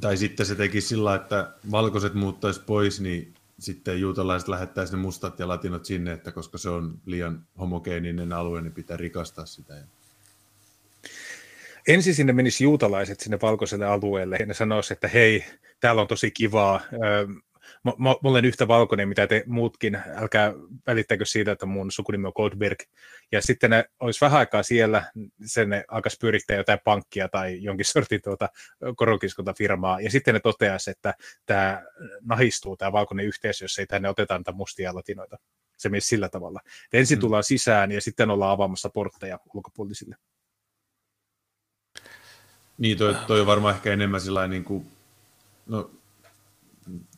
Tai sitten se teki sillä, että valkoiset muuttaisi pois, niin sitten juutalaiset lähettäisi ne mustat ja latinot sinne, että koska se on liian homogeeninen alue, niin pitää rikastaa sitä. Ensin sinne menisi juutalaiset sinne valkoiselle alueelle ja ne sanoisivat, että hei, täällä on tosi kivaa, mä olen yhtä valkoinen mitä te muutkin, älkää välittäkö siitä, että mun sukunimi on Goldberg. Ja sitten ne olisi vähän aikaa siellä, sen ne alkaisi pyörittää jotain pankkia tai jonkin sortin koronkiskuntafirmaa ja sitten ne toteaisi, että tämä nahistuu, tämä valkoinen yhteisö, jos ei tänne oteta niitä mustia latinoita. Se menisi sillä tavalla. Et ensin tullaan sisään ja sitten ollaan avaamassa portteja ulkopuolisille. Niin, toi on varmaan ehkä enemmän sillain niin kuin, no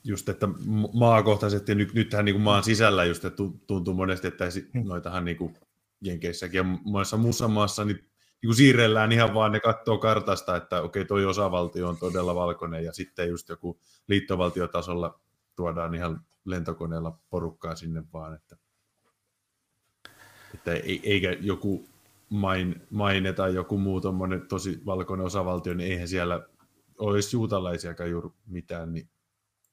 just, että maakohtaisesti, nythän niin kuin maan sisällä just, että tuntuu monesti, että noitahan niin kuin Jenkeissäkin ja monessa muussa maassa, niin kuin siirrellään ihan vaan, ne katsoo kartasta, että okei, toi osavaltio on todella valkoinen ja sitten just joku liittovaltiotasolla tuodaan ihan lentokoneella porukkaa sinne vaan, että eikä joku maine tai joku muu tommoinen tosi valkoinen osavaltio, niin eihän siellä olisi juutalaisiakaan juuri mitään, niin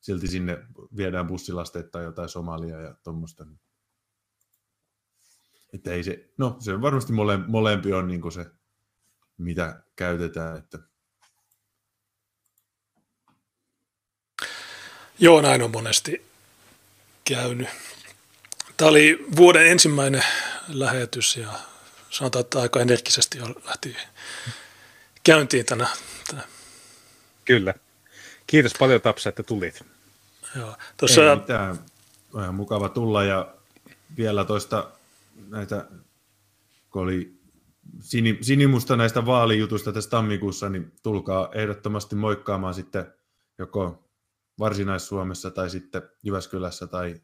silti sinne viedään bussilasteita tai jotain Somalia ja tuommoista. Että ei se, no se varmasti molempi on niin kuin se, mitä käytetään, että Joo, näin on monesti käynyt. Tämä oli vuoden ensimmäinen lähetys ja sanotaan, että aika energisesti jo lähti käyntiin tänään. Kyllä. Kiitos paljon Tapsa, että tulit. Joo. Tuossa... Ei mitään. On ihan mukava tulla ja vielä toista näitä, kun oli sinimusta näistä vaalijutusta tässä tammikuussa, niin tulkaa ehdottomasti moikkaamaan sitten joko Varsinais-Suomessa tai sitten Jyväskylässä tai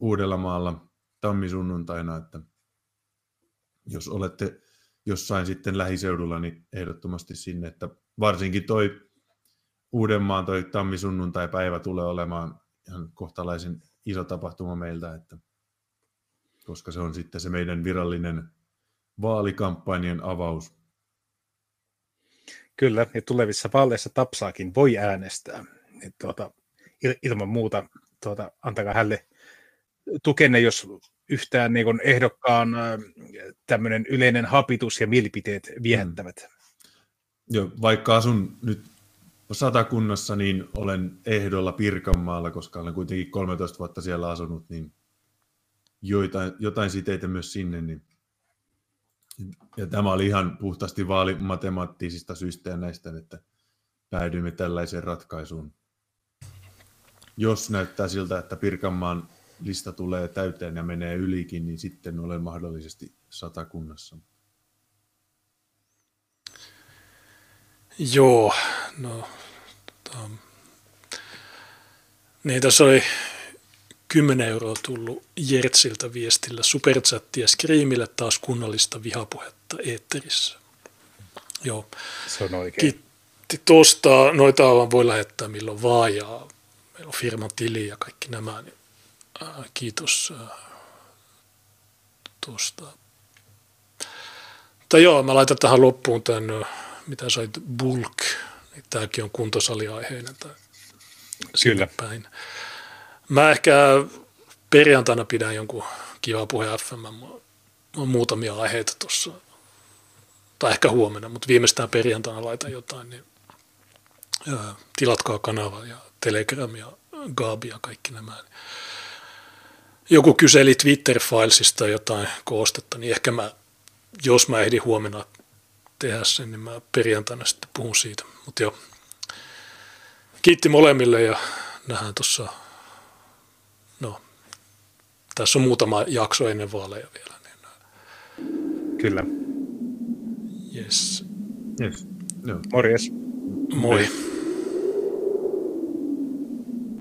Uudellamaalla tammisunnuntaina, että jos olette jossain sitten lähiseudulla, niin ehdottomasti sinne, että varsinkin toi Uudenmaan toi tammisunnuntai-päivä tulee olemaan ihan kohtalaisen iso tapahtuma meiltä, että koska se on sitten se meidän virallinen vaalikampanjan avaus. Kyllä, ja tulevissa vaaleissa Tapsaakin voi äänestää. Ilman muuta antakaa hänelle tukenne, jos yhtään niin kun ehdokkaan tämmöinen yleinen hapitus ja mielipiteet viehättävät. Joo, vaikka asun nyt Satakunnassa, niin olen ehdolla Pirkanmaalla, koska olen kuitenkin 13 vuotta siellä asunut, niin jotain siteitä myös sinne. Niin. Ja tämä oli ihan puhtaasti vaalimatemaattisista syistä ja näistä, että päädyimme tällaiseen ratkaisuun. Jos näyttää siltä, että Pirkanmaan lista tulee täyteen ja menee ylikin, niin sitten olen mahdollisesti Satakunnassa. Joo, no niin tässä oli 10 € tullut Jertsiltä viestillä superchattia Screamille taas kunnollista vihapuhetta eetterissä. Joo, se on oikein. Kiitti tuosta, noita vaan voi lähettää milloin vaan ja meillä on firman tili ja kaikki nämä, niin kiitos tuosta. Mutta joo, mä laitan tähän loppuun tämän... Mitä sait bulk, niin tämäkin on kuntosaliaiheinen tai sillä päin. Mä ehkä perjantaina pidän jonkun kiva puhe FM, on muutamia aiheita tuossa, tai ehkä huomenna, mutta viimeistään perjantaina laitan jotain, niin tilatkaa kanava ja Telegram ja Gabi ja kaikki nämä. Joku kyseli Twitter-filesista jotain koostetta, niin ehkä jos mä ehdin huomenna tehdä sen, niin mä perjantaina sitten puhun siitä. Mutta joo, kiitti molemmille ja nähdään tuossa, no tässä on muutama jakso ennen vaaleja vielä. Niin. Kyllä. Yes. Joo. Morjes. Moi.